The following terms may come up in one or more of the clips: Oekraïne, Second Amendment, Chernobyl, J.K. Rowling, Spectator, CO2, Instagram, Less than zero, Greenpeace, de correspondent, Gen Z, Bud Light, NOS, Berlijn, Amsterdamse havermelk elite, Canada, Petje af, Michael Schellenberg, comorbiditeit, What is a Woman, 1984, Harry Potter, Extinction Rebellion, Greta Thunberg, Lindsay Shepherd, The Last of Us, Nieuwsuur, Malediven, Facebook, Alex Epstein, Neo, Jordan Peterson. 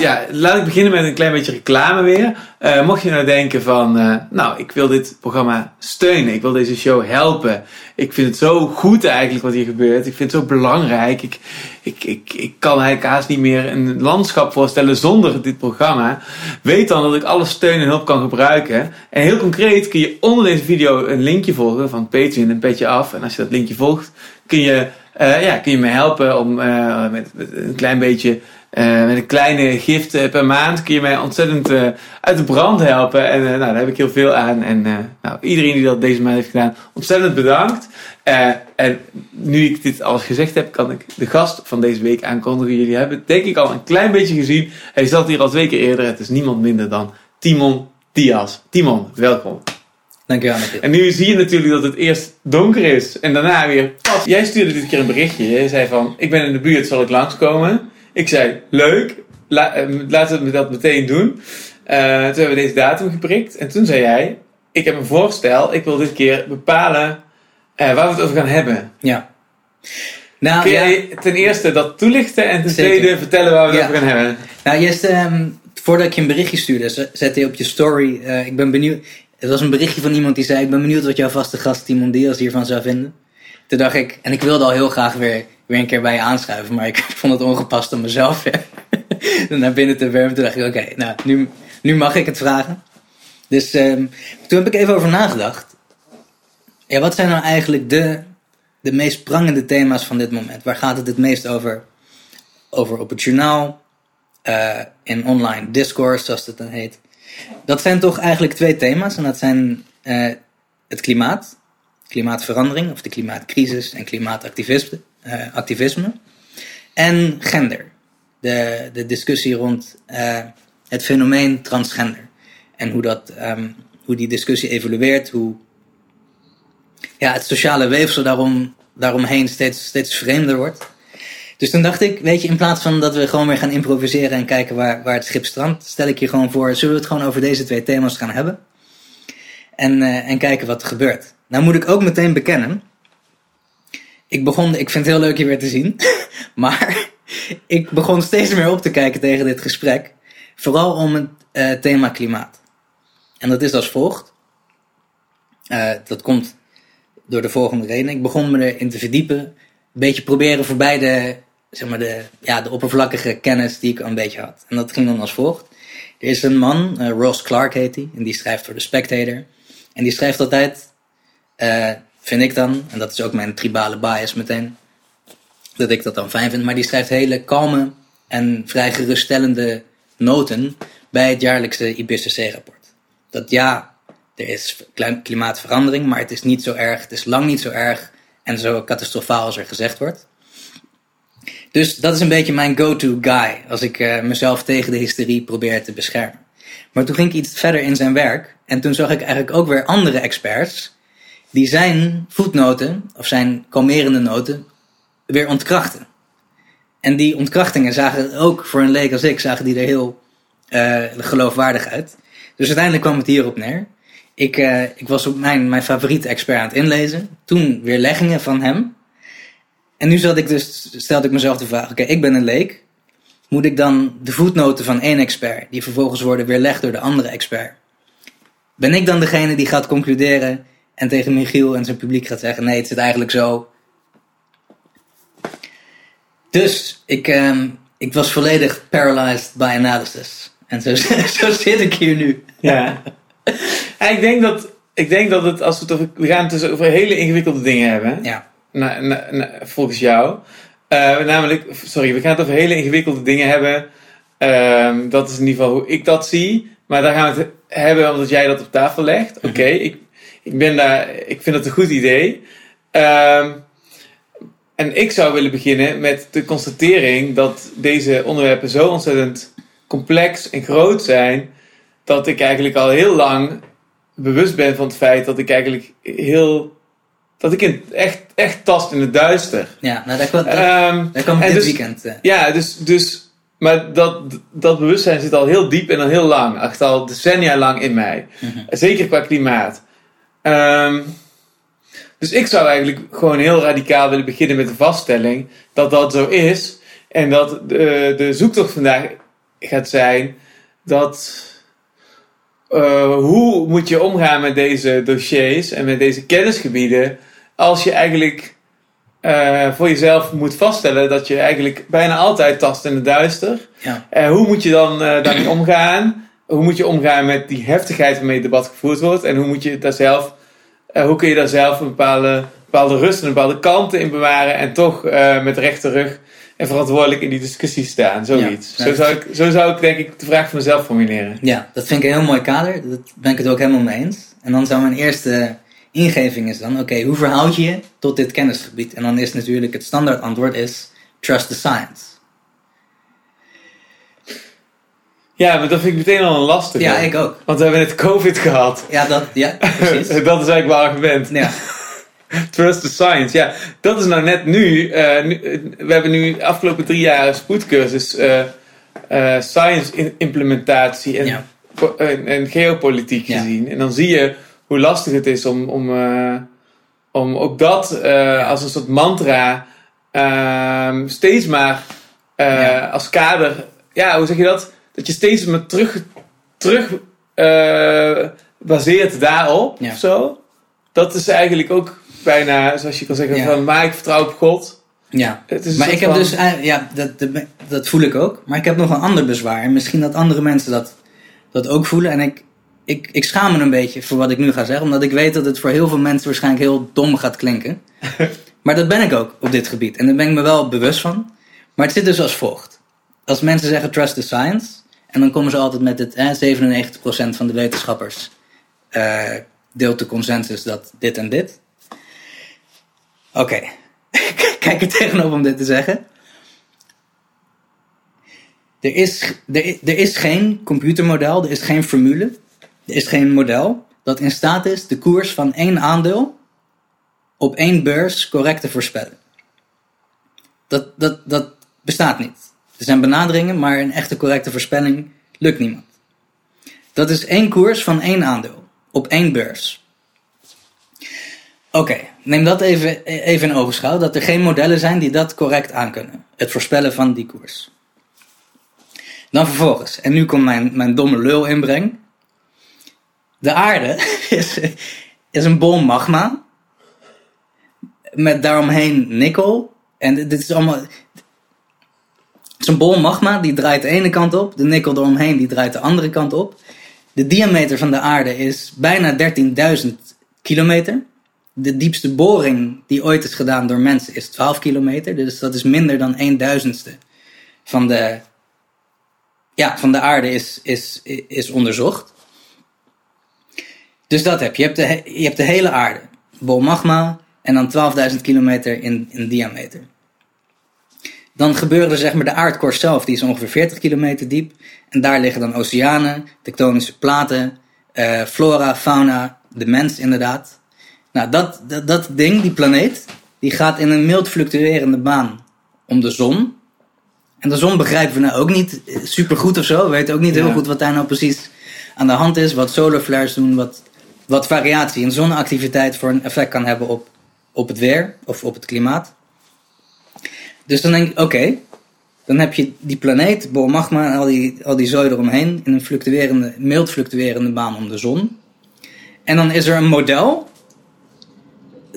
Ja, laat ik beginnen met een klein beetje reclame weer. Mocht je nou denken van, nou, ik wil dit programma steunen. Ik wil deze show helpen. Ik vind het zo goed eigenlijk wat hier gebeurt. Ik vind het zo belangrijk. Ik kan eigenlijk haast niet meer een landschap voorstellen zonder dit programma. Weet dan dat ik alle steun en hulp kan gebruiken. En heel concreet kun je onder deze video een linkje volgen van Patreon en Petje Af. En als je dat linkje volgt, kun je me helpen om met een klein beetje... met een kleine gift per maand kun je mij ontzettend uit de brand helpen. En daar heb ik heel veel aan. En iedereen die dat deze maand heeft gedaan, ontzettend bedankt. En nu ik dit alles gezegd heb, kan ik de gast van deze week aankondigen. Jullie hebben het denk ik al een klein beetje gezien. Hij zat hier al 2 keer eerder. Het is niemand minder dan Timon Dias. Timon, welkom. Dankjewel. En nu zie je natuurlijk dat het eerst donker is. En daarna weer pas. Jij stuurde dit keer een berichtje. Je zei van, ik ben in de buurt, zal ik langskomen? Ik zei, leuk, laten we dat meteen doen. Toen hebben we deze datum geprikt. En toen zei jij, ik heb een voorstel. Ik wil dit keer bepalen waar we het over gaan hebben. Ja. Nou, kun jij ten eerste dat toelichten en ten tweede vertellen waar we het over gaan hebben? Nou, juist voordat je een berichtje stuurde, zette je op je story. Ik ben benieuwd. Het was een berichtje van iemand die zei, ik ben benieuwd wat jouw vaste gast Timon Dias hiervan zou vinden. Toen dacht ik, en ik wilde al heel graag weer een keer bij je aanschuiven, maar ik vond het ongepast om mezelf naar binnen te werpen. Toen dacht ik, oké, nou, nu mag ik het vragen. Dus toen heb ik even over nagedacht. Ja, wat zijn nou eigenlijk de meest prangende thema's van dit moment? Waar gaat het meest over? Over op het journaal, in online discourse, zoals het dan heet. Dat zijn toch eigenlijk 2 thema's. En dat zijn het klimaat, klimaatverandering of de klimaatcrisis en klimaatactivisme. En gender. De discussie rond het fenomeen transgender. En hoe die discussie evolueert. Hoe het sociale weefsel daaromheen steeds vreemder wordt. Dus toen dacht ik, weet je, in plaats van dat we gewoon weer gaan improviseren en kijken waar het schip strandt, stel ik je gewoon voor, zullen we het gewoon over deze 2 thema's gaan hebben? En kijken wat er gebeurt. Nou moet ik ook meteen bekennen. Ik vind het heel leuk je weer te zien. Maar ik begon steeds meer op te kijken tegen dit gesprek. Vooral om het thema klimaat. En dat is als volgt. Dat komt door de volgende reden. Ik begon me erin te verdiepen. Een beetje proberen voorbij de oppervlakkige kennis die ik al een beetje had. En dat ging dan als volgt. Er is een man, Ross Clark heet hij. En die schrijft voor de Spectator. En die schrijft altijd... vind ik dan, en dat is ook mijn tribale bias meteen, dat ik dat dan fijn vind. Maar die schrijft hele kalme en vrij geruststellende noten bij het jaarlijkse IPCC-rapport. Dat er is klimaatverandering, maar het is niet zo erg, het is lang niet zo erg en zo catastrofaal als er gezegd wordt. Dus dat is een beetje mijn go-to guy, als ik mezelf tegen de hysterie probeer te beschermen. Maar toen ging ik iets verder in zijn werk en toen zag ik eigenlijk ook weer andere experts die zijn voetnoten, of zijn kalmerende noten, weer ontkrachten. En die ontkrachtingen zagen ook, voor een leek als ik, zagen die er heel geloofwaardig uit. Dus uiteindelijk kwam het hierop neer. Ik was ook mijn favoriete expert aan het inlezen. Toen weer leggingen van hem. En nu stelde ik mezelf de vraag, oké, ik ben een leek. Moet ik dan de voetnoten van één expert, die vervolgens worden weerlegd door de andere expert, ben ik dan degene die gaat concluderen en tegen Michiel en zijn publiek gaat zeggen, nee, het zit eigenlijk zo. Dus ik was volledig paralyzed by analysis. En zo zit ik hier nu. Ja. En ik denk dat het, als we gaan het dus over hele ingewikkelde dingen hebben. Ja. Volgens jou. We gaan het over hele ingewikkelde dingen hebben. Dat is in ieder geval hoe ik dat zie. Maar daar gaan we het hebben omdat jij dat op tafel legt. Oké, ik vind het een goed idee. En ik zou willen beginnen met de constatering dat deze onderwerpen zo ontzettend complex en groot zijn, dat ik eigenlijk al heel lang bewust ben van het feit dat ik eigenlijk echt tast in het duister. Ja, nou daar kwam dit weekend. Ja, dus maar dat bewustzijn zit al heel diep en al heel lang, echt al decennia lang in mij. Mm-hmm. Zeker qua klimaat. Dus ik zou eigenlijk gewoon heel radicaal willen beginnen met de vaststelling dat dat zo is en dat de zoektocht vandaag gaat zijn dat hoe moet je omgaan met deze dossiers en met deze kennisgebieden als je eigenlijk voor jezelf moet vaststellen dat je eigenlijk bijna altijd tast in het duister. Ja. Hoe moet je dan daarmee omgaan? Hoe moet je omgaan met die heftigheid waarmee het debat gevoerd wordt? En hoe moet je daar zelf, hoe kun je daar zelf een bepaalde rust en een bepaalde kalmte in bewaren en toch met rechte rug en verantwoordelijk in die discussie staan? Zoiets. Ja, zo zou ik denk ik de vraag van mezelf formuleren. Ja, dat vind ik een heel mooi kader. Daar ben ik het ook helemaal mee eens. En dan zou mijn eerste ingeving is dan, oké, hoe verhoud je je tot dit kennisgebied? En dan is natuurlijk het standaard antwoord is trust the science. Ja, maar dat vind ik meteen al een lastige. Ja, ik ook. Want we hebben net COVID gehad. Ja, precies. Dat is eigenlijk mijn argument. Ja. Trust the science. Ja, dat is nou net nu. We hebben nu de afgelopen 3 jaar een spoedcursus science implementatie en geopolitiek gezien. En dan zie je hoe lastig het is om ook dat als een soort mantra steeds maar als kader. Ja, hoe zeg je dat? Dat je steeds maar terug baseert daarop of zo. Dat is eigenlijk ook bijna, zoals je kan zeggen, van maar ik vertrouw op God. Ja, maar ik heb dus, dat voel ik ook. Maar ik heb nog een ander bezwaar. Misschien dat andere mensen dat ook voelen. En ik schaam me een beetje voor wat ik nu ga zeggen. Omdat ik weet dat het voor heel veel mensen waarschijnlijk heel dom gaat klinken. Maar dat ben ik ook op dit gebied. En daar ben ik me wel bewust van. Maar het zit dus als volgt. Als mensen zeggen trust the science. En dan komen ze altijd met het 97% van de wetenschappers deelt de consensus dat dit en dit. Oké. Kijk er tegenop om dit te zeggen. Er is geen computermodel. Er is geen formule. Er is geen model dat in staat is de koers van één aandeel op één beurs correct te voorspellen. Dat bestaat niet. Er zijn benaderingen, maar een echte correcte voorspelling lukt niemand. Dat is één koers van één aandeel op één beurs. Oké, neem dat even in oogschouw, dat er geen modellen zijn die dat correct aankunnen. Het voorspellen van die koers. Dan vervolgens, en nu komt mijn domme lul inbreng. De aarde is een bol magma met daaromheen nikkel. En dit is allemaal... Het is een bol magma, die draait de ene kant op. De nikkel eromheen, die draait de andere kant op. De diameter van de aarde is bijna 13.000 kilometer. De diepste boring die ooit is gedaan door mensen is 12 kilometer. Dus dat is minder dan 1.000ste van de aarde is onderzocht. Dus dat heb je. Je hebt de hele aarde. Bol magma en dan 12.000 kilometer in diameter. Dan gebeuren er zeg maar de aardkorst zelf, die is ongeveer 40 kilometer diep. En daar liggen dan oceanen, tektonische platen, flora, fauna, de mens inderdaad. Nou, dat ding, die planeet, die gaat in een mild fluctuerende baan om de zon. En de zon begrijpen we nou ook niet supergoed of zo. We weten ook niet heel goed wat daar nou precies aan de hand is. Wat solar flares doen, wat variatie in zonneactiviteit voor een effect kan hebben op het weer of op het klimaat. Dus dan denk ik, oké, dan heb je die planeet, bol magma en al die zooi eromheen in een mild fluctuerende baan om de zon. En dan is er een model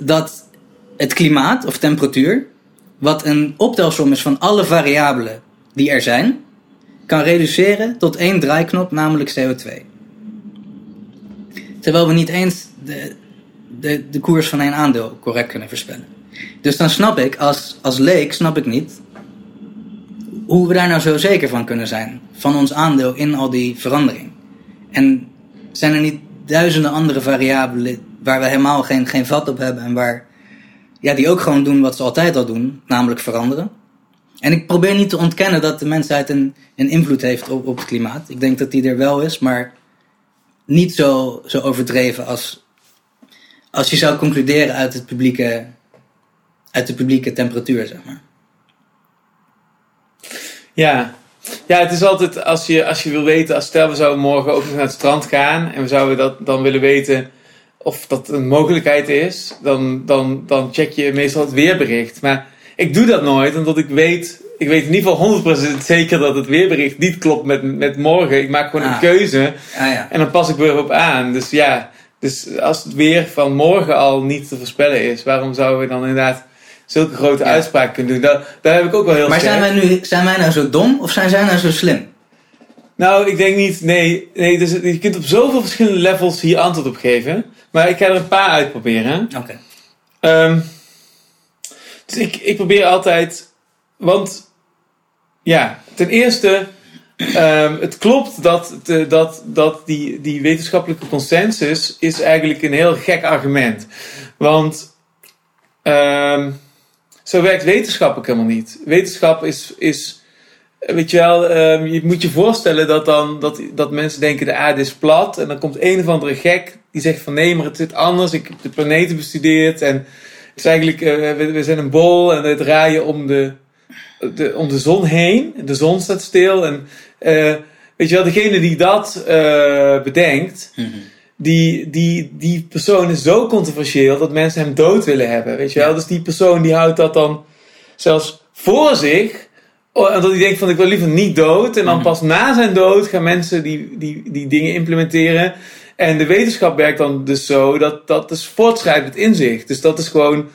dat het klimaat of temperatuur, wat een optelsom is van alle variabelen die er zijn, kan reduceren tot één draaiknop, namelijk CO2. Terwijl we niet eens de koers van één aandeel correct kunnen voorspellen. Dus dan snap ik, als leek snap ik niet hoe we daar nou zo zeker van kunnen zijn. Van ons aandeel in al die verandering. En zijn er niet duizenden andere variabelen waar we helemaal geen vat op hebben. En waar die ook gewoon doen wat ze altijd al doen. Namelijk veranderen. En ik probeer niet te ontkennen dat de mensheid een invloed heeft op het klimaat. Ik denk dat die er wel is, maar niet zo overdreven als je zou concluderen uit het publieke... Uit de publieke temperatuur, zeg maar. Ja, het is altijd als je wil weten... Stel, we zouden morgen ook nog naar het strand gaan... en we zouden dat dan willen weten of dat een mogelijkheid is... dan check je meestal het weerbericht. Maar ik doe dat nooit, omdat ik weet... Ik weet in ieder geval 100% zeker dat het weerbericht niet klopt met morgen. Ik maak gewoon een keuze. En dan pas ik weer op aan. Dus ja, dus als het weer van morgen al niet te voorspellen is, waarom zouden we dan inderdaad zulke grote uitspraken kunnen doen? Daar heb ik ook wel heel sterk. Maar zijn wij nou zo dom of zijn zij nou zo slim? Nou, ik denk niet. Nee, dus je kunt op zoveel verschillende levels hier antwoord op geven. Maar ik ga er een paar uitproberen. Oké. Dus ik probeer altijd. Want ja, ten eerste, het klopt dat die wetenschappelijke consensus is eigenlijk een heel gek argument. Want zo werkt wetenschap ook helemaal niet. Wetenschap is weet je wel, je moet je voorstellen dat mensen denken de aarde is plat. En dan komt een of andere gek die zegt van nee, maar het zit anders. Ik heb de planeten bestudeerd en het is eigenlijk, we zijn een bol en we draaien om de zon heen. De zon staat stil. En weet je wel, degene die dat bedenkt, die persoon is zo controversieel dat mensen hem dood willen hebben. Weet je wel? Dus die persoon die houdt dat dan zelfs voor zich. Omdat hij denkt van ik wil liever niet dood. En dan pas na zijn dood gaan mensen die dingen implementeren. En de wetenschap werkt dan dus zo dat is voortschrijdend inzicht. Dus dat is gewoon.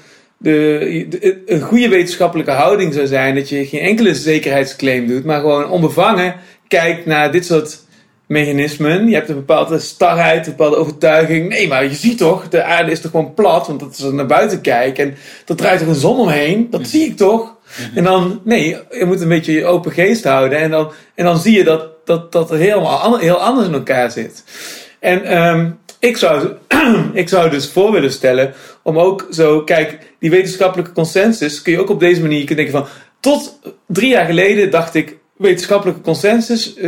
Een goede wetenschappelijke houding zou zijn dat je geen enkele zekerheidsclaim doet, maar gewoon onbevangen kijkt naar dit soort mechanismen. Je hebt een bepaalde starheid, een bepaalde overtuiging. Nee, maar je ziet toch, de aarde is toch gewoon plat, want dat is er naar buiten kijken en dat draait er een zon omheen, dat zie ik toch. En dan, nee, je moet een beetje je open geest houden en dan zie je dat er helemaal heel anders in elkaar zit. En ik zou dus voor willen stellen om ook zo, kijk, die wetenschappelijke consensus kun je ook op deze manier denken van, tot 3 jaar geleden dacht ik, wetenschappelijke consensus, 97%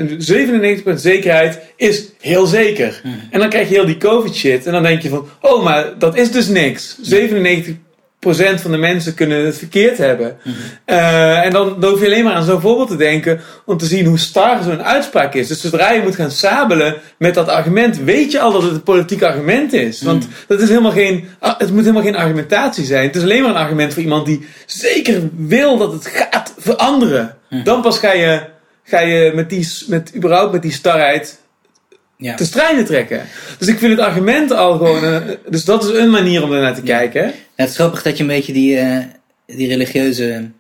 zekerheid is heel zeker. En dan krijg je heel die COVID shit en dan denk je van, oh, maar dat is dus niks. 97% van de mensen kunnen het verkeerd hebben. En dan hoef je alleen maar aan zo'n voorbeeld te denken om te zien hoe star zo'n uitspraak is. Dus zodra je moet gaan sabelen met dat argument, weet je al dat het een politiek argument is. Want dat is het moet helemaal geen argumentatie zijn. Het is alleen maar een argument voor iemand die zeker wil dat het gaat veranderen. Dan pas ga je met die starheid te strijden trekken. Dus ik vind het argument al gewoon. Dus dat is een manier om ernaar te kijken. Ja, het is grappig dat je een beetje die religieuze.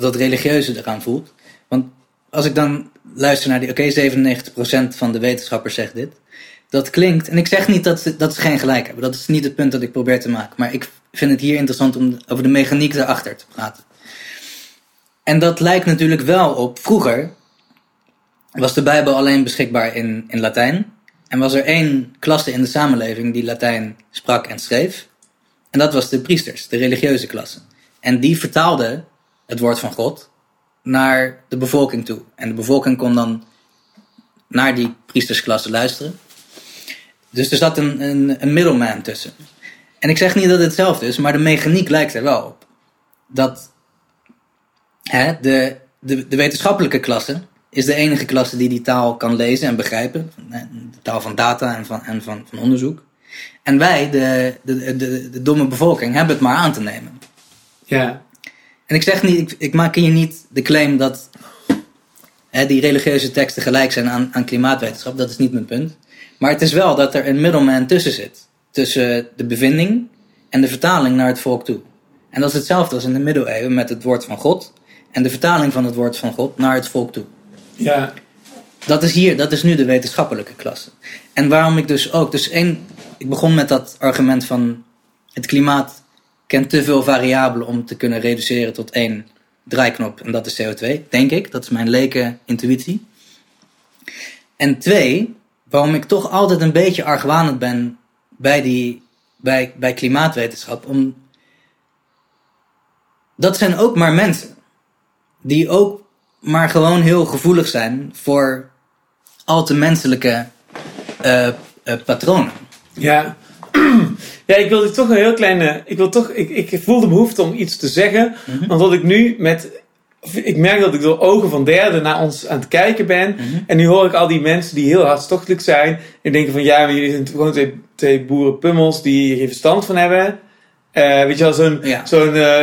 Dat religieuze eraan voelt. Want als ik dan luister naar die. Oké, 97% van de wetenschappers zegt dit. Dat klinkt. En ik zeg niet dat ze geen gelijk hebben. Dat is niet het punt dat ik probeer te maken. Maar ik vind het hier interessant om over de mechaniek daarachter te praten. En dat lijkt natuurlijk wel op. Vroeger was de Bijbel alleen beschikbaar in Latijn. En was er 1 klasse in de samenleving die Latijn sprak en schreef. En dat was de priesters, de religieuze klasse. En die vertaalden het woord van God naar de bevolking toe. En de bevolking kon dan naar die priestersklasse luisteren. Dus er zat een middleman tussen. En ik zeg niet dat het hetzelfde is, maar de mechaniek lijkt er wel op. Dat de wetenschappelijke klasse is de enige klasse die die taal kan lezen en begrijpen. De taal van data en van onderzoek. En wij, de domme bevolking, hebben het maar aan te nemen. Ja. En ik zeg niet, ik maak hier niet de claim dat die religieuze teksten gelijk zijn aan klimaatwetenschap. Dat is niet mijn punt. Maar het is wel dat er een middleman tussen zit. Tussen de bevinding en de vertaling naar het volk toe. En dat is hetzelfde als in de middeleeuwen met het woord van God. En de vertaling van het woord van God naar het volk toe. Ja. Dat is nu de wetenschappelijke klasse. En waarom ik dus ook. Ik begon met dat argument van. Het klimaat kent te veel variabelen om te kunnen reduceren tot 1 draaiknop. En dat is CO2, denk ik. Dat is mijn leken intuïtie. En 2, waarom ik toch altijd een beetje argwanend ben bij klimaatwetenschap. Dat zijn ook maar mensen. Die ook maar gewoon heel gevoelig zijn voor al te menselijke patronen. Ja. Ja, ik wil toch een heel kleine. Ik voel de behoefte om iets te zeggen. Want wat ik nu met. Ik merk dat ik door ogen van derden naar ons aan het kijken ben. En nu hoor ik al die mensen die heel hartstochtelijk zijn. En denken van ja, maar jullie zijn gewoon twee boerenpummels die hier geen verstand van hebben. Weet je wel, zo'n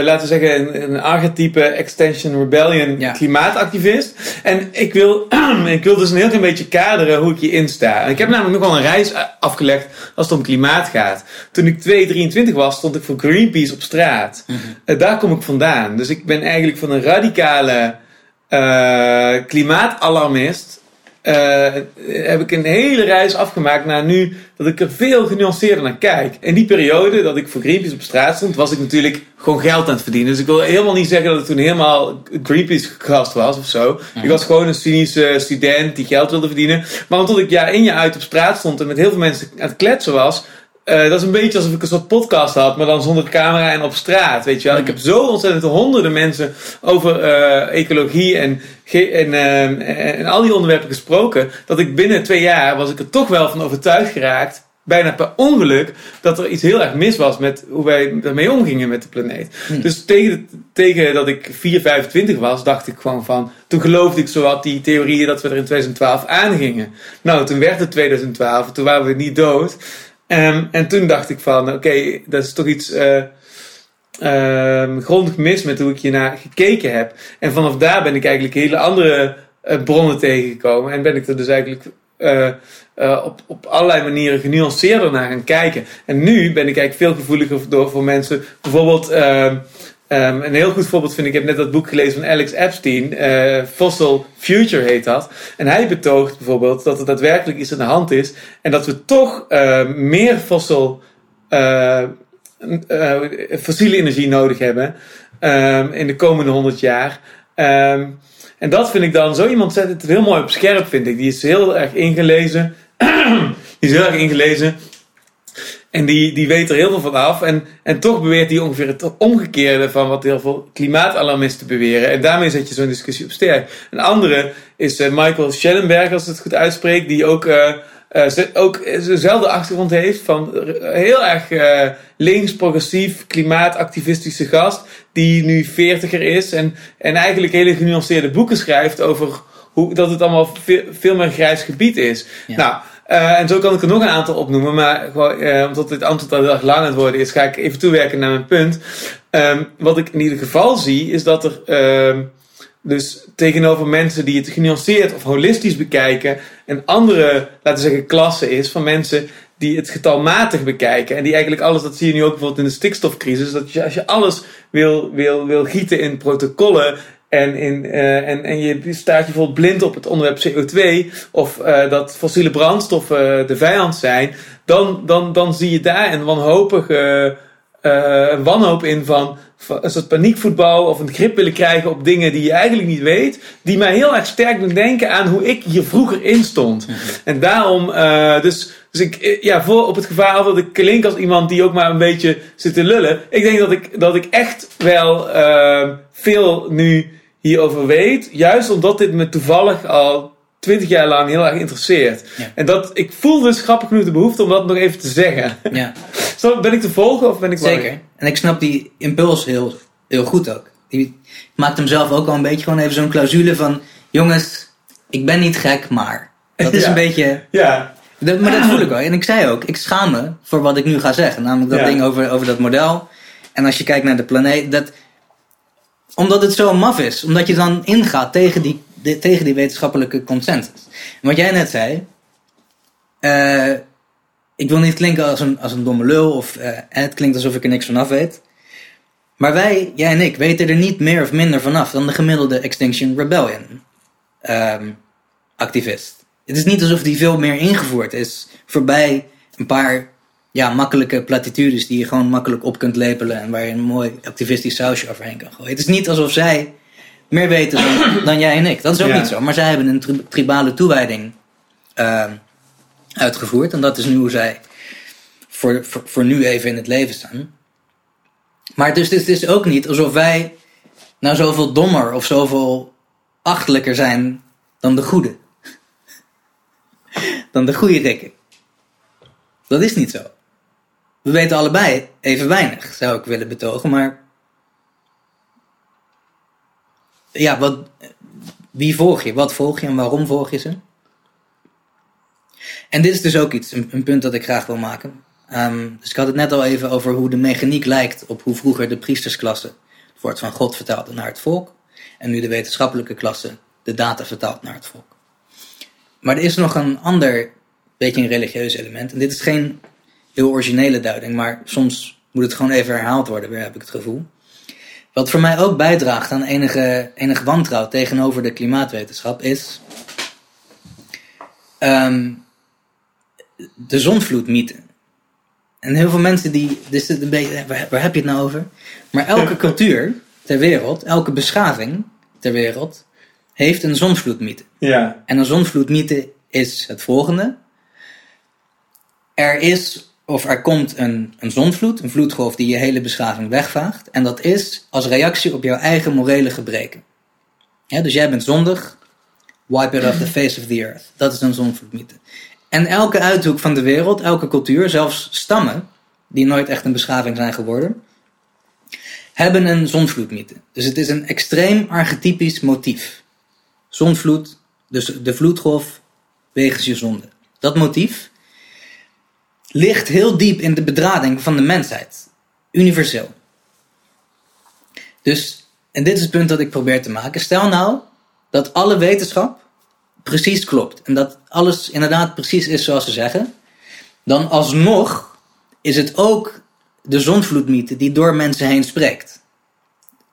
laten we zeggen, een archetype Extinction Rebellion klimaatactivist. En ik wil dus een heel klein beetje kaderen hoe ik hierin sta. En ik heb namelijk nogal een reis afgelegd als het om klimaat gaat. Toen ik 23 was, stond ik voor Greenpeace op straat. Mm-hmm. Daar kom ik vandaan. Dus ik ben eigenlijk van een radicale klimaatalarmist. Heb ik een hele reis afgemaakt naar nu dat ik er veel genuanceerder naar kijk. In die periode dat ik voor Greenpeace op straat stond, was ik natuurlijk gewoon geld aan het verdienen. Dus ik wil helemaal niet zeggen dat ik toen helemaal Greenpeace gast was of zo. Ja. Ik was gewoon een cynische student die geld wilde verdienen. Maar omdat ik jaar in jaar uit op straat stond en met heel veel mensen aan het kletsen was, dat is een beetje alsof ik een soort podcast had, maar dan zonder camera en op straat, weet je wel. Ik heb zo ontzettend honderden mensen over ecologie en al die onderwerpen gesproken, dat ik binnen 2 jaar was ik er toch wel van overtuigd geraakt, bijna per ongeluk, dat er iets heel erg mis was met hoe wij daarmee omgingen met de planeet. Hm. Dus tegen dat ik 25 was, dacht ik gewoon van, toen geloofde ik zowat die theorieën dat we er in 2012 aangingen. Nou, toen werd het 2012, toen waren we niet dood. En toen dacht ik van, oké, dat is toch iets grondig mis met hoe ik hiernaar gekeken heb. En vanaf daar ben ik eigenlijk hele andere bronnen tegengekomen. En ben ik er dus eigenlijk op allerlei manieren genuanceerder naar gaan kijken. En nu ben ik eigenlijk veel gevoeliger voor mensen. Bijvoorbeeld, een heel goed voorbeeld vind ik, ik heb net dat boek gelezen van Alex Epstein, Fossil Future heet dat. En hij betoogt bijvoorbeeld dat er daadwerkelijk iets aan de hand is en dat we toch meer fossiele energie nodig hebben in de komende 100 jaar. En dat vind ik dan, zo iemand zet het heel mooi op scherp, vind ik. Die is heel erg ingelezen. En die weet er heel veel van af. En toch beweert hij ongeveer het omgekeerde van wat heel veel klimaatalarmisten beweren. En daarmee zet je zo'n discussie op sterk. Een andere is Michael Schellenberg, als ik het goed uitspreek. Die ook dezelfde achtergrond heeft. Van heel erg links, progressief, klimaatactivistische gast. Die nu 40er is. En eigenlijk hele genuanceerde boeken schrijft over hoe dat het allemaal veel meer grijs gebied is. Ja. Nou, en zo kan ik er nog een aantal opnoemen, maar gewoon, omdat dit antwoord al heel erg lang aan het worden is, ga ik even toewerken naar mijn punt. Wat ik in ieder geval zie, is dat er dus tegenover mensen die het genuanceerd of holistisch bekijken, een andere, laten we zeggen, klasse is van mensen die het getalmatig bekijken. En die eigenlijk alles, dat zie je nu ook bijvoorbeeld in de stikstofcrisis, dat je, als je alles wil gieten in protocollen, en je staat je bijvoorbeeld blind op het onderwerp CO2 of dat fossiele brandstoffen de vijand zijn, dan zie je daar een wanhoop in van een soort paniekvoetbal of een grip willen krijgen op dingen die je eigenlijk niet weet, die mij heel erg sterk doen denken aan hoe ik hier vroeger in stond. En daarom, dus ik, op het gevaar dat ik klink als iemand die ook maar een beetje zit te lullen, ik denk dat ik echt wel veel nu hierover weet, juist omdat dit me toevallig al 20 jaar lang heel erg interesseert. Ja. En ik voel dus grappig genoeg de behoefte om dat nog even te zeggen. Ja. Zo, ben ik te volgen of ben ik zeker? Warm? En ik snap die impuls heel, heel goed ook. Die maakt hem zelf ook al een beetje gewoon even zo'n clausule van, jongens, ik ben niet gek, maar. Dat is een beetje. Ja. Maar dat voel ik wel. En ik zei ook, ik schaam me voor wat ik nu ga zeggen. Namelijk dat ding over dat model. En als je kijkt naar de planeet, dat, omdat het zo maf is. Omdat je dan ingaat tegen tegen die wetenschappelijke consensus. En wat jij net zei, ik wil niet klinken als een domme lul of het klinkt alsof ik er niks vanaf weet. Maar wij, jij en ik, weten er niet meer of minder vanaf dan de gemiddelde Extinction Rebellion activist. Het is niet alsof die veel meer ingevoerd is voorbij een paar makkelijke platitudes die je gewoon makkelijk op kunt lepelen en waar je een mooi activistisch sausje overheen kan gooien. Het is niet alsof zij meer weten dan jij en ik. Dat is ook niet zo. Maar zij hebben een tribale toewijding uitgevoerd. En dat is nu hoe zij voor nu even in het leven staan. Maar dus het is ook niet alsof wij nou zoveel dommer of zoveel achtelijker zijn dan de goede. Dan de goede rikken. Dat is niet zo. We weten allebei even weinig, zou ik willen betogen. Maar ja, wie volg je? Wat volg je en waarom volg je ze? En dit is dus ook iets, een punt dat ik graag wil maken. Dus ik had het net al even over hoe de mechaniek lijkt op hoe vroeger de priestersklasse het woord van God vertaalde naar het volk. En nu de wetenschappelijke klasse de data vertaalt naar het volk. Maar er is nog een ander, beetje een religieus element. En dit is geen heel originele duiding, maar soms moet het gewoon even herhaald worden, weer heb ik het gevoel. Wat voor mij ook bijdraagt aan enig wantrouwen tegenover de klimaatwetenschap is de zonvloedmythe. En heel veel mensen die... Dus een beetje, waar heb je het nou over? Maar elke cultuur ter wereld, elke beschaving ter wereld, heeft een zonvloedmythe. Ja. En een zonvloedmythe is het volgende. Er komt een zonvloed, een vloedgolf die je hele beschaving wegvaagt. En dat is als reactie op jouw eigen morele gebreken. Ja, dus jij bent zondig, wipe it off the face of the earth. Dat is een zonvloedmythe. En elke uithoek van de wereld, elke cultuur, zelfs stammen, die nooit echt een beschaving zijn geworden, hebben een zonvloedmythe. Dus het is een extreem archetypisch motief. Zonvloed, dus de vloedgolf wegens je zonde. Dat motief ligt heel diep in de bedrading van de mensheid. Universeel. Dus, en dit is het punt dat ik probeer te maken. Stel nou dat alle wetenschap precies klopt. En dat alles inderdaad precies is zoals ze zeggen. Dan alsnog is het ook de zonvloedmythe die door mensen heen spreekt.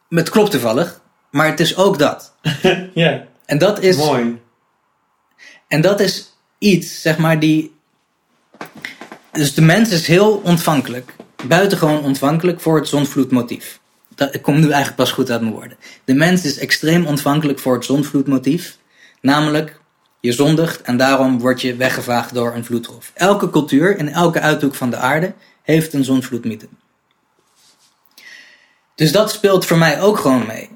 Het klopt toevallig, maar het is ook dat. Ja, en dat is mooi. En dat is iets, zeg maar, die... Dus de mens is heel ontvankelijk, buitengewoon ontvankelijk voor het zonvloedmotief. Ik kom nu eigenlijk pas goed uit mijn woorden. De mens is extreem ontvankelijk voor het zonvloedmotief. Namelijk, je zondigt en daarom word je weggevaagd door een vloedgolf. Elke cultuur in elke uithoek van de aarde heeft een zonvloedmythe. Dus dat speelt voor mij ook gewoon mee.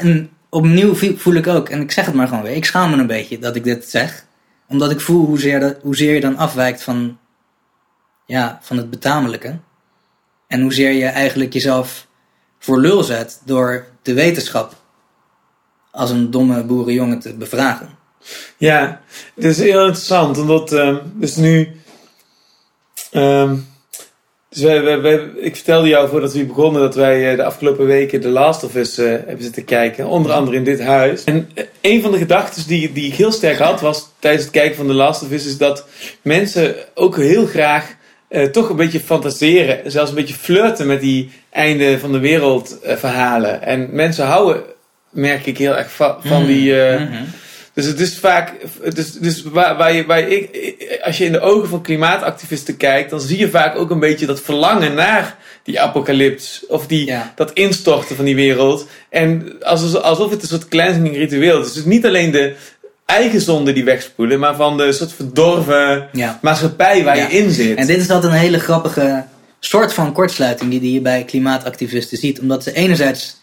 En opnieuw voel ik ook, en ik zeg het maar gewoon weer, ik schaam me een beetje dat ik dit zeg. Omdat ik voel hoezeer je dan afwijkt van het betamelijke. En hoezeer je eigenlijk jezelf voor lul zet door de wetenschap als een domme boerenjongen te bevragen. Ja, het is heel interessant. Omdat dus nu... dus ik vertelde jou voordat we hier begonnen dat wij de afgelopen weken The Last of Us hebben zitten kijken. Onder andere in dit huis. En een van de gedachten die ik heel sterk had was tijdens het kijken van The Last of Us is dat mensen ook heel graag toch een beetje fantaseren. Zelfs een beetje flirten met die einde van de wereld verhalen. En mensen houden, merk ik, heel erg van die... Dus het is vaak... Dus als je in de ogen van klimaatactivisten kijkt, dan zie je vaak ook een beetje dat verlangen naar die apocalyps. Of dat instorten van die wereld. En alsof het een soort cleansing ritueel is. Dus niet alleen de eigen zonde die wegspoelen, maar van de soort verdorven maatschappij waar je in zit. En dit is altijd een hele grappige soort van kortsluiting die je bij klimaatactivisten ziet. Omdat ze enerzijds...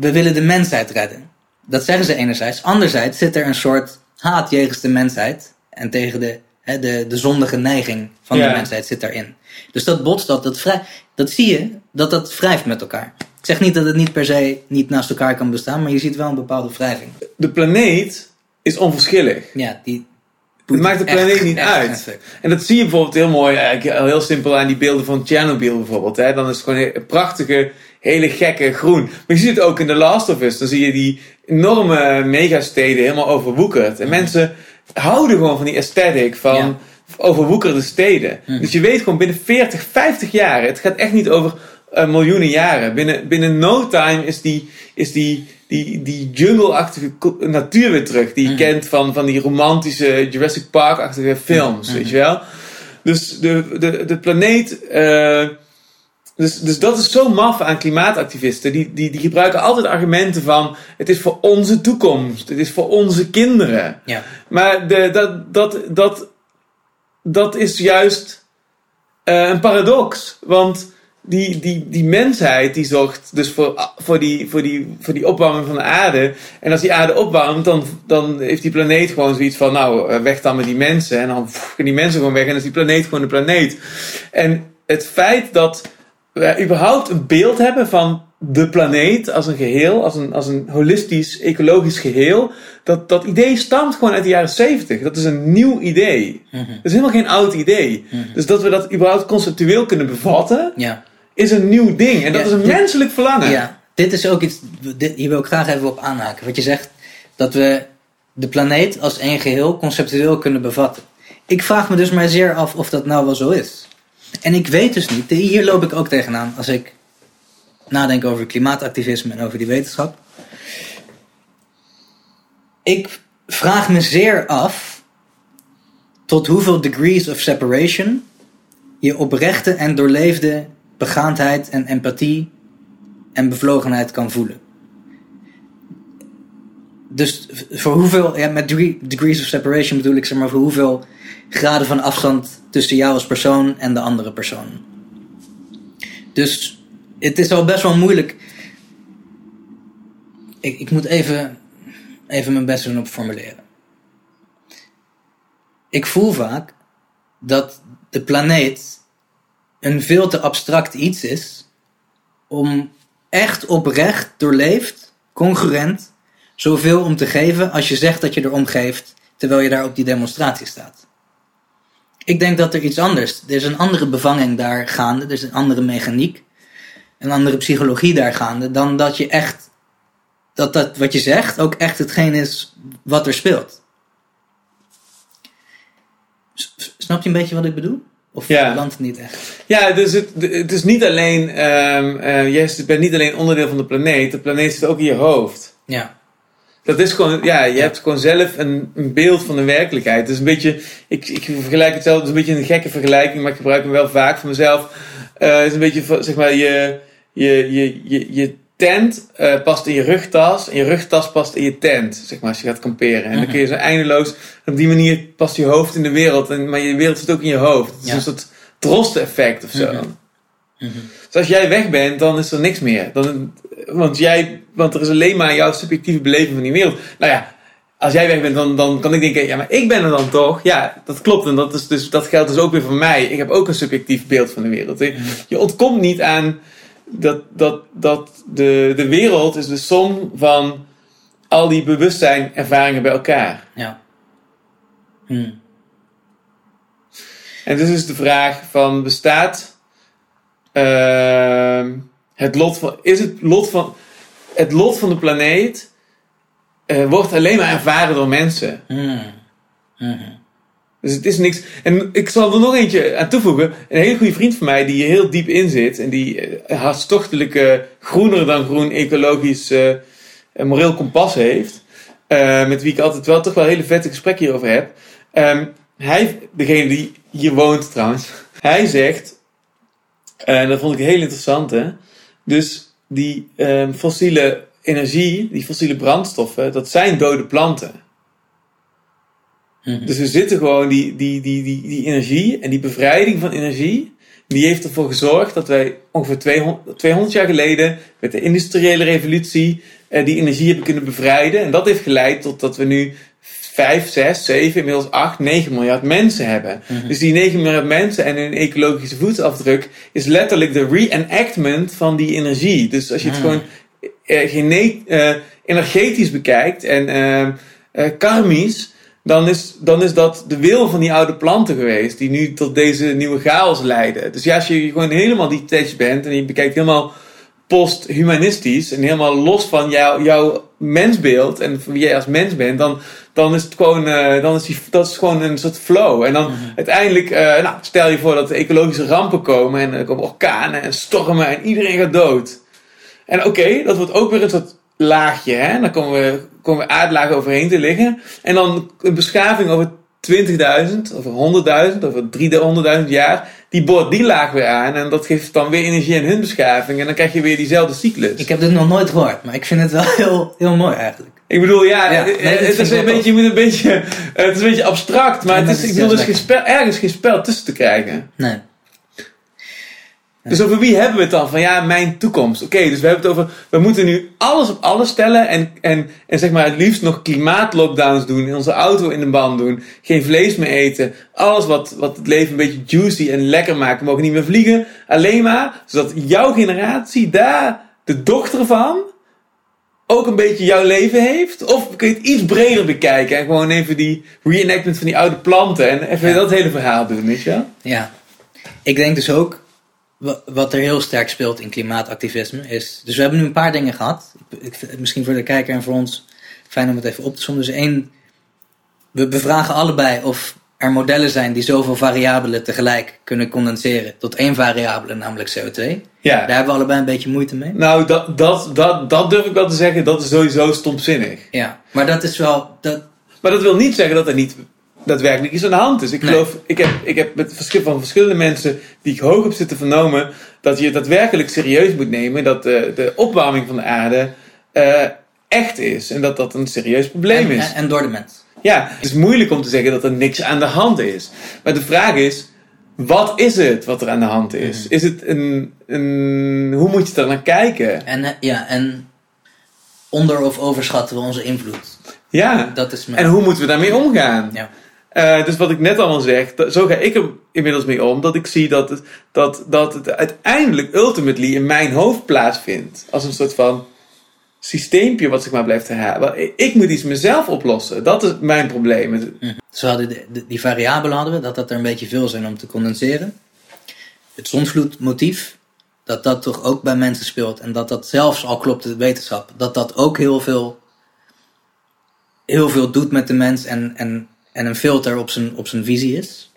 we willen de mensheid redden. Dat zeggen ze enerzijds. Anderzijds zit er een soort haat jegens de mensheid. En tegen de zondige neiging van de mensheid zit daarin. Dus dat botst, dat zie je, dat wrijft met elkaar. Ik zeg niet dat het niet per se niet naast elkaar kan bestaan, maar je ziet wel een bepaalde wrijving. De planeet is onverschillig. Ja, het maakt de planeet niet uit. En dat zie je bijvoorbeeld heel mooi, heel simpel aan die beelden van Chernobyl bijvoorbeeld. Hè. Dan is het gewoon een prachtige, hele gekke groen. Maar je ziet het ook in The Last of Us. Dan zie je die enorme megasteden helemaal overwoekerd. En mensen houden gewoon van die aesthetic van overwoekerde steden. Dus je weet gewoon binnen 40, 50 jaar. Het gaat echt niet over miljoenen jaren. Binnen no time is die jungle-achtige natuur weer terug. Die je kent van die romantische Jurassic Park-achtige films. Weet je wel? Dus de planeet... Dus dat is zo maf aan klimaatactivisten. Die gebruiken altijd argumenten van... het is voor onze toekomst. Het is voor onze kinderen. Ja. Maar dat is juist een paradox. Want die mensheid die zorgt dus voor die opwarming van de aarde. En als die aarde opwarmt, dan heeft die planeet gewoon zoiets van... nou, weg dan met die mensen. En dan gaan die mensen gewoon weg. En dan is die planeet gewoon de planeet. En het feit dat... we überhaupt een beeld hebben van de planeet als een geheel, als een holistisch, ecologisch geheel, dat idee stamt gewoon uit de jaren 70. Dat is een nieuw idee. Mm-hmm. Dat is helemaal geen oud idee. Mm-hmm. Dus dat we dat überhaupt conceptueel kunnen bevatten, ja, is een nieuw ding. En dat is een menselijk verlangen. Ja. Dit is ook iets, hier wil ik graag even op aanhaken. Wat je zegt, dat we de planeet als één geheel conceptueel kunnen bevatten. Ik vraag me dus maar zeer af of dat nou wel zo is. En ik weet dus niet, hier loop ik ook tegenaan als ik nadenken over klimaatactivisme en over die wetenschap. Ik vraag me zeer af tot hoeveel degrees of separation je oprechte en doorleefde begaandheid en empathie en bevlogenheid kan voelen. Dus voor hoeveel, ja, met degrees of separation bedoel ik, zeg maar, voor hoeveel graden van afstand tussen jou als persoon en de andere persoon. Dus het is al best wel moeilijk. Ik moet even mijn best doen op formuleren. Ik voel vaak dat de planeet een veel te abstract iets is om echt oprecht doorleefd, congruent, zoveel om te geven als je zegt dat je erom geeft, terwijl je daar op die demonstratie staat. Ik denk dat er iets anders, er is een andere bevanging daar gaande, er is een andere mechaniek, een andere psychologie daar gaande, dan dat je echt, dat wat je zegt ook echt hetgeen is wat er speelt. Snap je een beetje wat ik bedoel? Of ja, landt het niet echt? Ja, dus het is niet alleen, je bent niet alleen onderdeel van de planeet zit ook in je hoofd. Ja. Dat is gewoon, ja, je hebt gewoon zelf een beeld van de werkelijkheid. Het is een beetje, ik vergelijk het zelf, het is een beetje een gekke vergelijking, maar ik gebruik hem wel vaak voor mezelf. Het is een beetje, zeg maar, je tent past in je rugtas en je rugtas past in je tent, zeg maar, als je gaat kamperen. En dan kun je zo eindeloos, op die manier past je hoofd in de wereld, maar je wereld zit ook in je hoofd. Het is een soort trost-effect of zo. Mm-hmm. Dus als jij weg bent, dan is er niks meer. Want er is alleen maar jouw subjectieve beleving van die wereld. Nou ja, als jij weg bent, dan kan ik denken, ja, maar ik ben er dan toch? Ja, dat klopt. En dat geldt dus ook weer voor mij. Ik heb ook een subjectief beeld van de wereld. Je ontkomt niet aan dat de wereld is de som van al die bewustzijn ervaringen bij elkaar. Ja. En dus is de vraag van, bestaat het lot van de planeet wordt alleen maar ervaren door mensen. Dus het is niks. En ik zal er nog eentje aan toevoegen. Een hele goede vriend van mij die hier heel diep in zit. En die hartstochtelijke, groener dan groen, ecologisch moreel kompas heeft. Met wie ik altijd wel toch wel hele vette gesprekken hierover heb. Hij, degene die hier woont trouwens. Hij zegt, en dat vond ik heel interessant, hè. Dus die fossiele energie, die fossiele brandstoffen, dat zijn dode planten. Dus we zitten gewoon, die energie en die bevrijding van energie, die heeft ervoor gezorgd dat wij ongeveer 200 jaar geleden met de industriële revolutie die energie hebben kunnen bevrijden. En dat heeft geleid tot dat we nu 5, 6, 7, inmiddels 8, 9 miljard mensen hebben. Mm-hmm. Dus die 9 miljard mensen en hun ecologische voetafdruk is letterlijk de reenactment van die energie. Dus als je het gewoon energetisch bekijkt en karmisch, dan is dat de wil van die oude planten geweest die nu tot deze nieuwe chaos leiden. Dus ja, als je gewoon helemaal detached bent en je bekijkt helemaal post-humanistisch en helemaal los van jouw mensbeeld en van wie jij als mens bent, dan is het gewoon, dat is gewoon een soort flow. En dan uiteindelijk, stel je voor dat er ecologische rampen komen en er komen orkanen en stormen en iedereen gaat dood. En oké, dat wordt ook weer een soort laagje, hè? Dan komen we aardlagen overheen te liggen. En dan een beschaving over 20.000, over 100.000, over 300.000 jaar, die boort die laag weer aan. En dat geeft dan weer energie aan hun beschaving. En dan krijg je weer diezelfde cyclus. Ik heb dit nog nooit gehoord, maar ik vind het wel heel, heel mooi eigenlijk. Ik bedoel, het is een beetje abstract, maar ergens geen spel tussen te krijgen. Nee. Dus over wie hebben we het dan? Van ja, mijn toekomst. Oké, dus we hebben het over, we moeten nu alles op alles stellen. En zeg maar het liefst nog klimaatlockdowns doen. In onze auto in de ban doen. Geen vlees meer eten. Alles wat het leven een beetje juicy en lekker maakt. We mogen niet meer vliegen. Alleen maar, zodat jouw generatie daar de dochter van ook een beetje jouw leven heeft? Of kun je het iets breder bekijken en gewoon even die reenactment van die oude planten en even dat hele verhaal doen, weet je wel? Ja, ik denk dus ook wat er heel sterk speelt in klimaatactivisme is... Dus we hebben nu een paar dingen gehad. Misschien voor de kijker en voor ons fijn om het even op te sommen. Dus één, we bevragen allebei of er modellen zijn die zoveel variabelen tegelijk kunnen condenseren tot één variabele, namelijk CO2. Ja. Daar hebben we allebei een beetje moeite mee. Nou, dat durf ik wel te zeggen. Dat is sowieso stomzinnig. Ja, maar dat is wel... Maar dat wil niet zeggen dat er niet daadwerkelijk iets aan de hand is. Ik geloof, ik heb met van verschillende mensen die ik hoog op zitten vernomen, dat je het daadwerkelijk serieus moet nemen dat de opwarming van de aarde echt is. En dat dat een serieus probleem is. En door de mens. Ja, het is moeilijk om te zeggen dat er niks aan de hand is. Maar de vraag is, wat is het wat er aan de hand is? Mm. Is het hoe moet je er naar kijken? En onder- of overschatten we onze invloed? Ja, dat is en hoe moeten we daarmee omgaan? Ja. Dus wat ik net allemaal zeg, zo ga ik er inmiddels mee om, dat ik zie dat het uiteindelijk, ultimately, in mijn hoofd plaatsvindt. Als een soort van systeempje wat zich maar blijft herhalen. Ik moet iets mezelf oplossen. Dat is mijn probleem. Mm-hmm. Dus we hadden die variabelen hadden we. Dat er een beetje veel zijn om te condenseren. Het zonvloedmotief. Dat toch ook bij mensen speelt. En dat zelfs al klopt de wetenschap. Dat ook heel veel doet met de mens. En een filter op zijn visie is.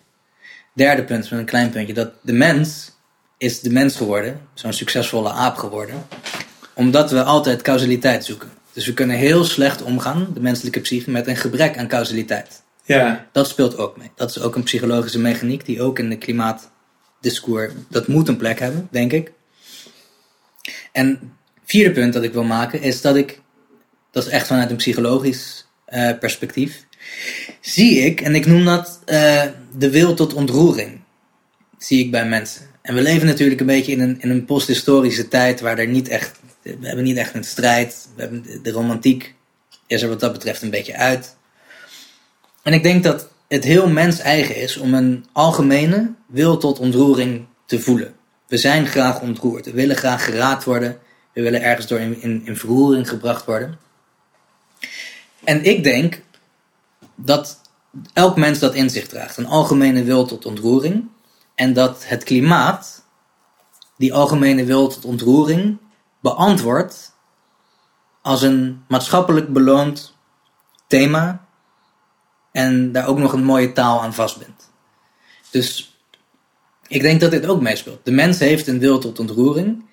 Derde punt met een klein puntje. Dat de mens is de mens geworden. Zo'n succesvolle aap geworden. Omdat we altijd causaliteit zoeken. Dus we kunnen heel slecht omgaan, de menselijke psyche, met een gebrek aan causaliteit. Ja. Dat speelt ook mee. Dat is ook een psychologische mechaniek die ook in de klimaatdiscours... Dat moet een plek hebben, denk ik. En vierde punt dat ik wil maken is dat ik... Dat is echt vanuit een psychologisch perspectief. Zie ik, en ik noem dat de wil tot ontroering. Zie ik bij mensen. En we leven natuurlijk een beetje in een posthistorische tijd waar er niet echt... We hebben niet echt een strijd. De romantiek is er wat dat betreft een beetje uit. En ik denk dat het heel mens-eigen is om een algemene wil tot ontroering te voelen. We zijn graag ontroerd. We willen graag geraakt worden. We willen ergens door in verroering gebracht worden. En ik denk dat elk mens dat in zich draagt. Een algemene wil tot ontroering. En dat het klimaat die algemene wil tot ontroering beantwoord als een maatschappelijk beloond thema en daar ook nog een mooie taal aan vastbindt. Dus ik denk dat dit ook meespeelt. De mens heeft een wil tot ontroering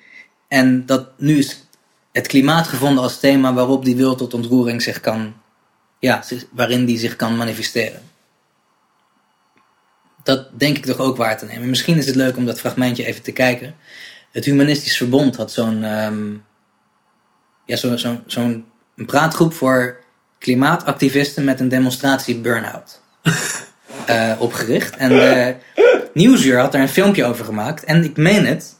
en dat nu is het klimaat gevonden als thema waarop die wil tot ontroering zich kan, waarin die zich kan manifesteren. Dat denk ik toch ook waar te nemen. Misschien is het leuk om dat fragmentje even te kijken. Het Humanistisch Verbond had zo'n praatgroep voor klimaatactivisten met een demonstratie burn-out opgericht. En Nieuwsuur had daar een filmpje over gemaakt. En ik meen het,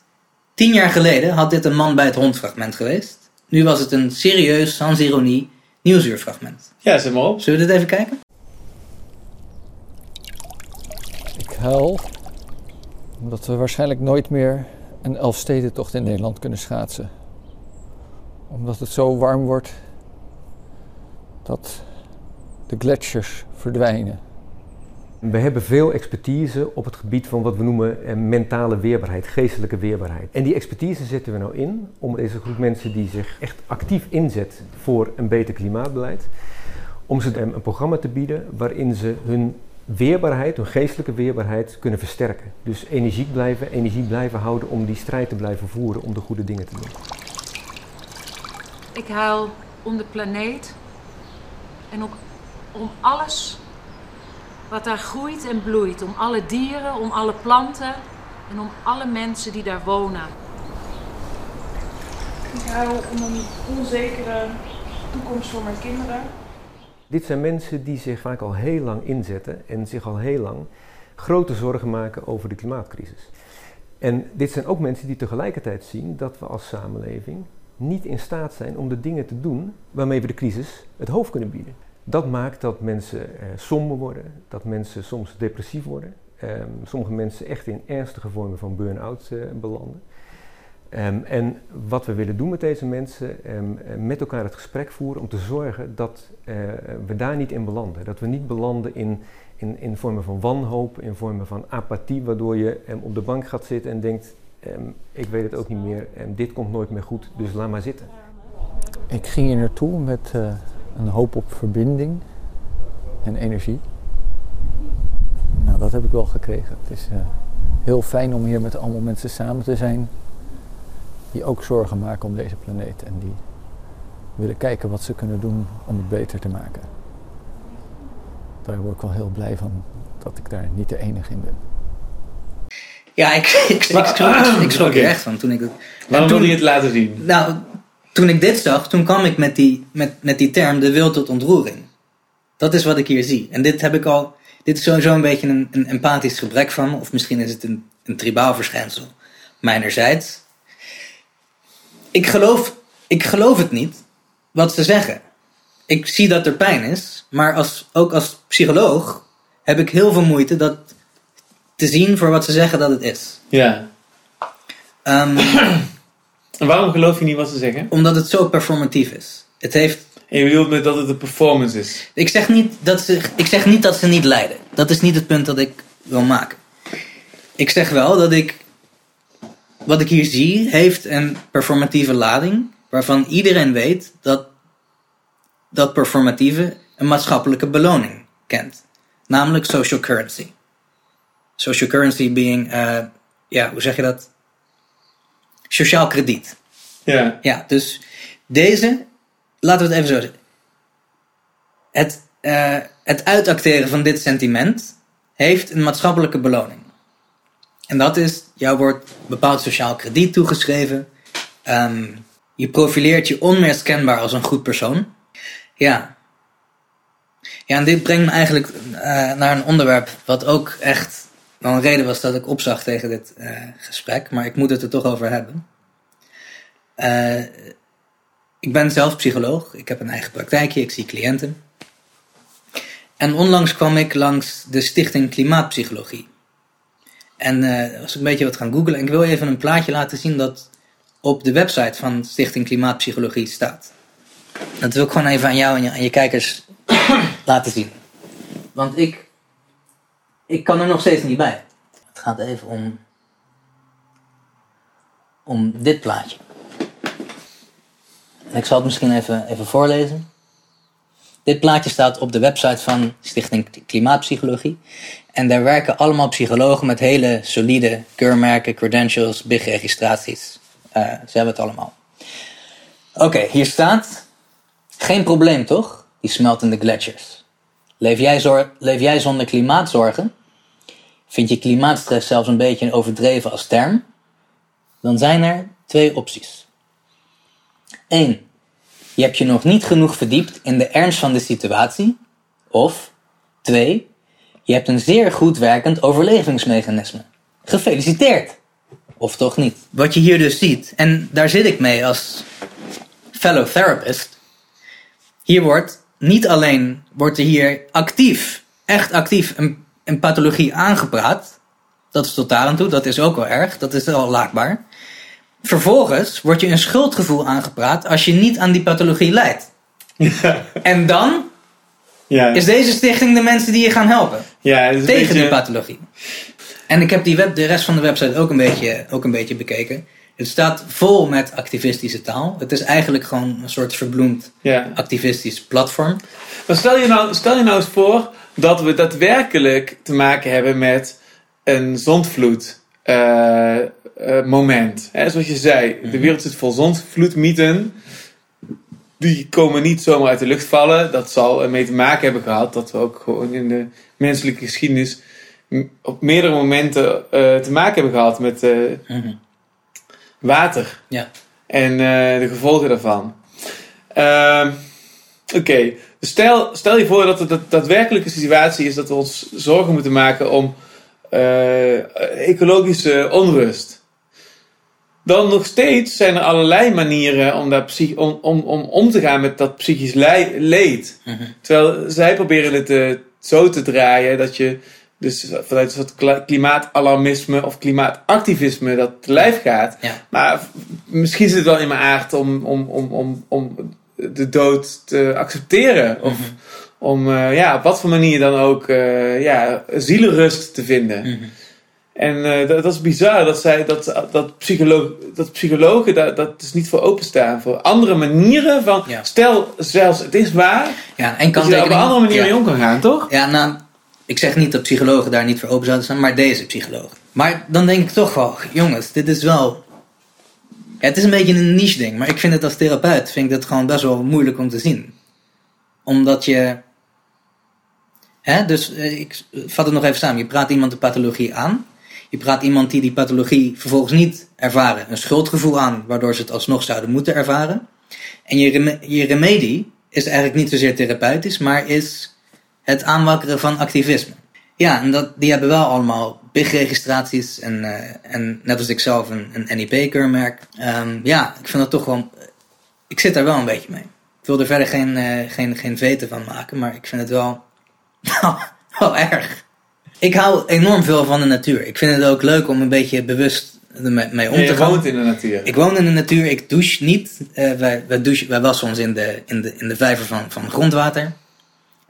10 jaar geleden had dit een man bij het hond fragment geweest. Nu was het een serieus, sans ironie, Nieuwsuur fragment. Ja, zet maar op. Zullen we dit even kijken? Ik huil omdat we waarschijnlijk nooit meer een 11-stedentocht in Nederland kunnen schaatsen. Omdat het zo warm wordt dat de gletsjers verdwijnen. We hebben veel expertise op het gebied van wat we noemen mentale weerbaarheid, geestelijke weerbaarheid. En die expertise zetten we nou in om deze groep mensen die zich echt actief inzet voor een beter klimaatbeleid, om ze een programma te bieden waarin ze hun weerbaarheid, hun geestelijke weerbaarheid kunnen versterken. Dus energie blijven houden om die strijd te blijven voeren, om de goede dingen te doen. Ik huil om de planeet en ook om alles wat daar groeit en bloeit. Om alle dieren, om alle planten en om alle mensen die daar wonen. Ik huil om een onzekere toekomst voor mijn kinderen. Dit zijn mensen die zich vaak al heel lang inzetten en zich al heel lang grote zorgen maken over de klimaatcrisis. En dit zijn ook mensen die tegelijkertijd zien dat we als samenleving niet in staat zijn om de dingen te doen waarmee we de crisis het hoofd kunnen bieden. Dat maakt dat mensen somber worden, dat mensen soms depressief worden. Sommige mensen echt in ernstige vormen van burn-out belanden. En wat we willen doen met deze mensen, met elkaar het gesprek voeren om te zorgen dat we daar niet in belanden. Dat we niet belanden in vormen van wanhoop, in vormen van apathie, waardoor je op de bank gaat zitten en denkt, ik weet het ook niet meer, dit komt nooit meer goed, dus laat maar zitten. Ik ging hier naartoe met een hoop op verbinding en energie. Nou, dat heb ik wel gekregen. Het is heel fijn om hier met allemaal mensen samen te zijn die ook zorgen maken om deze planeet en die willen kijken wat ze kunnen doen om het beter te maken. Daar word ik wel heel blij van dat ik daar niet de enige in ben. Ja, ik schrok er echt van toen ik het... Waarom wilde je het laten zien? Nou, toen ik dit zag, toen kwam ik met die term de wil tot ontroering. Dat is wat ik hier zie. En dit heb ik al... Dit is sowieso een beetje een empathisch gebrek van me. Of misschien is het een tribaal verschijnsel. Mijnerzijds. Ik geloof het niet wat ze zeggen. Ik zie dat er pijn is. Maar ook als psycholoog heb ik heel veel moeite dat te zien voor wat ze zeggen dat het is. Ja. En waarom geloof je niet wat ze zeggen? Omdat het zo performatief is. Het heeft... En je bedoelt met dat het een performance is? Ik zeg niet dat ze niet lijden. Dat is niet het punt dat ik wil maken. Ik zeg wel dat wat ik hier zie, heeft een performatieve lading, waarvan iedereen weet dat dat performatieve een maatschappelijke beloning kent. Namelijk social currency. Social currency being, hoe zeg je dat? Sociaal krediet. Ja. Ja, dus deze... Laten we het even zo zeggen. Het uitacteren van dit sentiment heeft een maatschappelijke beloning. En dat is, jou wordt bepaald sociaal krediet toegeschreven. Je profileert je onmiskenbaar als een goed persoon. Ja. Ja, en dit brengt me eigenlijk naar een onderwerp wat ook echt wel een reden was dat ik opzag tegen dit gesprek. Maar ik moet het er toch over hebben. Ik ben zelf psycholoog, ik heb een eigen praktijkje, ik zie cliënten. En onlangs kwam ik langs de Stichting Klimaatpsychologie. En was een beetje wat gaan googlen. En ik wil even een plaatje laten zien dat op de website van Stichting Klimaatpsychologie staat. Dat wil ik gewoon even aan jou en je kijkers laten zien. Want ik kan er nog steeds niet bij. Het gaat even om dit plaatje. Ik zal het misschien even voorlezen. Dit plaatje staat op de website van Stichting Klimaatpsychologie. En daar werken allemaal psychologen met hele solide keurmerken, credentials, big registraties. Ze hebben het allemaal. Oké, hier staat... Geen probleem toch? Die smeltende gletsjers. Leef jij zonder klimaatzorgen? Vind je klimaatstress zelfs een beetje overdreven als term? Dan zijn er 2 opties. 1. Je hebt je nog niet genoeg verdiept in de ernst van de situatie. Of 2. Je hebt een zeer goed werkend overlevingsmechanisme. Gefeliciteerd! Of toch niet. Wat je hier dus ziet, en daar zit ik mee als fellow therapist. Hier wordt er hier actief, echt actief, een pathologie aangepraat. Dat is tot daar aan toe, dat is ook wel erg, dat is wel laakbaar. Vervolgens wordt je een schuldgevoel aangepraat als je niet aan die pathologie lijdt. Ja. En dan is deze stichting de mensen die je gaan helpen. Ja, tegen die pathologie. En ik heb de rest van de website ook een beetje bekeken. Het staat vol met activistische taal. Het is eigenlijk gewoon een soort verbloemd activistisch platform. Maar stel je nou eens voor dat we daadwerkelijk te maken hebben met een zondvloed. Moment. Hè, zoals je zei, de wereld zit vol zondvloedmythen. Die komen niet zomaar uit de lucht vallen. Dat zal ermee te maken hebben gehad dat we ook gewoon in de menselijke geschiedenis op meerdere momenten te maken hebben gehad met water. Ja. En de gevolgen daarvan. Oké. Dus stel je voor dat het daadwerkelijke situatie is dat we ons zorgen moeten maken om ecologische onrust. Dan nog steeds zijn er allerlei manieren om, om te gaan met dat psychisch leed. Terwijl zij proberen het zo te draaien dat je Dus vanuit een soort klimaatalarmisme of klimaatactivisme dat te lijf gaat. Ja. Maar misschien zit het wel in mijn aard om de dood te accepteren. Of mm-hmm. om op wat voor manier dan ook zielerust te vinden. Mm-hmm. En dat is bizar dat psychologen dat is niet voor openstaan. Voor andere manieren van... Ja. Stel, zelfs het is waar. Ja, en kan dat je op een andere manier mee om kan gaan, toch? Ja, nou... Ik zeg niet dat psychologen daar niet voor open zouden staan, maar deze psycholoog. Maar dan denk ik toch wel, jongens, dit is wel... Ja, het is een beetje een niche ding, maar ik vind het als therapeut vind ik dat gewoon best wel moeilijk om te zien. Omdat je... Hè, dus ik vat het nog even samen. Je praat iemand de pathologie aan. Je praat iemand die pathologie vervolgens niet ervaren. Een schuldgevoel aan, waardoor ze het alsnog zouden moeten ervaren. En je remedie is eigenlijk niet zozeer therapeutisch, maar is... Het aanwakkeren van activisme. Ja, en die hebben wel allemaal big-registraties. En net als ik zelf een NIP-keurmerk. Ik vind dat toch gewoon... Ik zit daar wel een beetje mee. Ik wil er verder geen veten van maken. Maar ik vind het wel erg. Ik hou enorm veel van de natuur. Ik vind het ook leuk om een beetje bewust mee om te gaan. Je woont in de natuur. Ik woon in de natuur. Ik douche niet. Wij wassen ons in de vijver van grondwater.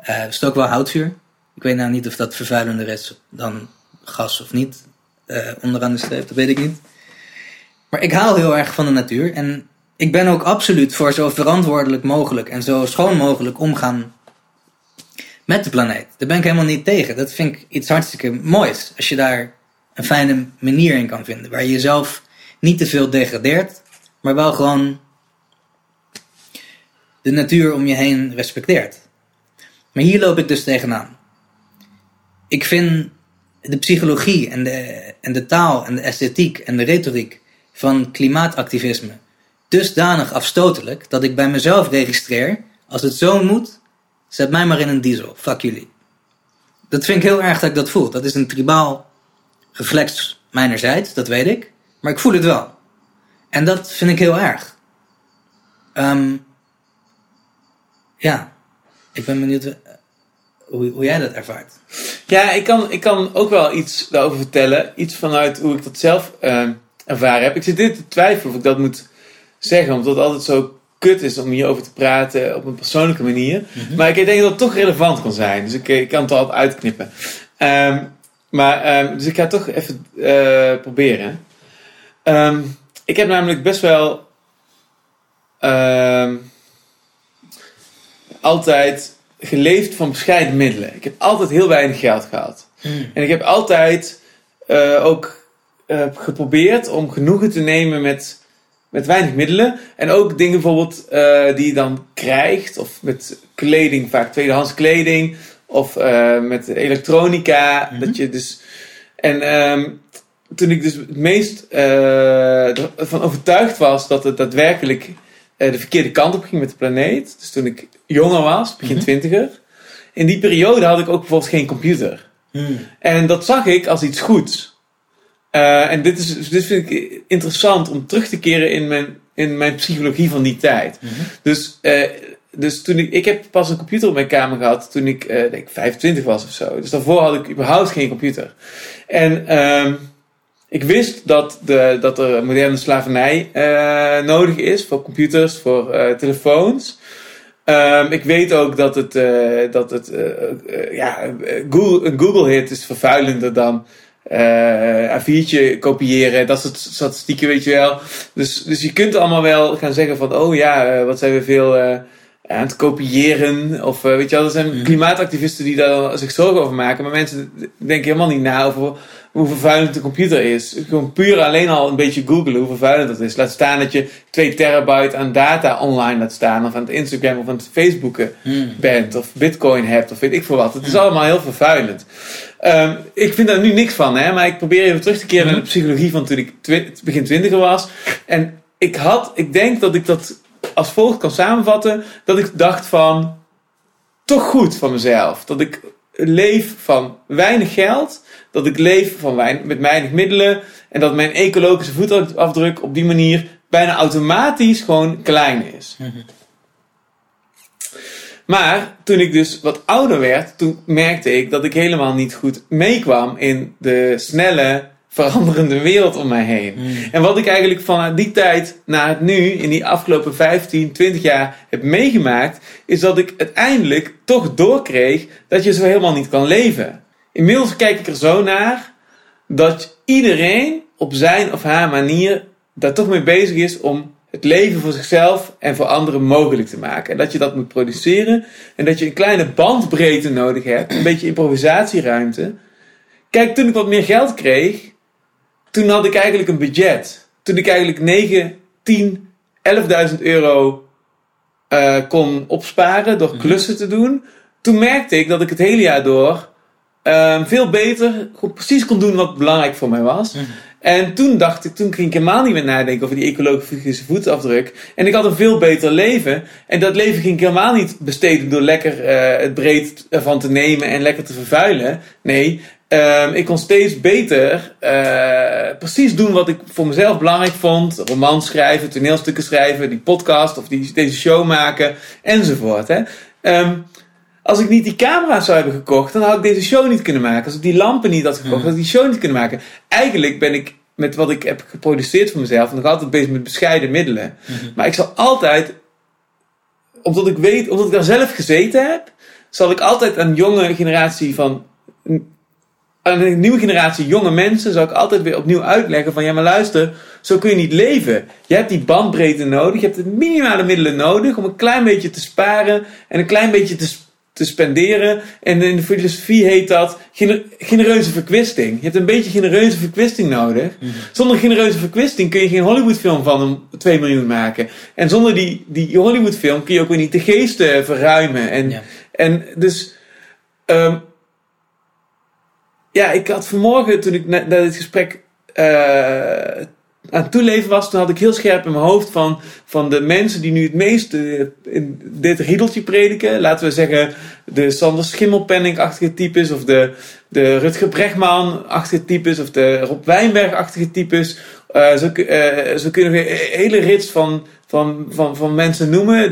We stoken wel houtvuur. Ik weet nou niet of dat vervuilender is dan gas of niet. Onderaan de streep, dat weet ik niet. Maar ik hou heel erg van de natuur. En ik ben ook absoluut voor zo verantwoordelijk mogelijk... en zo schoon mogelijk omgaan met de planeet. Daar ben ik helemaal niet tegen. Dat vind ik iets hartstikke moois. Als je daar een fijne manier in kan vinden. Waar je jezelf niet te veel degradeert. Maar wel gewoon de natuur om je heen respecteert. Maar hier loop ik dus tegenaan. Ik vind de psychologie en de taal en de esthetiek en de retoriek van klimaatactivisme dusdanig afstotelijk dat ik bij mezelf registreer, als het zo moet, zet mij maar in een diesel, fuck jullie. Dat vind ik heel erg dat ik dat voel. Dat is een tribaal reflex mijnerzijds, dat weet ik, maar ik voel het wel. En dat vind ik heel erg. Ik ben benieuwd hoe jij dat ervaart. Ja, ik kan ook wel iets daarover vertellen. Iets vanuit hoe ik dat zelf ervaren heb. Ik zit dit te twijfelen of ik dat moet zeggen. Omdat het altijd zo kut is om hierover te praten op een persoonlijke manier. Mm-hmm. Maar ik denk dat het toch relevant kan zijn. Dus ik kan het al uitknippen. Dus ik ga het toch even proberen. Ik heb namelijk best wel... altijd geleefd van bescheiden middelen. Ik heb altijd heel weinig geld gehad. Mm. En ik heb altijd ook geprobeerd om genoegen te nemen met weinig middelen. En ook dingen bijvoorbeeld die je dan krijgt. Of met kleding, vaak tweedehands kleding. Of met elektronica. Mm-hmm. Dat je dus... En toen ik dus het meest ervan overtuigd was dat het daadwerkelijk... de verkeerde kant op ging met de planeet. Dus toen ik jonger was, begin 20er. In die periode had ik ook bijvoorbeeld geen computer. Mm. En dat zag ik als iets goeds. En dit vind ik interessant om terug te keren in mijn psychologie van die tijd. Mm-hmm. Dus toen ik heb pas een computer op mijn kamer gehad toen ik 25 was of zo. Dus daarvoor had ik überhaupt geen computer. En... ik wist dat er moderne slavernij nodig is voor computers, voor telefoons. Ik weet ook dat Google-hit is vervuilender dan A4'tje kopiëren. Dat soort statistieken, weet je wel. Dus je kunt allemaal wel gaan zeggen van... wat zijn we veel aan het kopiëren. Of weet je wel, er zijn klimaatactivisten die daar zich zorgen over maken. Maar mensen denken helemaal niet na over... hoe vervuilend de computer is. Gewoon puur alleen al een beetje googlen hoe vervuilend dat is. Laat staan dat je 2 terabyte aan data online laat staan. Of aan het Instagram of aan het Facebooken bent. Of bitcoin hebt of weet ik veel wat. Het is allemaal heel vervuilend. Ik vind daar nu niks van. Hè, maar ik probeer even terug te keren naar de psychologie van toen ik begin 20er was. En ik denk dat ik dat als volgt kan samenvatten. Dat ik dacht van... toch goed van mezelf. Dat ik... leef van weinig geld, dat ik leef van met weinig middelen en dat mijn ecologische voetafdruk op die manier bijna automatisch gewoon klein is. Mm-hmm. Maar toen ik dus wat ouder werd, toen merkte ik dat ik helemaal niet goed meekwam in de snelle, veranderende wereld om mij heen. Mm. En wat ik eigenlijk van die tijd naar het nu, in die afgelopen 15, 20 jaar heb meegemaakt, is dat ik uiteindelijk toch doorkreeg dat je zo helemaal niet kan leven. Inmiddels kijk ik er zo naar dat iedereen op zijn of haar manier daar toch mee bezig is om het leven voor zichzelf en voor anderen mogelijk te maken. En dat je dat moet produceren. En dat je een kleine bandbreedte nodig hebt. Een beetje improvisatieruimte. Kijk, toen ik wat meer geld kreeg, toen had ik eigenlijk een budget. Toen ik eigenlijk 9, 10, 11.000 euro kon opsparen door klussen te doen. Toen merkte ik dat ik het hele jaar door veel beter, precies kon doen wat belangrijk voor mij was. En toen ging ik helemaal niet meer nadenken over die ecologische voetafdruk. En ik had een veel beter leven. En dat leven ging ik helemaal niet besteden door lekker het breed ervan te nemen en lekker te vervuilen. Nee, ik kon steeds beter precies doen wat ik voor mezelf belangrijk vond. Romans schrijven, toneelstukken schrijven, die podcast of deze show maken enzovoort. Hè. Als ik niet die camera's zou hebben gekocht, dan had ik deze show niet kunnen maken. Als ik die lampen niet had gekocht, had ik die show niet kunnen maken. Eigenlijk ben ik met wat ik heb geproduceerd voor mezelf nog altijd bezig met bescheiden middelen. Mm-hmm. Maar ik zal altijd, omdat ik daar zelf gezeten heb, zal ik altijd aan een nieuwe generatie jonge mensen, zal ik altijd weer opnieuw uitleggen van, ja maar luister, zo kun je niet leven. Je hebt die bandbreedte nodig, je hebt de minimale middelen nodig om een klein beetje te sparen en een klein beetje te spenderen. En in de filosofie heet dat genereuze verkwisting. Je hebt een beetje genereuze verkwisting nodig. Mm-hmm. Zonder genereuze verkwisting kun je geen Hollywoodfilm van een 2 miljoen maken. En zonder die Hollywoodfilm kun je ook weer niet de geesten verruimen. En dus ik had vanmorgen, toen ik naar dit gesprek aan het toeleven was, toen had ik heel scherp in mijn hoofd van de mensen die nu het meest in dit riedeltje prediken. Laten we zeggen de Sander Schimmelpennink-achtige types, of de Rutger Bregman-achtige types, of de Rob Wijnberg-achtige types. Zo kunnen we een hele rits van mensen noemen.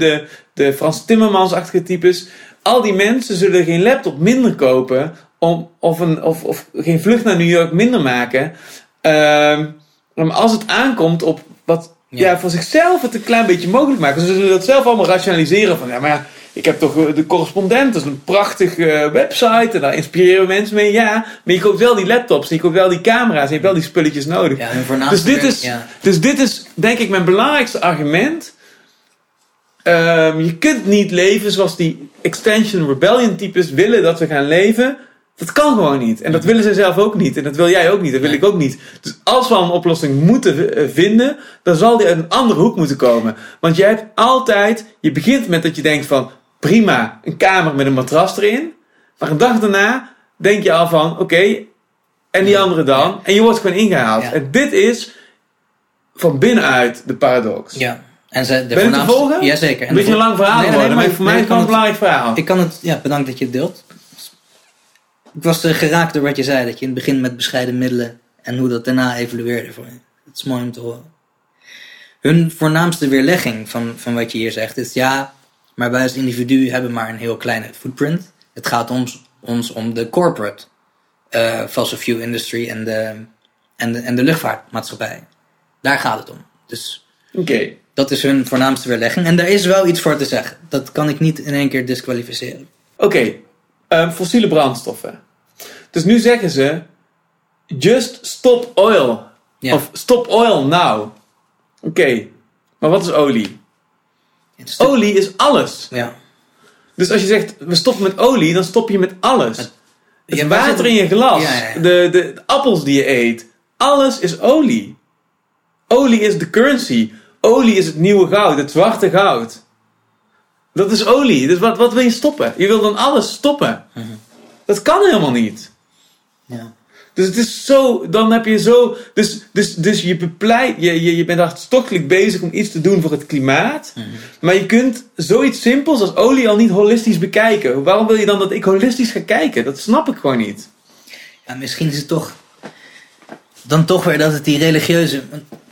De Frans Timmermans-achtige types. Al die mensen zullen geen laptop minder kopen of geen vlucht naar New York minder maken. Maar als het aankomt op wat voor zichzelf het een klein beetje mogelijk maken. Ze zullen dat zelf allemaal rationaliseren. Van ik heb toch de correspondent. Dat is een prachtige website. En daar inspireren we mensen mee. Ja, maar je koopt wel die laptops. Je koopt wel die camera's. Je hebt wel die spulletjes nodig. Ja, dus dit is denk ik mijn belangrijkste argument. Je kunt niet leven zoals die Extinction Rebellion types willen dat we gaan leven. Dat kan gewoon niet. En dat willen ze zelf ook niet. En dat wil jij ook niet. Dat wil ik ook niet. Dus als we al een oplossing moeten vinden, dan zal die uit een andere hoek moeten komen. Want jij hebt altijd, je begint met dat je denkt van, prima, een kamer met een matras erin. Maar een dag daarna denk je al van, oké, en die andere dan. En je wordt gewoon ingehaald. Ja. En dit is van binnenuit de paradox. Ja. En ze, ben je te volgen? Jazeker. Een beetje een lang verhaal worden, maar voor mij is het een belangrijk verhaal. Bedankt dat je het deelt. Ik was geraakt door wat je zei. Dat je in het begin met bescheiden middelen. En hoe dat daarna evolueerde voor je. Het is mooi om te horen. Hun voornaamste weerlegging van wat je hier zegt is. Ja, maar wij als individu hebben maar een heel kleine footprint. Het gaat ons om de corporate fossil fuel industry. En de luchtvaartmaatschappij. Daar gaat het om. Dus dat is hun voornaamste weerlegging. En daar is wel iets voor te zeggen. Dat kan ik niet in één keer disqualificeren. Fossiele brandstoffen. Dus nu zeggen ze, just stop oil. Yeah. Of stop oil now. Maar wat is olie? Olie is alles. Yeah. Dus als je zegt, we stoppen met olie, dan stop je met alles. Het water in je glas, de appels die je eet. Alles is olie. Olie is de currency. Olie is het nieuwe goud, het zwarte goud. Dat is olie. Dus wat wil je stoppen? Je wil dan alles stoppen. Mm-hmm. Dat kan helemaal niet. Ja. Dus het is zo... Dan heb je zo... Dus je bepleit... Je bent hartstochtelijk bezig om iets te doen voor het klimaat. Mm-hmm. Maar je kunt zoiets simpels als olie al niet holistisch bekijken. Waarom wil je dan dat ik holistisch ga kijken? Dat snap ik gewoon niet. Ja, misschien is het toch... Dan toch weer dat het die religieuze...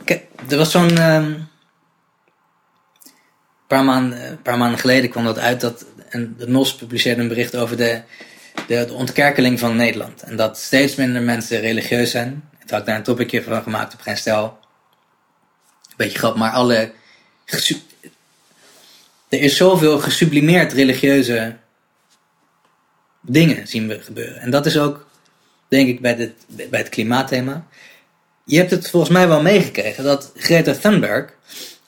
Kijk, er was zo'n... Een paar maanden geleden kwam dat uit dat En de NOS publiceerde een bericht over de ontkerkeling van Nederland. En dat steeds minder mensen religieus zijn. En toen had ik daar een topicje van gemaakt op Geen Stijl. Een beetje grap, maar er is zoveel gesublimeerd religieuze dingen zien we gebeuren. En dat is ook, denk ik, bij het klimaatthema. Je hebt het volgens mij wel meegekregen dat Greta Thunberg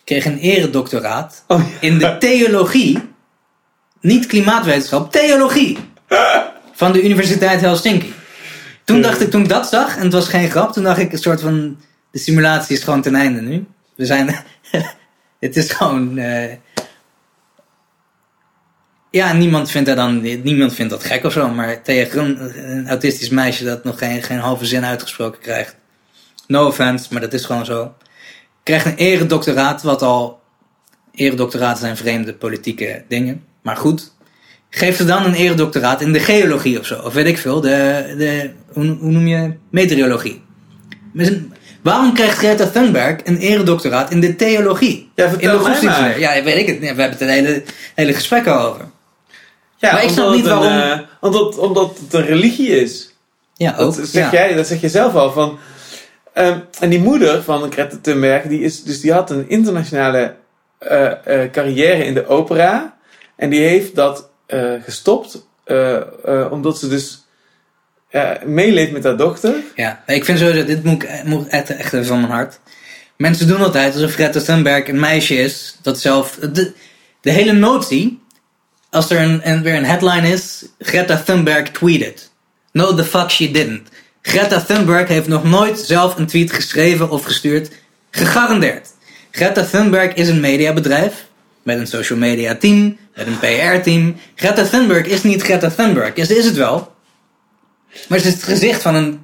kreeg een eredoctoraat in de theologie, niet klimaatwetenschap, theologie van de Universiteit Helsinki. Toen dacht ik, toen ik dat zag, en het was geen grap, toen dacht ik een soort van, de simulatie is gewoon ten einde nu. We zijn, het is gewoon, ja, niemand vindt dat gek of zo, maar tegen een autistisch meisje dat nog geen halve zin uitgesproken krijgt. No offense, maar dat is gewoon zo. Krijgt een eredoctoraat, wat al... Eredoctoraten zijn vreemde politieke dingen. Maar goed, geef ze dan een eredoctoraat in de geologie of zo. Of weet ik veel, hoe noem je? Meteorologie. Waarom krijgt Greta Thunberg een eredoctoraat in de theologie? Ja, in de godsdienst. Ja, weet ik het. Ja, we hebben het een hele gesprek over. Ja, maar ik snap niet waarom... Omdat het een religie is. Ja, ook. Dat zeg je zelf al, van... en die moeder van Greta Thunberg, die had een internationale carrière in de opera. En die heeft dat gestopt, omdat ze dus meeleeft met haar dochter. Ja, ik vind sowieso, dit moet echt even van mijn hart. Mensen doen altijd alsof Greta Thunberg een meisje is, dat zelf... De hele notie, als er weer een headline is, Greta Thunberg tweeted. No the fuck she didn't. Greta Thunberg heeft nog nooit zelf een tweet geschreven of gestuurd. Gegarandeerd. Greta Thunberg is een mediabedrijf. Met een social media team. Met een PR team. Greta Thunberg is niet Greta Thunberg. Ze is het wel. Maar ze is het gezicht van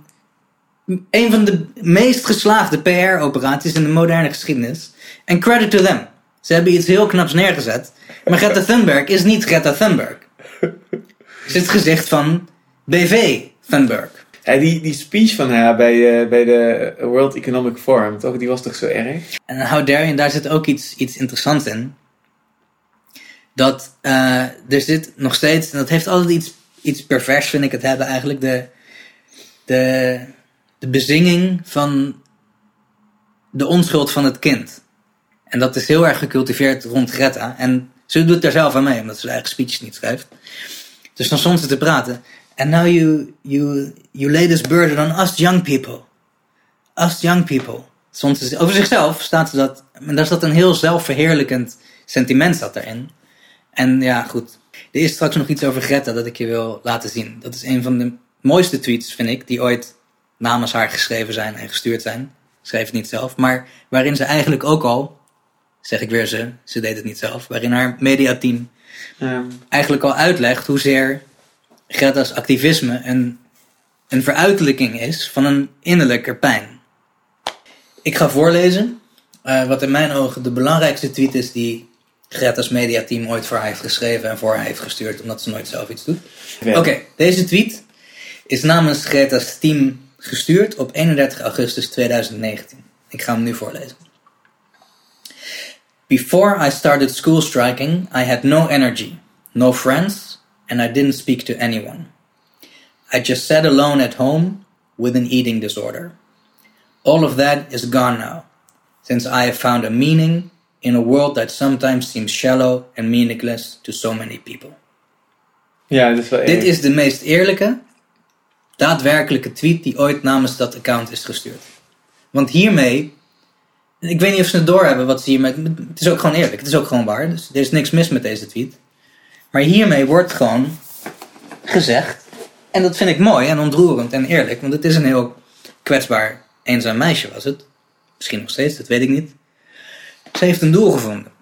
een van de meest geslaagde PR-operaties in de moderne geschiedenis. En credit to them. Ze hebben iets heel knaps neergezet. Maar Greta Thunberg is niet Greta Thunberg. Ze is het gezicht van BV Thunberg. Ja, die speech van haar bij de World Economic Forum, toch? Die was toch zo erg? En how dare you, daar zit ook iets interessants in. Dat er zit nog steeds, en dat heeft altijd iets pervers, vind ik het hebben eigenlijk, de bezinging van de onschuld van het kind. En dat is heel erg gecultiveerd rond Greta. En ze doet daar zelf aan mee, omdat ze haar eigen speeches niet schrijft. Dus dan stond ze te praten... And now you lay this burden on us young people. Us young people. Soms over zichzelf staat ze dat. En daar zat een heel zelfverheerlijkend sentiment zat erin. En ja, goed. Er is straks nog iets over Greta dat ik je wil laten zien. Dat is een van de mooiste tweets, vind ik, die ooit namens haar geschreven zijn en gestuurd zijn. Schreef het niet zelf. Maar waarin ze eigenlijk ook al, zeg ik weer ze deed het niet zelf. Waarin haar mediateam eigenlijk al uitlegt hoezeer Greta's activisme een veruitelijking is van een innerlijke pijn. Ik ga voorlezen wat in mijn ogen de belangrijkste tweet is die Greta's mediateam ooit voor haar heeft geschreven en voor haar heeft gestuurd, omdat ze nooit zelf iets doet. Oké, deze tweet is namens Greta's team gestuurd op 31 augustus 2019. Ik ga hem nu voorlezen. Before I started school striking, I had no energy, no friends... and I didn't speak to anyone. I just sat alone at home with an eating disorder. All of that is gone now, since I have found a meaning in a world that sometimes seems shallow and meaningless to so many people. Ja, dat is wel eerlijk. Dit is de meest eerlijke, daadwerkelijke tweet die ooit namens dat account is gestuurd. Want hiermee, ik weet niet of ze het doorhebben wat ze hiermee... Het is ook gewoon eerlijk, het is ook gewoon waar. Dus er is niks mis met deze tweet. Maar hiermee wordt gewoon gezegd, en dat vind ik mooi en ontroerend en eerlijk, want het is een heel kwetsbaar, eenzaam meisje was het. Misschien nog steeds, dat weet ik niet. Ze heeft een doel gevonden.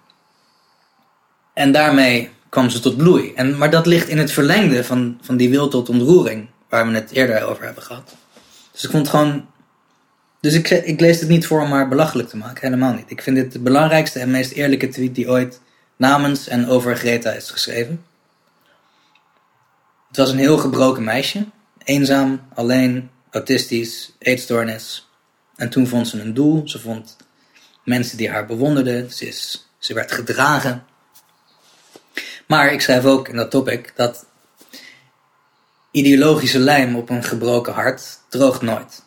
En daarmee kwam ze tot bloei. Maar dat ligt in het verlengde van die wil tot ontroering, waar we het eerder over hebben gehad. Dus ik vond het gewoon... Dus ik lees het niet voor om haar belachelijk te maken, helemaal niet. Ik vind dit de belangrijkste en meest eerlijke tweet die ooit... namens en over Greta is geschreven. Het was een heel gebroken meisje. Eenzaam, alleen, autistisch, eetstoornis. En toen vond ze een doel. Ze vond mensen die haar bewonderden. Ze werd gedragen. Maar ik schrijf ook in dat topic dat ideologische lijm op een gebroken hart droogt nooit.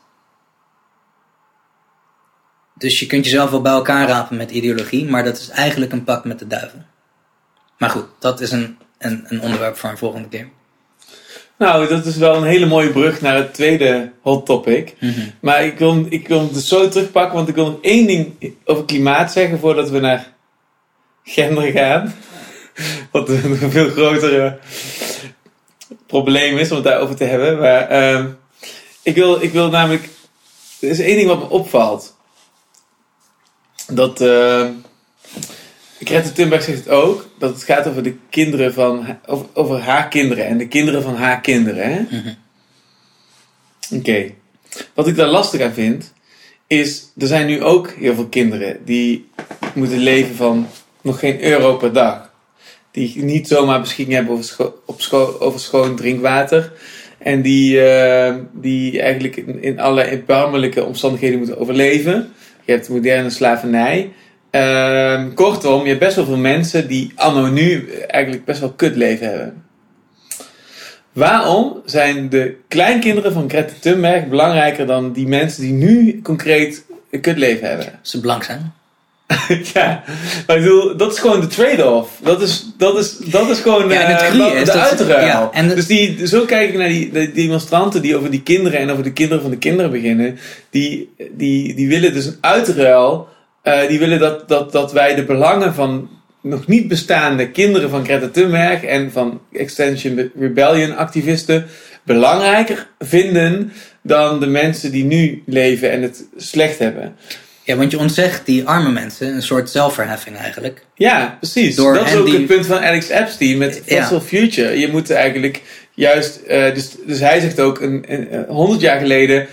Dus je kunt jezelf wel bij elkaar rapen met ideologie, maar dat is eigenlijk een pact met de duivel. Maar goed, dat is een onderwerp voor een volgende keer. Nou, dat is wel een hele mooie brug naar het tweede hot topic. Mm-hmm. Maar ik wil het dus zo terugpakken, want ik wil nog één ding over klimaat zeggen voordat we naar gender gaan. Wat een veel grotere probleem is om het daarover te hebben. Maar ik wil namelijk... Er is één ding wat me opvalt. Dat... Greta Thunberg zegt het ook, dat het gaat over de kinderen van... Over haar kinderen en de kinderen van haar kinderen. Hè? Mm-hmm. Oké. Wat ik daar lastig aan vind, is... Er zijn nu ook heel veel kinderen die moeten leven van nog geen euro per dag. Die niet zomaar beschikking hebben over, over schoon drinkwater. En die eigenlijk in allerlei erbarmelijke omstandigheden moeten overleven. Je hebt moderne slavernij. Kortom, je hebt best wel veel mensen die anno nu eigenlijk best wel kut leven hebben. Waarom zijn de kleinkinderen van Greta Thunberg belangrijker dan die mensen die nu concreet een kut leven hebben? Ze blank zijn. Ja, maar ik bedoel, dat is gewoon de trade-off. Dat is gewoon de uitruil. Ja, dus zo kijk ik naar die demonstranten die over die kinderen en over de kinderen van de kinderen beginnen. Die willen dus een uitruil. Die willen dat wij de belangen van nog niet bestaande kinderen van Greta Thunberg en van Extinction Rebellion activisten belangrijker vinden dan de mensen die nu leven en het slecht hebben. Ja, want je ontzegt die arme mensen een soort zelfverheffing eigenlijk. Ja, precies. Door dat is ook het punt van Alex Epstein met Fossil Future. Je moet eigenlijk juist... Dus hij zegt ook, 100 jaar geleden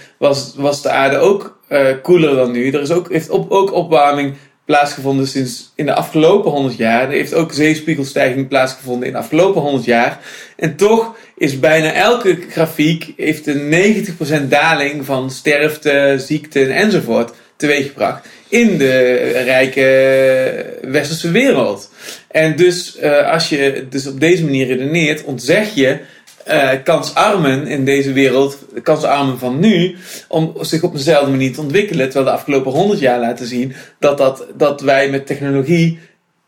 was de aarde ook koeler dan nu. Er is ook opwarming plaatsgevonden sinds in de afgelopen 100 jaar. Er heeft ook zeespiegelstijging plaatsgevonden in de afgelopen 100 jaar. En toch is bijna elke grafiek heeft een 90% daling van sterfte, ziekten enzovoort teweeggebracht in de rijke westerse wereld. En dus als je dus op deze manier redeneert, ontzeg je kansarmen in deze wereld, de kansarmen van nu, om zich op dezelfde manier te ontwikkelen, terwijl de afgelopen 100 jaar laten zien dat wij met technologie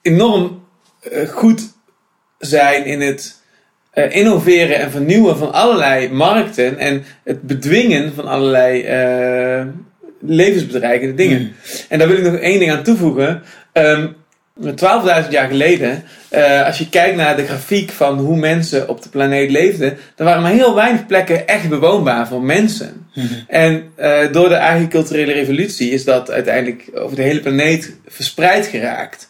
enorm goed zijn in het innoveren en vernieuwen van allerlei markten en het bedwingen van allerlei levensbedreigende dingen. En daar wil ik nog één ding aan toevoegen. 12.000 jaar geleden, als je kijkt naar de grafiek van hoe mensen op de planeet leefden, dan waren maar heel weinig plekken echt bewoonbaar voor mensen. Mm-hmm. En door de agriculturele revolutie is dat uiteindelijk over de hele planeet verspreid geraakt.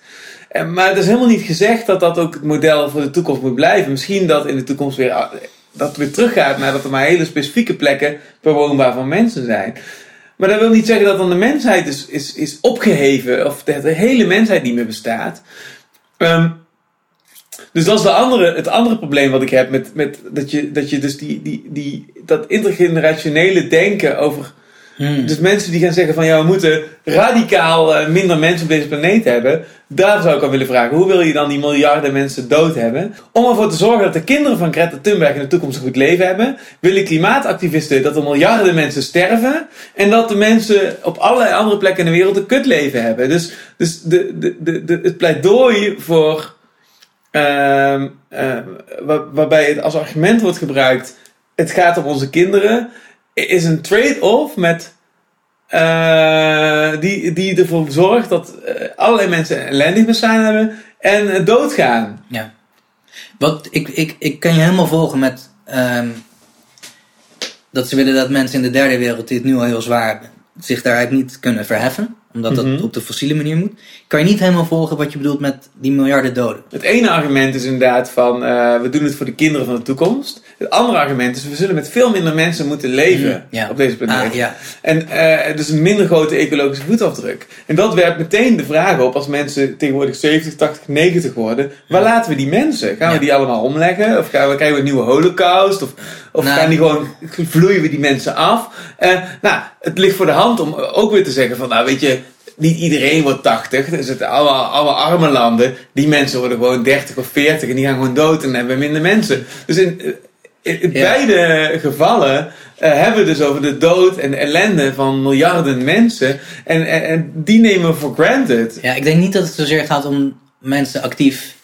Maar het is helemaal niet gezegd dat ook het model voor de toekomst moet blijven. Misschien dat in de toekomst weer teruggaat naar dat er maar hele specifieke plekken bewoonbaar voor mensen zijn. Maar dat wil niet zeggen dat dan de mensheid is opgeheven. Of dat de hele mensheid niet meer bestaat. Dus dat is het andere probleem wat ik heb. Met dat je dus dat intergenerationele denken over... Dus mensen die gaan zeggen van... Ja, we moeten radicaal minder mensen op deze planeet hebben. Daar zou ik aan willen vragen. Hoe wil je dan die miljarden mensen dood hebben? Om ervoor te zorgen dat de kinderen van Greta Thunberg in de toekomst een goed leven hebben. Willen klimaatactivisten dat er miljarden mensen sterven. En dat de mensen op allerlei andere plekken in de wereld een kutleven hebben. Dus het pleidooi voor... waarbij het als argument wordt gebruikt... Het gaat om onze kinderen... is een trade-off met die ervoor zorgt dat allerlei mensen ellendig bestaan hebben en doodgaan. Ja. Wat ik kan je helemaal volgen met dat ze willen dat mensen in de derde wereld die het nu al heel zwaar hebben zich daar eigenlijk niet kunnen verheffen, omdat dat op de fossiele manier moet. Kan je niet helemaal volgen wat je bedoelt met die miljarden doden. Het ene argument is inderdaad van... we doen het voor de kinderen van de toekomst. Het andere argument is... we zullen met veel minder mensen moeten leven... op deze planeet. En dus een minder grote ecologische voetafdruk. En dat werpt meteen de vraag op... als mensen tegenwoordig 70, 80, 90 worden... waar laten we die mensen? Gaan we die allemaal omleggen? Of krijgen we een nieuwe holocaust? Of gaan die gewoon... vloeien we die mensen af? Nou, het ligt voor de hand om ook weer te zeggen van... nou, weet je... niet iedereen wordt 80. Dus het alle arme landen, die mensen worden gewoon 30 of 40 en die gaan gewoon dood en hebben minder mensen. Dus in beide gevallen hebben we dus over de dood en de ellende van miljarden mensen. En die nemen we voor granted. Ja, ik denk niet dat het zozeer gaat om mensen actief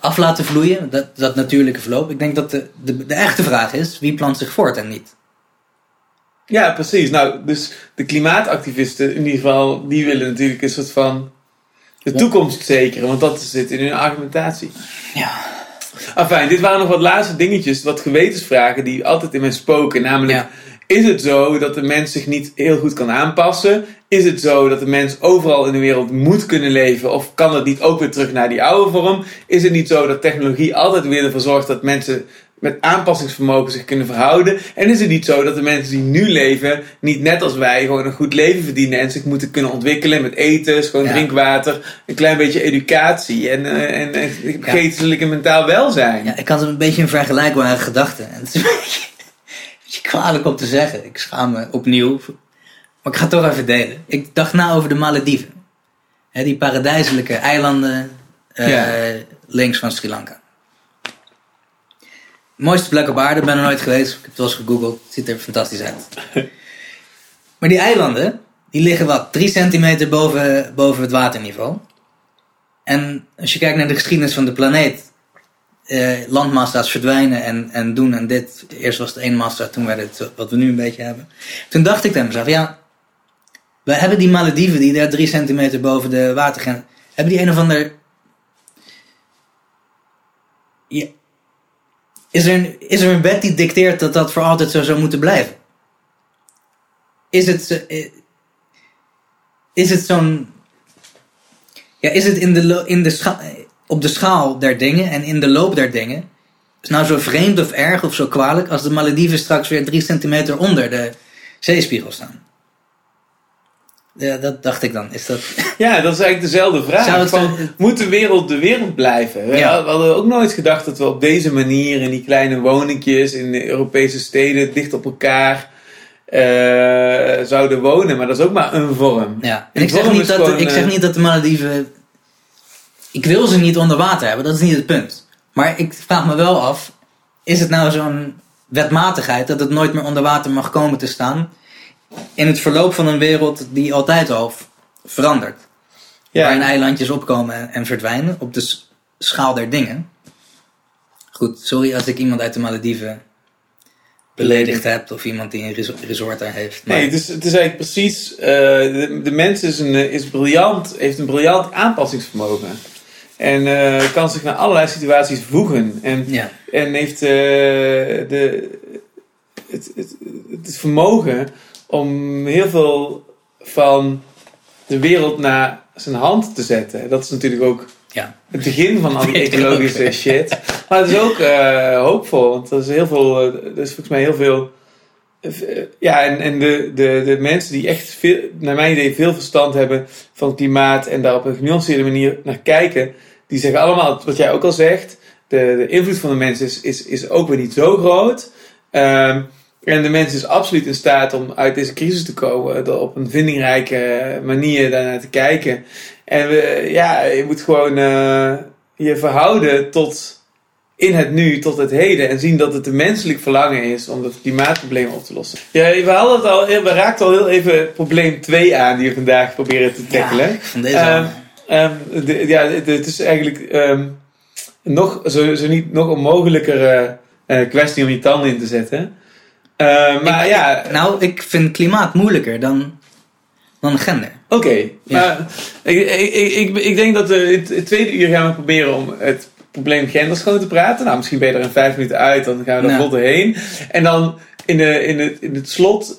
af laten vloeien, dat natuurlijke verloop. Ik denk dat de echte vraag is, wie plant zich voort en niet? Ja, precies. Nou, dus de klimaatactivisten in ieder geval, die willen natuurlijk een soort van de toekomst zekeren. Want dat zit in hun argumentatie. Ja. Enfin, dit waren nog wat laatste dingetjes, wat gewetensvragen die altijd in mij spoken. Namelijk, is het zo dat de mens zich niet heel goed kan aanpassen? Is het zo dat de mens overal in de wereld moet kunnen leven? Of kan dat niet ook weer terug naar die oude vorm? Is het niet zo dat technologie altijd weer ervoor zorgt dat mensen met aanpassingsvermogen zich kunnen verhouden? En is het niet zo dat de mensen die nu leven niet net als wij gewoon een goed leven verdienen en zich moeten kunnen ontwikkelen met eten, schoon drinkwater, een klein beetje educatie en geestelijk en mentaal welzijn? Ja, ik had een beetje een vergelijkbare gedachte. En het is een beetje kwalijk om te zeggen. Ik schaam me opnieuw. Maar ik ga het toch even delen. Ik dacht na over de Malediven. He, die paradijselijke eilanden links van Sri Lanka. Mooiste plek op aarde, ben er nooit geweest. Ik heb het wel eens gegoogeld, het ziet er fantastisch uit. Maar die eilanden, die liggen 3 centimeter boven het waterniveau. En als je kijkt naar de geschiedenis van de planeet, landmassa's verdwijnen en doen en dit. Eerst was het 1 massa, toen werd het wat we nu een beetje hebben. Toen dacht ik tegen mezelf, we hebben die Malediven die daar 3 centimeter boven de watergrens, hebben die een of ander... Ja. Is er een wet die dicteert dat voor altijd zo zou moeten blijven? Is het zo'n... Ja, is het op de schaal der dingen en in de loop der dingen... Is nou zo vreemd of erg of zo kwalijk als de Malediven straks weer 3 centimeter onder de zeespiegel staan? Ja, dat dacht ik dan. Is dat... Ja, dat is eigenlijk dezelfde vraag. Moet de wereld blijven? We hadden ook nooit gedacht dat we op deze manier... in die kleine woningjes in de Europese steden... dicht op elkaar zouden wonen. Maar dat is ook maar een vorm. Ja. En ik zeg niet dat de Malediven... Ik wil ze niet onder water hebben. Dat is niet het punt. Maar ik vraag me wel af... Is het nou zo'n wetmatigheid... dat het nooit meer onder water mag komen te staan... in het verloop van een wereld die altijd al verandert. Ja. Waarin eilandjes opkomen en verdwijnen. Op de schaal der dingen. Goed, sorry als ik iemand uit de Malediven beledigd heb. Of iemand die een resort daar heeft. Maar... Nee, het is eigenlijk precies... de mens heeft een briljant aanpassingsvermogen. En kan zich naar allerlei situaties voegen. En heeft het vermogen... om heel veel van de wereld naar zijn hand te zetten. Dat is natuurlijk ook het begin van al die ecologische shit. Maar het is ook hoopvol. Want er is volgens mij heel veel... En de mensen die echt veel, naar mijn idee veel verstand hebben... van het klimaat en daar op een genuanceerde manier naar kijken... die zeggen allemaal, wat jij ook al zegt... de invloed van de mensen is ook weer niet zo groot... En de mens is absoluut in staat om uit deze crisis te komen. Op een vindingrijke manier daarnaar te kijken. En je moet gewoon je verhouden tot in het nu, tot het heden. En zien dat het een menselijk verlangen is om dat klimaatprobleem op te lossen. Ja, we raakten al heel even probleem 2 aan die we vandaag proberen te tackelen. Ja, van deze het is eigenlijk nog zo niet nog onmogelijker kwestie om je tanden in te zetten. Ik vind klimaat moeilijker dan gender. Oké. Maar ik denk dat we in het tweede uur gaan we proberen om het probleem gender schoon te praten. Nou, misschien ben je er in 5 minuten uit, dan gaan we er vlot doorheen. En dan in het slot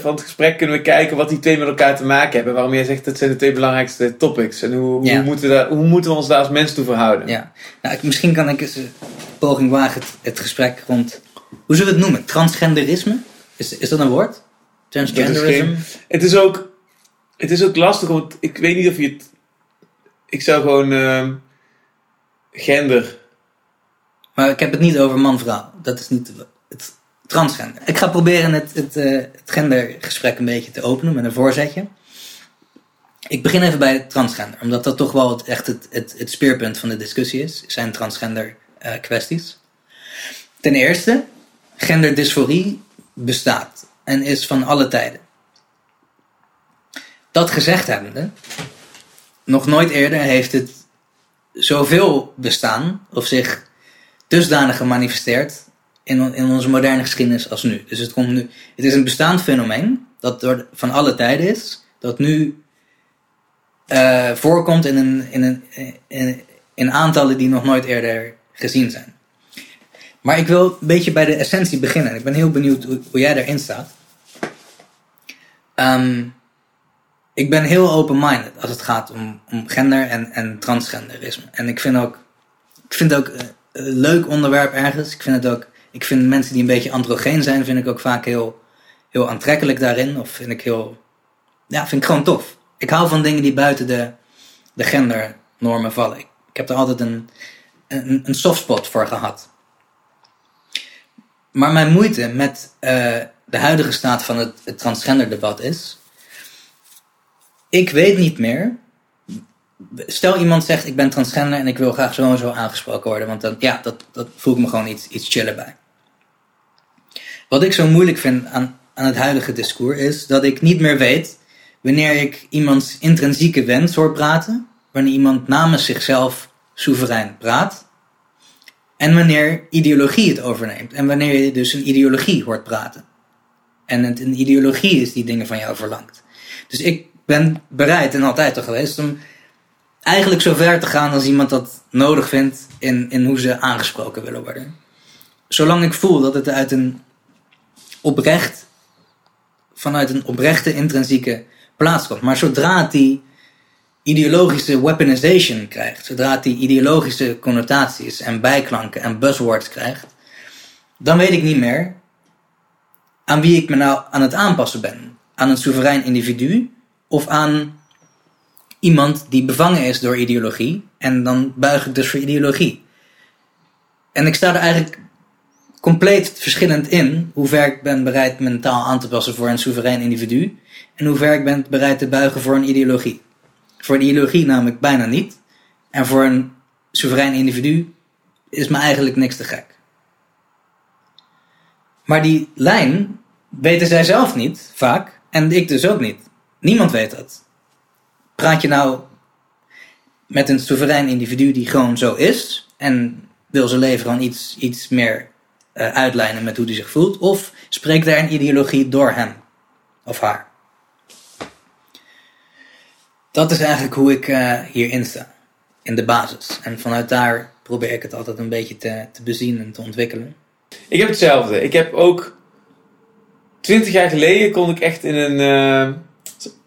van het gesprek kunnen we kijken wat die twee met elkaar te maken hebben. Waarom jij zegt dat zijn de 2 belangrijkste topics. En hoe moeten we ons daar als mens toe verhouden? Ja. Nou, misschien kan ik eens een poging wagen het gesprek rond... Hoe zullen we het noemen? Transgenderisme? Is dat een woord? Transgenderisme? Het is ook lastig, want ik weet niet of je het... Ik zou gewoon... gender... Maar ik heb het niet over man-vrouw. Dat is niet het transgender. Ik ga proberen het gendergesprek een beetje te openen met een voorzetje. Ik begin even bij transgender, omdat dat toch wel echt het speerpunt van de discussie is, zijn transgender kwesties. Ten eerste, genderdysforie bestaat en is van alle tijden. Dat gezegd hebbende, nog nooit eerder heeft het zoveel bestaan of zich dusdanig gemanifesteerd in onze moderne geschiedenis als nu. Dus het komt nu. Het is een bestaand fenomeen dat van alle tijden is, dat nu voorkomt in aantallen die nog nooit eerder gezien zijn. Maar ik wil een beetje bij de essentie beginnen. Ik ben heel benieuwd hoe jij daarin staat. Ik ben heel open-minded als het gaat om gender en transgenderisme. En ik vind het ook een leuk onderwerp ergens. Ik vind mensen die een beetje androgeen zijn, vind ik ook vaak heel, heel aantrekkelijk daarin. Of vind ik gewoon tof. Ik hou van dingen die buiten de gendernormen vallen. Ik heb er altijd een softspot voor gehad. Maar mijn moeite met de huidige staat van het transgenderdebat is, ik weet niet meer. Stel iemand zegt ik ben transgender en ik wil graag zo en zo aangesproken worden. Want dan, ja, dat voel ik me gewoon iets chiller bij. Wat ik zo moeilijk vind aan het huidige discours is dat ik niet meer weet wanneer ik iemands intrinsieke wens hoor praten. Wanneer iemand namens zichzelf soeverein praat. En wanneer ideologie het overneemt. En wanneer je dus een ideologie hoort praten. En het een ideologie is die dingen van jou verlangt. Dus ik ben bereid en altijd al geweest om eigenlijk zo ver te gaan als iemand dat nodig vindt in hoe ze aangesproken willen worden. Zolang ik voel dat het vanuit een oprechte intrinsieke plaats komt. Maar zodra het die ideologische weaponization krijgt, zodra het die ideologische connotaties en bijklanken en buzzwords krijgt, dan weet ik niet meer aan wie ik me nou aan het aanpassen ben. Aan een soeverein individu of aan iemand die bevangen is door ideologie. En dan buig ik dus voor ideologie. En ik sta er eigenlijk compleet verschillend in hoe ver ik ben bereid mentaal aan te passen voor een soeverein individu. En hoe ver ik ben bereid te buigen voor een ideologie. Voor een ideologie namelijk bijna niet. En voor een soeverein individu is me eigenlijk niks te gek. Maar die lijn weten zij zelf niet, vaak. En ik dus ook niet. Niemand weet dat. Praat je nou met een soeverein individu die gewoon zo is en wil zijn leven gewoon iets meer uitlijnen met hoe hij zich voelt, of spreekt daar een ideologie door hem of haar? Dat is eigenlijk hoe ik hierin sta, in de basis. En vanuit daar probeer ik het altijd een beetje te bezien en te ontwikkelen. Ik heb hetzelfde. Ik heb ook 20 jaar geleden kon ik echt in een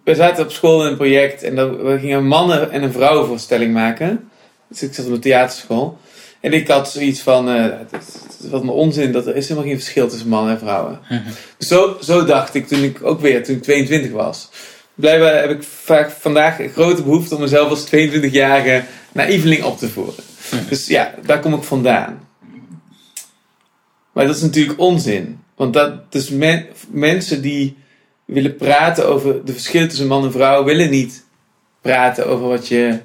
we zaten op school in een project en we gingen een mannen- en een vrouwenvoorstelling maken. Dus ik zat op een theaterschool. En ik had zoiets van, het is wat een onzin, dat er is helemaal geen verschil tussen mannen en vrouwen. Mm-hmm. Zo dacht ik toen ik 22 was. Blijkbaar heb ik vaak vandaag een grote behoefte om mezelf als 22-jarige naïveling op te voeren. Mm-hmm. Dus ja, daar kom ik vandaan. Maar dat is natuurlijk onzin. Want dat dus mensen die willen praten over de verschillen tussen man en vrouw, willen niet praten over wat je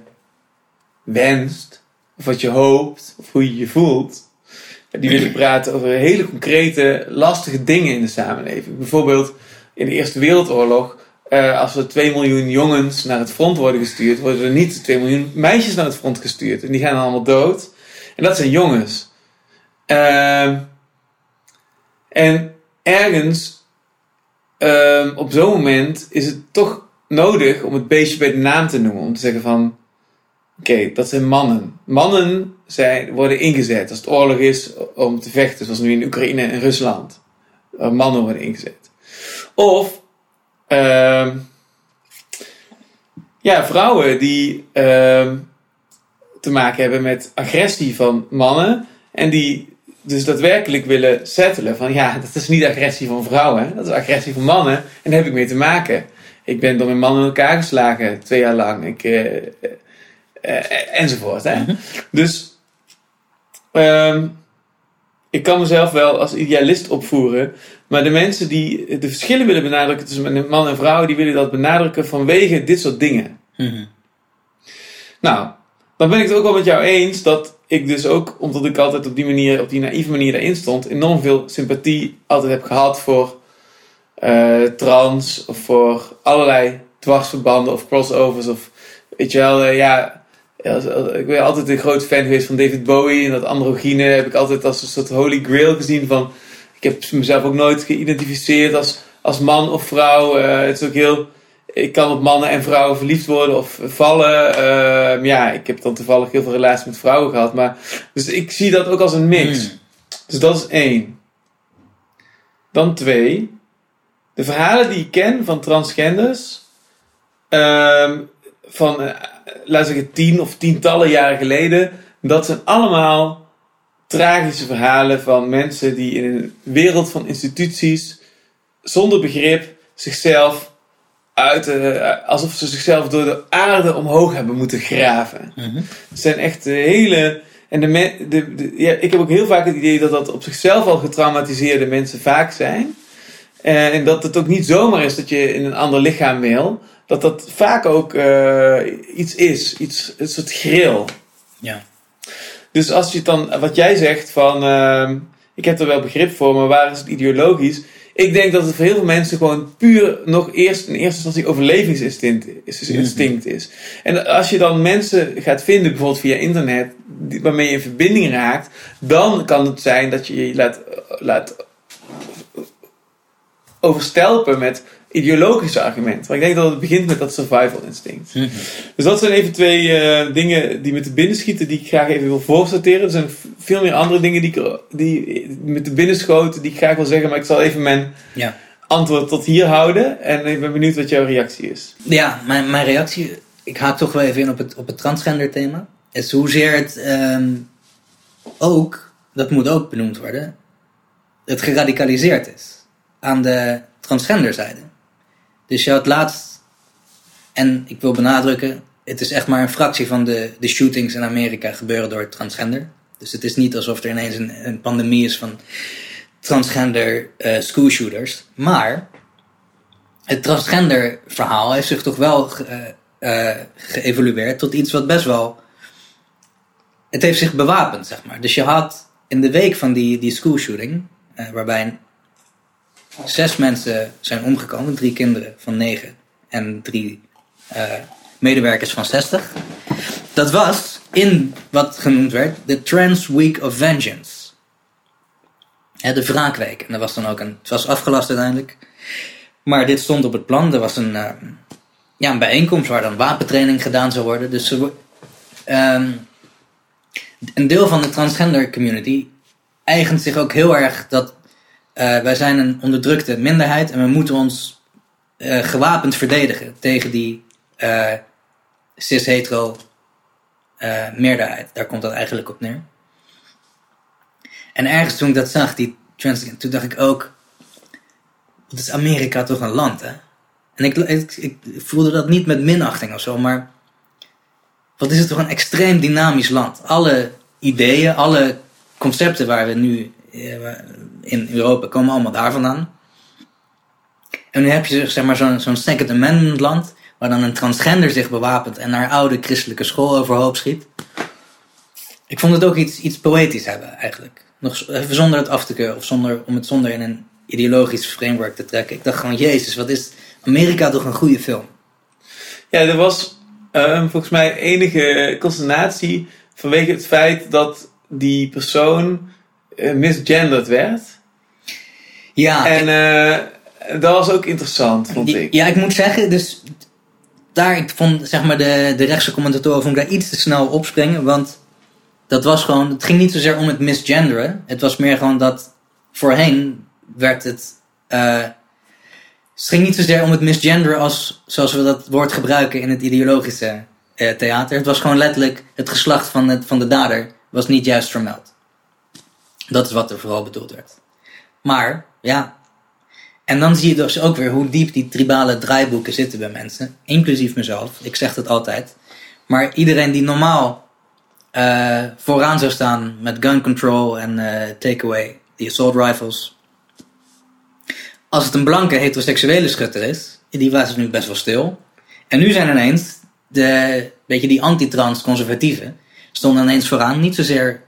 wenst, of wat je hoopt, of hoe je je voelt. Die willen praten over hele concrete, lastige dingen in de samenleving. Bijvoorbeeld in de Eerste Wereldoorlog, als er 2 miljoen jongens naar het front worden gestuurd, worden er niet 2 miljoen meisjes naar het front gestuurd. En die gaan dan allemaal dood. En dat zijn jongens. En ergens op zo'n moment is het toch nodig om het beestje bij de naam te noemen. Om te zeggen van, oké, dat zijn mannen. Mannen worden ingezet als het oorlog is om te vechten. Zoals nu in Oekraïne en Rusland. Mannen worden ingezet. Of vrouwen die te maken hebben met agressie van mannen. En die dus daadwerkelijk willen settelen van ja, dat is niet agressie van vrouwen, dat is agressie van mannen en daar heb ik mee te maken. Ik ben door mijn man in elkaar geslagen 2 jaar lang, enzovoort. Hè? Mm-hmm. Dus ik kan mezelf wel als idealist opvoeren, maar de mensen die de verschillen willen benadrukken tussen man en vrouw, die willen dat benadrukken vanwege dit soort dingen. Mm-hmm. Nou, dan ben ik het ook wel met jou eens dat ik dus ook, omdat ik altijd op die manier, op die naïeve manier daarin stond, enorm veel sympathie altijd heb gehad voor trans of voor allerlei dwarsverbanden of crossovers of weet je wel, ik ben altijd een groot fan geweest van David Bowie en dat androgyne heb ik altijd als een soort holy grail gezien van, ik heb mezelf ook nooit geïdentificeerd als man of vrouw. Het is ook heel, ik kan op mannen en vrouwen verliefd worden of vallen. Ik heb dan toevallig heel veel relaties met vrouwen gehad, maar dus ik zie dat ook als een mix. Dus dat is 1. Dan 2. De verhalen die ik ken van transgenders, laat ik zeggen 10 of tientallen jaren geleden, dat zijn allemaal tragische verhalen van mensen die in een wereld van instituties zonder begrip zichzelf alsof ze zichzelf door de aarde omhoog hebben moeten graven. Mm-hmm. Het zijn echt hele... En ik heb ook heel vaak het idee dat op zichzelf al getraumatiseerde mensen vaak zijn. En dat het ook niet zomaar is dat je in een ander lichaam wil. Dat vaak ook iets is. Een soort gril. Ja. Dus als je dan, wat jij zegt van... ik heb er wel begrip voor, maar waar is het ideologisch? Ik denk dat het voor heel veel mensen gewoon puur nog in eerste instantie overlevingsinstinct is. En als je dan mensen gaat vinden, bijvoorbeeld via internet, waarmee je in verbinding raakt, dan kan het zijn dat je je laat overstelpen met ideologische argumenten. Maar ik denk dat het begint met dat survival instinct. Mm-hmm. Dus dat zijn even 2 dingen die me te binnen schieten, die ik graag even wil voorsorteren. Er zijn veel meer andere dingen die me te binnen schoten, die ik graag wil zeggen, maar ik zal even mijn antwoord tot hier houden. En ik ben benieuwd wat jouw reactie is. Ja, mijn reactie, ik haak toch wel even in op het transgender thema, is hoezeer het ook, dat moet ook benoemd worden, het geradicaliseerd is aan de transgenderzijde. Dus je had laatst, en ik wil benadrukken, het is echt maar een fractie van de shootings in Amerika gebeuren door transgender. Dus het is niet alsof er ineens een pandemie is van transgender schoolshooters. Maar het transgender verhaal heeft zich toch wel geëvolueerd tot iets wat best wel... Het heeft zich bewapend, zeg maar. Dus je had in de week van die schoolshooting, waarbij 6 mensen zijn omgekomen, 3 kinderen van 9 en 3 medewerkers van 60. Dat was, in wat genoemd werd, de Trans Week of Vengeance. De wraakweek. En dat was dan ook het was afgelast uiteindelijk. Maar dit stond op het plan. Er was een bijeenkomst waar dan wapentraining gedaan zou worden. Dus een deel van de transgender community eigent zich ook heel erg dat... wij zijn een onderdrukte minderheid en we moeten ons gewapend verdedigen tegen die cis-hetero meerderheid. Daar komt dat eigenlijk op neer. En ergens toen ik dat zag, toen dacht ik ook, wat is Amerika toch een land, hè? En ik voelde dat niet met minachting of zo, maar wat is het toch een extreem dynamisch land. Alle ideeën, alle concepten waar we nu... in Europa komen allemaal daar vandaan. En nu heb je zeg maar zo'n Second Amendment land, waar dan een transgender zich bewapent en naar oude christelijke school overhoop schiet. Ik vond het ook iets poëtisch hebben eigenlijk. Nog even zonder het af te keuren of om het zonder in een ideologisch framework te trekken. Ik dacht gewoon, Jezus, wat is Amerika toch een goede film? Ja, er was volgens mij enige consternatie vanwege het feit dat die persoon misgenderd werd. Ja. En dat was ook interessant, vond ik. Ja, ik moet zeggen, dus daar, ik vond zeg maar de rechtse commentatoren vond ik daar iets te snel opspringen, want dat was gewoon, het ging niet zozeer om het misgenderen, het was meer gewoon dat voorheen werd het het ging niet zozeer om het misgenderen als zoals we dat woord gebruiken in het ideologische theater. Het was gewoon letterlijk het geslacht van de dader was niet juist vermeld. Dat is wat er vooral bedoeld werd. Maar, ja. En dan zie je dus ook weer hoe diep die tribale draaiboeken zitten bij mensen. Inclusief mezelf. Ik zeg dat altijd. Maar iedereen die normaal vooraan zou staan met gun control en takeaway, die assault rifles. Als het een blanke heteroseksuele schutter is, die was het nu best wel stil. En nu zijn ineens die anti-trans-conservatieven stonden ineens vooraan. Niet zozeer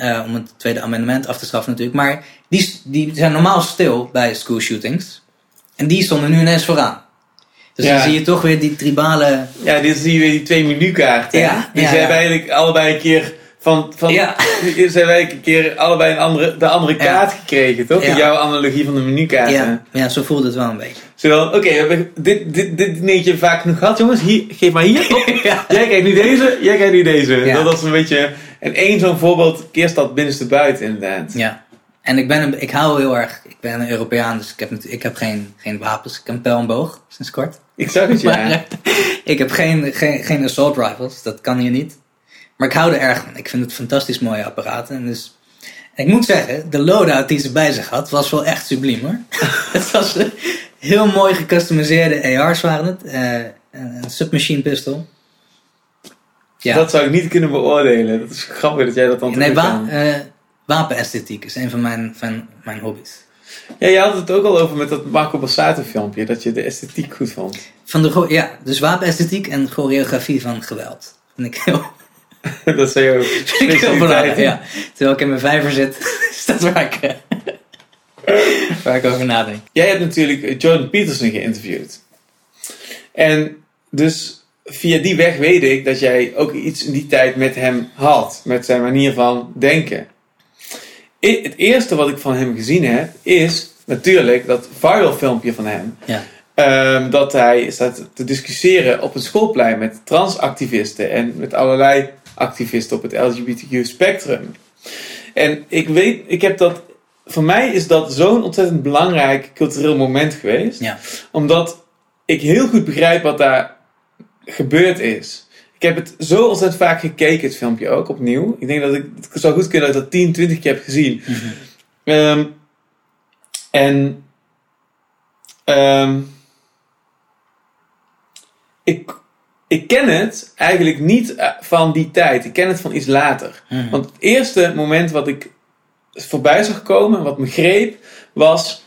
om het Tweede Amendement af te schaffen natuurlijk, maar die zijn normaal stil bij schoolshootings. En die stonden nu ineens vooraan. Dus dan zie je toch weer die tribale... Ja, dit zie je weer die twee menukaarten. Ja, die zijn eigenlijk allebei een keer... Ze hebben eigenlijk een keer allebei de andere kaart gekregen, toch? Ja. Jouw analogie van de menukaart. Ja, zo voelt het wel een beetje. Zowel, oké, dit neetje vaak genoeg gehad, jongens. Hier, geef maar hier. Jij kijkt nu deze, jij kijkt nu deze. Ja. Dat was een beetje... En één zo'n voorbeeld keert dat binnenstebuiten, inderdaad. Ja. En ik ben een Europeaan, dus ik heb geen wapens. Ik heb een pijlenboog, sinds kort. Ik zag het, ja. Maar, ik heb geen assault rifles, dat kan hier niet. Maar ik hou er erg van. Ik vind het fantastisch mooie apparaten. En dus, ik moet zeggen, de loadout die ze bij zich had, was wel echt subliem hoor. Het was heel mooi gecustomiseerde AR's waren het. Een submachine pistol. Ja. Dat zou ik niet kunnen beoordelen. Dat is grappig dat jij dat dan kan. Wapenesthetiek is een van mijn hobby's. Ja, je had het ook al over met dat Marco Borsato filmpje. Dat je de esthetiek goed vond. Dus wapenesthetiek en choreografie van geweld. Vind ik heel... Dat zijn jouw specialiteit. Ja. Terwijl ik in mijn vijver zit, is dat waar ik over nadenk. Jij hebt natuurlijk Jordan Peterson geïnterviewd. En dus via die weg weet ik dat jij ook iets in die tijd met hem had. Met zijn manier van denken. Het eerste wat ik van hem gezien heb, is natuurlijk dat viral filmpje van hem. Ja. Dat hij staat te discussiëren op een schoolplein met transactivisten en met allerlei activisten op het LGBTQ-spectrum. En voor mij is dat zo'n ontzettend belangrijk cultureel moment geweest. Ja. Omdat ik heel goed begrijp wat daar gebeurd is. Ik heb het zo ontzettend vaak gekeken, het filmpje ook, opnieuw. Ik denk dat het zou goed kunnen dat ik dat 10, 20 keer heb gezien. Mm-hmm. Ik ken het eigenlijk niet van die tijd. Ik ken het van iets later. Mm-hmm. Want het eerste moment wat ik voorbij zag komen, wat me greep, was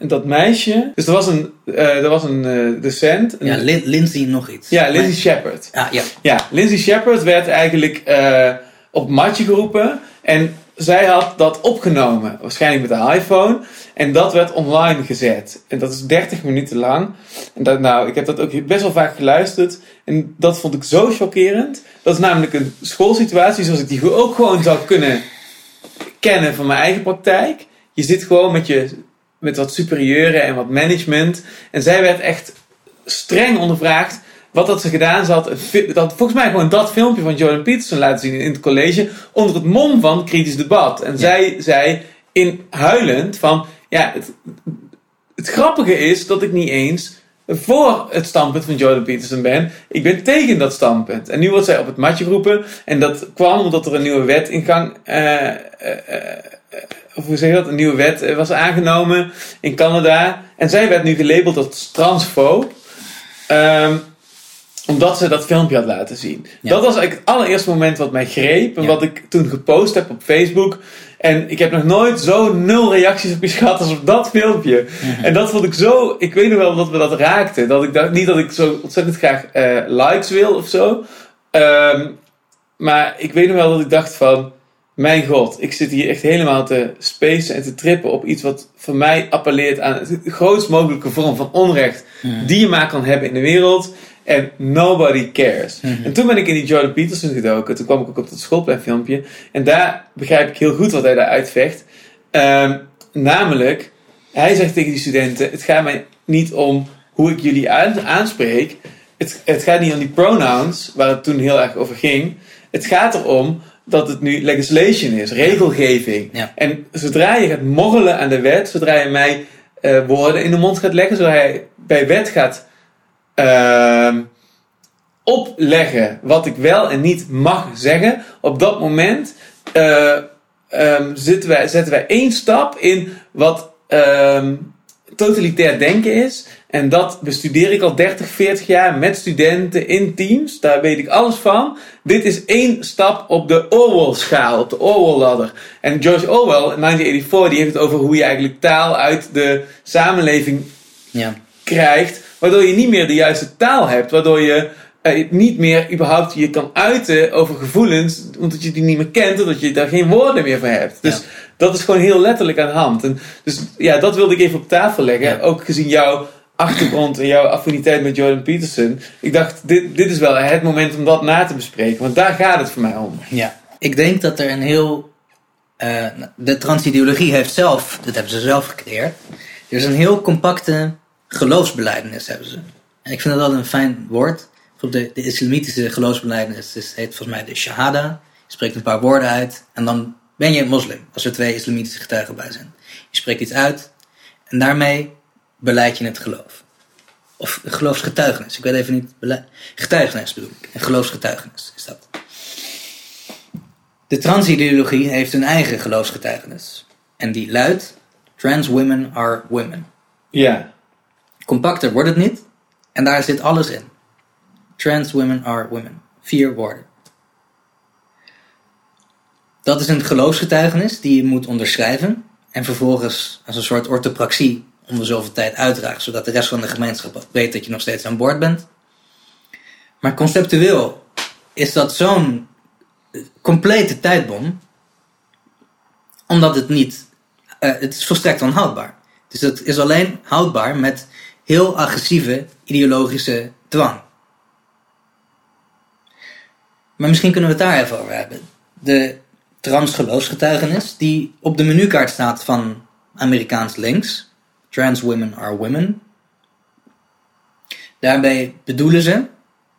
dat meisje. Dus er was een docent. Ja, Lindsay nog iets. Ja, Lindsay Shepherd. Ah, ja. Ja, Lindsay Shepherd werd eigenlijk op matje geroepen. En zij had dat opgenomen. Waarschijnlijk met de iPhone. En dat werd online gezet. En dat is 30 minuten lang. En ik heb dat ook best wel vaak geluisterd. En dat vond ik zo chockerend. Dat is namelijk een schoolsituatie zoals ik die ook gewoon zou kunnen kennen van mijn eigen praktijk. Je zit gewoon met wat superieuren en wat management. En zij werd echt streng ondervraagd. Wat dat ze gedaan, ze had volgens mij gewoon dat filmpje van Jordan Peterson laten zien in het college. Onder het mom van kritisch debat. En zij zei huilend van... Ja, het grappige is dat ik niet eens voor het standpunt van Jordan Peterson ben. Ik ben tegen dat standpunt. En nu wordt zij op het matje geroepen. En dat kwam omdat er een nieuwe wet in gang... een nieuwe wet was aangenomen in Canada. En zij werd nu gelabeld als transfoob. Omdat ze dat filmpje had laten zien. Ja. Dat was eigenlijk het allereerste moment wat mij greep. En wat ik toen gepost heb op Facebook. En ik heb nog nooit zo 0 reacties op iets gehad als op dat filmpje. Mm-hmm. En dat vond ik zo... Ik weet nog wel dat me dat raakte. Dat ik dacht niet dat ik zo ontzettend graag likes wil of zo. Maar ik weet nog wel dat ik dacht van... Mijn god, ik zit hier echt helemaal te spacen en te trippen op iets wat voor mij appelleert aan de grootst mogelijke vorm van onrecht die je maar kan hebben in de wereld. En nobody cares. Mm-hmm. En toen ben ik in die Jordan Peterson gedoken. Toen kwam ik ook op dat schoolpleinfilmpje. En daar begrijp ik heel goed wat hij daar uitvecht. Namelijk, hij zegt tegen die studenten... Het gaat mij niet om hoe ik jullie aanspreek. Het gaat niet om die pronouns, waar het toen heel erg over ging. Het gaat erom dat het nu legislation is, regelgeving. Ja. En zodra je gaat morrelen aan de wet... Zodra je mij woorden in de mond gaat leggen... Zodra je bij wet gaat... opleggen wat ik wel en niet mag zeggen. Op dat moment zetten wij 1 stap in wat totalitair denken is. En dat bestudeer ik al 30, 40 jaar met studenten in teams. Daar weet ik alles van. Dit is 1 stap op de Orwell-schaal, op de Orwell-ladder. En George Orwell in 1984 die heeft het over hoe je eigenlijk taal uit de samenleving krijgt... Waardoor je niet meer de juiste taal hebt. Waardoor je niet meer überhaupt je kan uiten over gevoelens, omdat je die niet meer kent, omdat je daar geen woorden meer voor hebt. Dus dat is gewoon heel letterlijk aan de hand. En dus ja, dat wilde ik even op tafel leggen. Ja. Ook gezien jouw achtergrond en jouw affiniteit met Jordan Peterson. Ik dacht, dit is wel het moment om dat na te bespreken. Want daar gaat het voor mij om. Ja. Ik denk dat er een heel... de transideologie heeft zelf... Dat hebben ze zelf gecreëerd. Er is een heel compacte geloofsbelijdenis hebben ze. En ik vind dat wel een fijn woord. De islamitische geloofsbelijdenis heet volgens mij de shahada. Je spreekt een paar woorden uit. En dan ben je moslim. Als er 2 islamitische getuigen bij zijn. Je spreekt iets uit. En daarmee... beleid je het geloof. Of geloofsgetuigenis. Ik weet even niet... Getuigenis bedoel ik. En geloofsgetuigenis is dat. De transideologie heeft hun eigen geloofsgetuigenis. En die luidt... Trans women are women. Ja. Compacter wordt het niet. En daar zit alles in. Trans women are women. 4 woorden. Dat is een geloofsgetuigenis die je moet onderschrijven. En vervolgens als een soort orthopraxie... om de zoveel tijd uitdragen, zodat de rest van de gemeenschap weet dat je nog steeds aan boord bent. Maar conceptueel is dat zo'n complete tijdbom, omdat het niet... het is volstrekt onhoudbaar. Dus dat is alleen houdbaar met heel agressieve ideologische dwang. Maar misschien kunnen we het daar even over hebben. De transgeloofsgetuigenis, die op de menukaart staat van Amerikaans links... Trans women are women. Daarbij bedoelen ze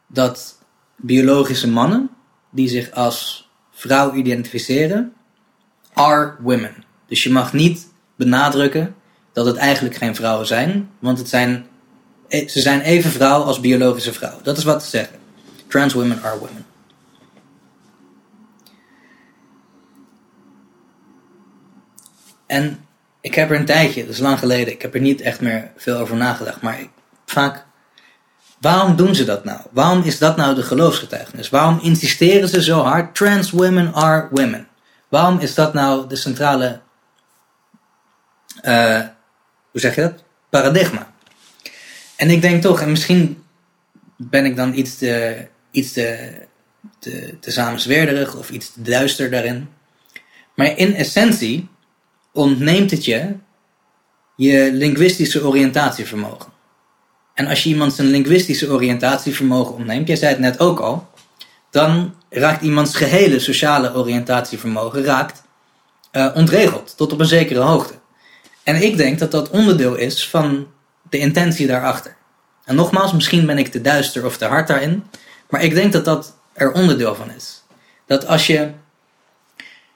dat biologische mannen die zich als vrouw identificeren, are women. Dus je mag niet benadrukken dat het eigenlijk geen vrouwen zijn, want ze zijn even vrouw als biologische vrouw. Dat is wat ze zeggen. Trans women are women. En... ik heb er een tijdje, dat is lang geleden, ik heb er niet echt meer veel over nagedacht. Maar vaak, waarom doen ze dat nou? Waarom is dat nou de geloofsgetuigenis? Waarom insisteren ze zo hard, trans women are women? Waarom is dat nou de centrale, hoe zeg je dat? Paradigma. En ik denk toch, en misschien ben ik dan iets te samenzweerderig of iets te duister daarin. Maar in essentie... ontneemt het je linguïstische oriëntatievermogen. En als je iemand zijn linguïstische oriëntatievermogen ontneemt, jij zei het net ook al, dan raakt iemands gehele sociale oriëntatievermogen ontregeld, tot op een zekere hoogte. En ik denk dat dat onderdeel is van de intentie daarachter. En nogmaals, misschien ben ik te duister of te hard daarin, maar ik denk dat dat er onderdeel van is. Dat als je...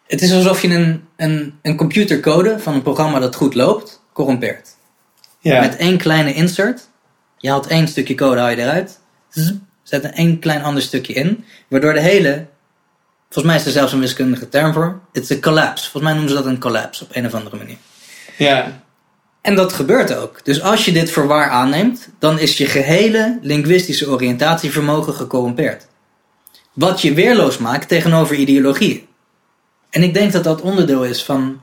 het is alsof je een computercode van een programma dat goed loopt, corrompeert. Ja. Met 1 kleine insert. Je haalt 1 stukje code, haal je eruit. Zet er 1 klein ander stukje in. Waardoor de hele... volgens mij is er zelfs een wiskundige term voor. It's a collapse. Volgens mij noemen ze dat een collapse op een of andere manier. Ja. En dat gebeurt ook. Dus als je dit voor waar aanneemt, dan is je gehele linguïstische oriëntatievermogen gecorrompeerd. Wat je weerloos maakt tegenover ideologieën. En ik denk dat dat onderdeel is van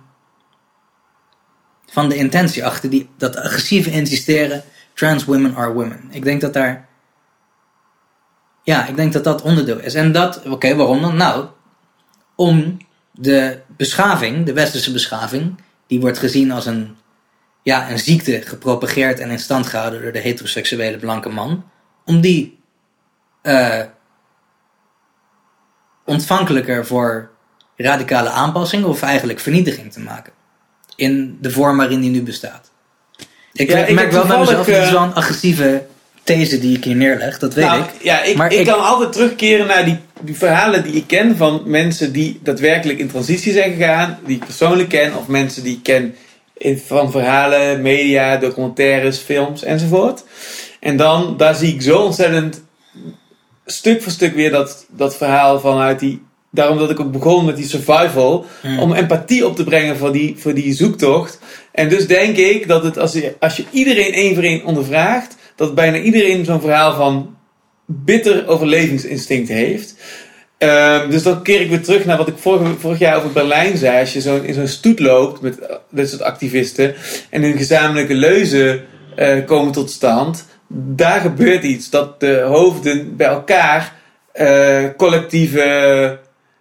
de intentie achter dat agressieve insisteren, trans women are women. Ik denk dat dat onderdeel is. En dat, oké, waarom dan? Nou, om de beschaving, de westerse beschaving, die wordt gezien als een ziekte, gepropageerd en in stand gehouden door de heteroseksuele blanke man, om die ontvankelijker voor radicale aanpassing of eigenlijk vernietiging te maken. In de vorm waarin die nu bestaat. Ik merk wel bij mezelf, dat is wel een agressieve these die ik hier neerleg. Dat weet ik. Ja, maar ik kan altijd terugkeren naar die verhalen die ik ken van mensen die daadwerkelijk in transitie zijn gegaan. Die ik persoonlijk ken. Of mensen die ik ken van verhalen, media, documentaires, films enzovoort. En dan, daar zie ik zo ontzettend stuk voor stuk weer dat verhaal vanuit die... daarom dat ik ook begon met die survival. Om empathie op te brengen voor die zoektocht. En dus denk ik dat het als je iedereen 1 voor 1 ondervraagt, dat bijna iedereen zo'n verhaal van bitter overlevingsinstinct heeft. Dus dan keer ik weer terug naar wat ik vorig jaar over Berlijn zei. Als je in zo'n stoet loopt met dit soort activisten en hun gezamenlijke leuzen komen tot stand, daar gebeurt iets. Dat de hoofden bij elkaar collectieve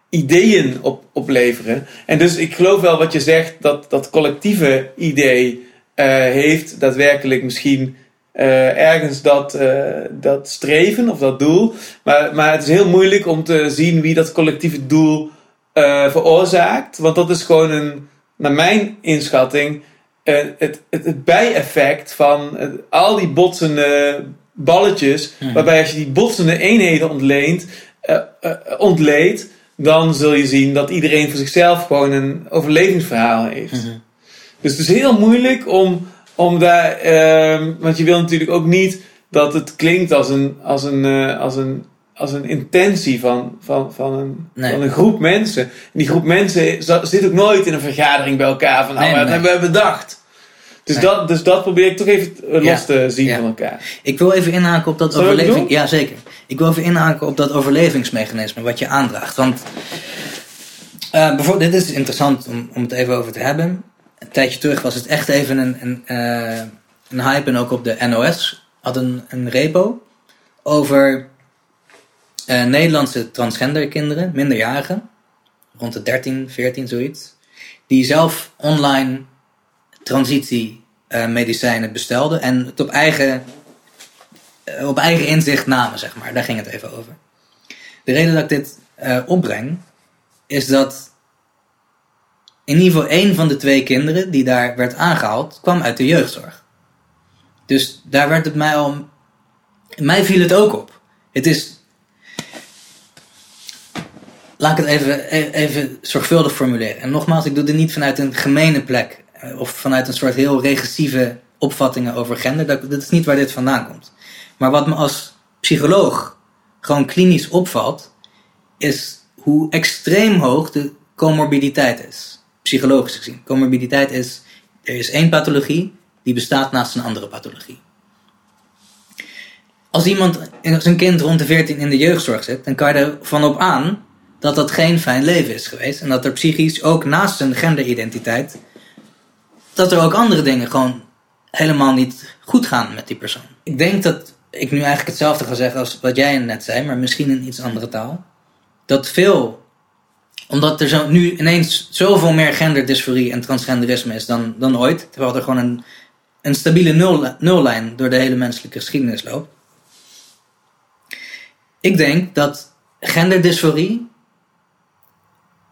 ideeën opleveren. En dus ik geloof wel wat je zegt, dat dat collectieve idee heeft daadwerkelijk misschien ergens dat streven of dat doel. Maar het is heel moeilijk om te zien wie dat collectieve doel veroorzaakt. Want dat is gewoon naar mijn inschatting, het bijeffect van al die botsende balletjes. Mm-hmm. Waarbij als je die botsende eenheden ontleedt, dan zul je zien dat iedereen voor zichzelf gewoon een overlevingsverhaal heeft. Mm-hmm. Dus het is heel moeilijk om daar... want je wil natuurlijk ook niet dat het klinkt als een intentie van een groep mensen. En die groep mensen zit ook nooit in een vergadering bij elkaar van... dat hebben we bedacht. Dus dat probeer ik toch even los te zien van elkaar. Ik wil even inhaken op dat overleving... Ja, zeker. Ik wil even inhaken op dat overlevingsmechanisme wat je aandraagt. Want bijvoorbeeld, dit is interessant om het even over te hebben. Een tijdje terug was het echt even een hype. En ook op de NOS had een repo over... Nederlandse transgenderkinderen, minderjarigen, rond de 13, 14, zoiets, die zelf online transitiemedicijnen bestelden en het op eigen inzicht namen, zeg maar. Daar ging het even over. De reden dat ik dit opbreng, is dat in ieder geval één van de twee kinderen die daar werd aangehaald, kwam uit de jeugdzorg. Dus daar werd het mij viel het ook op. Het is... Laat ik het even zorgvuldig formuleren. En nogmaals, ik doe dit niet vanuit een gemene plek. Of vanuit een soort heel regressieve opvattingen over gender. Dat is niet waar dit vandaan komt. Maar wat me als psycholoog gewoon klinisch opvalt... is hoe extreem hoog de comorbiditeit is. Psychologisch gezien. Comorbiditeit is... er is één pathologie die bestaat naast een andere pathologie. Als iemand, zijn kind rond de 14 in de jeugdzorg zit... dan kan je er van op aan... dat geen fijn leven is geweest. En dat er psychisch ook naast zijn genderidentiteit... dat er ook andere dingen gewoon helemaal niet goed gaan met die persoon. Ik denk dat ik nu eigenlijk hetzelfde ga zeggen als wat jij net zei... maar misschien in iets andere taal. Dat veel... omdat er zo nu ineens zoveel meer genderdysforie en transgenderisme is dan ooit... terwijl er gewoon een stabiele nullijn door de hele menselijke geschiedenis loopt. Ik denk dat genderdysforie...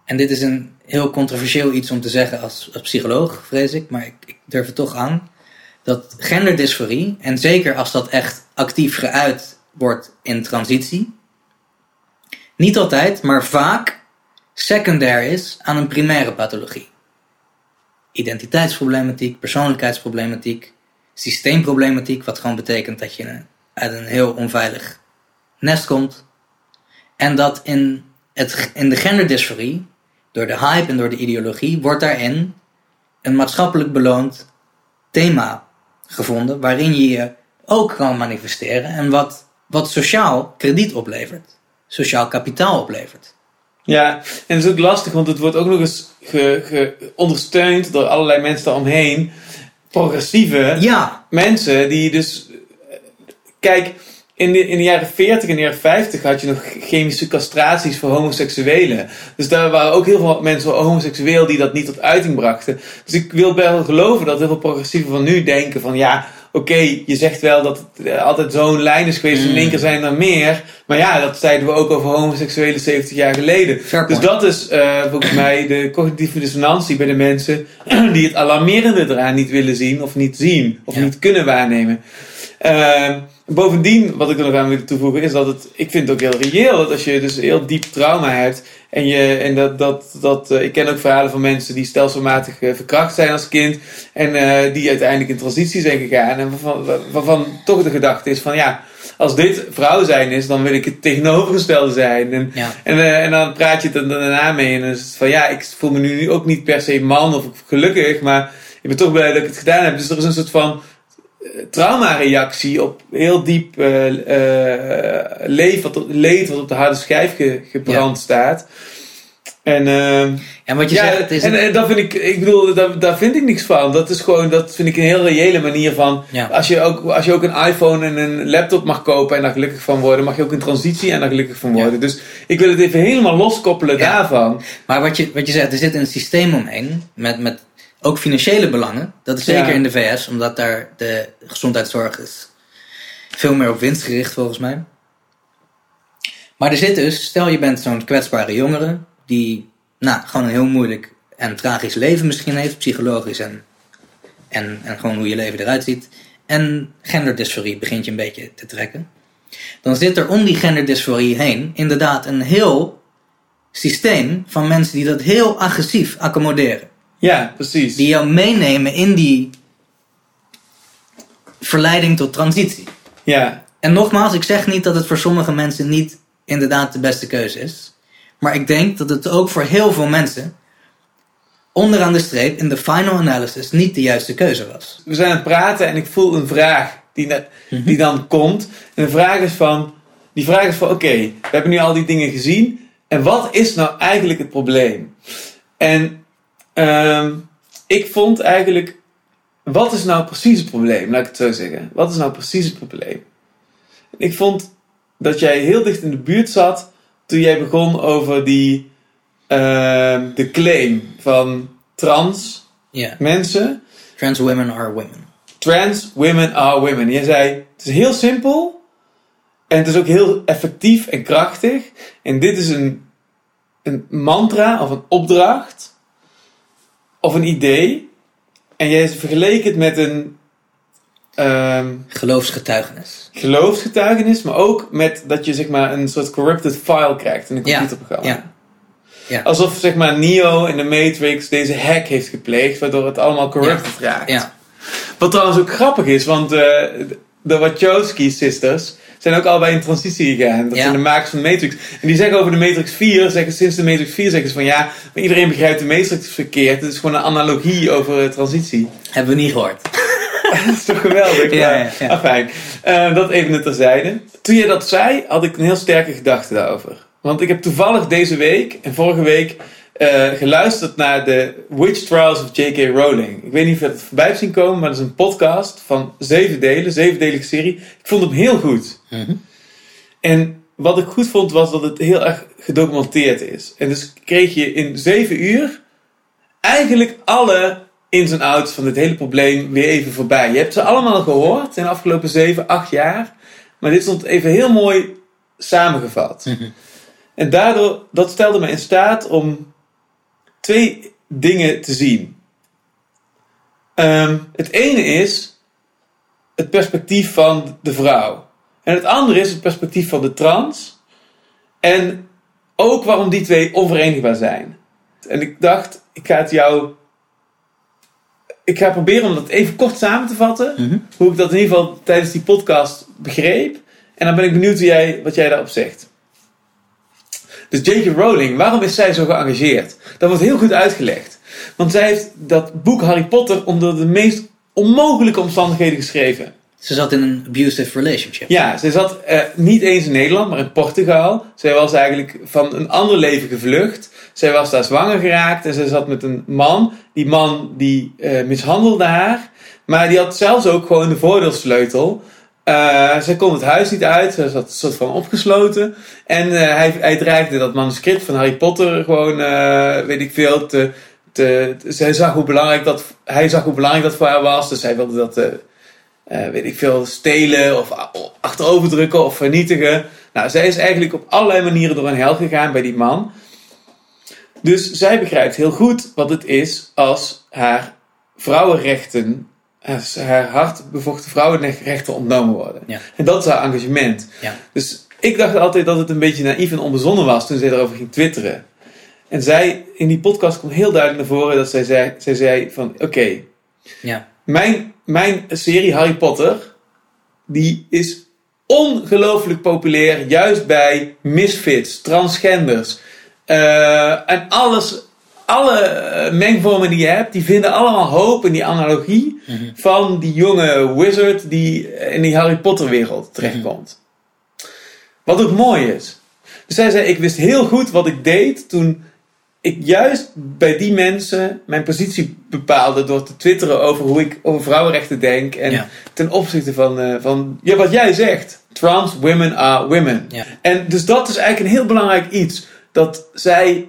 en dit is een heel controversieel iets om te zeggen als psycholoog, vrees ik, maar ik durf het toch aan, dat genderdysforie, en zeker als dat echt actief geuit wordt in transitie, niet altijd, maar vaak secundair is aan een primaire pathologie. Identiteitsproblematiek, persoonlijkheidsproblematiek, systeemproblematiek, wat gewoon betekent dat je uit een heel onveilig nest komt, en dat in de genderdysforie, door de hype en door de ideologie, wordt daarin een maatschappelijk beloond thema gevonden, waarin je ook kan manifesteren en wat sociaal krediet oplevert, sociaal kapitaal oplevert. Ja, en dat is ook lastig, want het wordt ook nog eens ondersteund door allerlei mensen daaromheen, progressieve mensen die dus... Kijk, in de jaren 40 en de jaren 50 had je nog chemische castraties voor homoseksuelen. Dus daar waren ook heel veel mensen homoseksueel die dat niet tot uiting brachten. Dus ik wil wel geloven dat heel veel progressieven van nu denken van... ja, oké, je zegt wel dat het altijd zo'n lijn is geweest, in één keer zijn er meer. Maar ja, dat zeiden we ook over homoseksuelen 70 jaar geleden. Dus dat is volgens mij de cognitieve dissonantie bij de mensen... die het alarmerende eraan niet willen zien of niet zien of niet kunnen waarnemen. Bovendien, wat ik er nog aan wil toevoegen, is dat ik vind het ook heel reëel dat als je dus heel diep trauma hebt en ik ken ook verhalen van mensen die stelselmatig verkracht zijn als kind en die uiteindelijk in transitie zijn gegaan en waarvan toch de gedachte is van ja, als dit vrouw zijn is, dan wil ik het tegenovergestelde zijn en dan praat je het er daarna mee en dan is het van ja, ik voel me nu ook niet per se man of gelukkig, maar ik ben toch blij dat ik het gedaan heb. Dus er is een soort van traumareactie op heel diep leed wat op de harde schijf gebrand staat. En wat je zegt is... En dat vind ik bedoel, daar vind ik niks van. Dat is gewoon, dat vind ik een heel reële manier van... Ja. Als je ook een iPhone en een laptop mag kopen en daar gelukkig van worden... mag je ook een transitie en daar gelukkig van worden. Ja. Dus ik wil het even helemaal loskoppelen daarvan. Maar wat je zegt, er zit een systeem omheen met ook financiële belangen. Dat is zeker in de VS, omdat daar de gezondheidszorg is veel meer op winst gericht volgens mij. Maar er zit dus, stel je bent zo'n kwetsbare jongere... die gewoon een heel moeilijk en tragisch leven misschien heeft, psychologisch en gewoon hoe je leven eruit ziet. En genderdysforie begint je een beetje te trekken. Dan zit er om die genderdysforie heen inderdaad een heel systeem van mensen die dat heel agressief accommoderen. Ja, precies. Die jou meenemen in die verleiding tot transitie. Ja. En nogmaals, ik zeg niet dat het voor sommige mensen niet inderdaad de beste keuze is. Maar ik denk dat het ook voor heel veel mensen onderaan de streep in de final analysis niet de juiste keuze was. We zijn aan het praten en ik voel een vraag die dan komt. En de vraag is van oké, we hebben nu al die dingen gezien. En wat is nou eigenlijk het probleem? En ik vond eigenlijk, wat is nou precies het probleem? Laat ik het zo zeggen. Wat is nou precies het probleem? Ik vond dat jij heel dicht in de buurt zat... toen jij begon over de claim van trans mensen. Trans women are women. Trans women are women. Jij zei, het is heel simpel. En het is ook heel effectief en krachtig. En dit is een mantra of een opdracht. Of een idee. En jij vergeleek het met een... Geloofsgetuigenis, maar ook met dat je zeg maar een soort corrupted file krijgt in een computerprogramma. Ja. Ja. Alsof zeg maar Neo in de Matrix deze hack heeft gepleegd, waardoor het allemaal corrupted raakt. Ja. Wat trouwens ook grappig is, want de Wachowski-sisters zijn ook al bij een transitie gegaan. Dat zijn de makers van de Matrix. En die zeggen over de Matrix 4, sinds de Matrix 4 zeggen ze van ja, maar iedereen begrijpt de Matrix verkeerd. Het is gewoon een analogie over transitie. Hebben we niet gehoord. Dat is toch geweldig? Ja. Afijn. Dat even terzijde. Toen je dat zei, had ik een heel sterke gedachte daarover. Want ik heb toevallig deze week en vorige week geluisterd naar de Witch Trials of J.K. Rowling. Ik weet niet of je dat voorbij hebt zien komen, maar dat is een podcast van 7 delen, 7-delige serie. Ik vond hem heel goed. Mm-hmm. En wat ik goed vond was dat het heel erg gedocumenteerd is. En dus kreeg je in 7 uur eigenlijk alle... ins en outs van dit hele probleem weer even voorbij. Je hebt ze allemaal gehoord in de afgelopen 7, 8 jaar. Maar dit stond even heel mooi samengevat. Mm-hmm. En daardoor, dat stelde me in staat om 2 dingen te zien. Het ene is het perspectief van de vrouw. En het andere is het perspectief van de trans. En ook waarom die twee onverenigbaar zijn. En ik dacht, ik ga proberen om dat even kort samen te vatten. Mm-hmm. Hoe ik dat in ieder geval tijdens die podcast begreep. En dan ben ik benieuwd wat jij daarop zegt. Dus J.K. Rowling, waarom is zij zo geëngageerd? Dat wordt heel goed uitgelegd. Want zij heeft dat boek Harry Potter onder de meest onmogelijke omstandigheden geschreven. Ze zat in een abusive relationship. Ja, ze zat niet eens in Nederland, maar in Portugal. Zij was eigenlijk van een ander leven gevlucht. Zij was daar zwanger geraakt en zij zat met een man. Die man die mishandelde haar. Maar die had zelfs ook gewoon de voordeelsleutel. Zij kon het huis niet uit. Ze zat een soort van opgesloten. En hij dreigde dat manuscript van Harry Potter gewoon, weet ik veel, zij zag hij zag hoe belangrijk dat voor haar was. Dus hij wilde dat... weet ik veel, stelen of achteroverdrukken of vernietigen. Nou, zij is eigenlijk op allerlei manieren door een hel gegaan bij die man. Dus zij begrijpt heel goed wat het is als haar vrouwenrechten, als haar hard bevochten vrouwenrechten ontnomen worden. Ja. En dat is haar engagement. Ja. Dus ik dacht altijd dat het een beetje naïef en onbezonnen was toen zij erover ging twitteren. En zij, in die podcast komt heel duidelijk naar voren dat zij zei van oké, ja. Mijn serie Harry Potter, die is ongelooflijk populair, juist bij misfits, transgenders. En alle mengvormen die je hebt, die vinden allemaal hoop in die analogie van die jonge wizard die in die Harry Potter wereld terechtkomt. Wat ook mooi is. Dus zij zei, ik wist heel goed wat ik deed toen ik juist bij die mensen mijn positie bepaalde door te twitteren over hoe ik over vrouwenrechten denk. En ten opzichte van ja, wat jij zegt. Trans women are women. Ja. En dus dat is eigenlijk een heel belangrijk iets. Dat zij...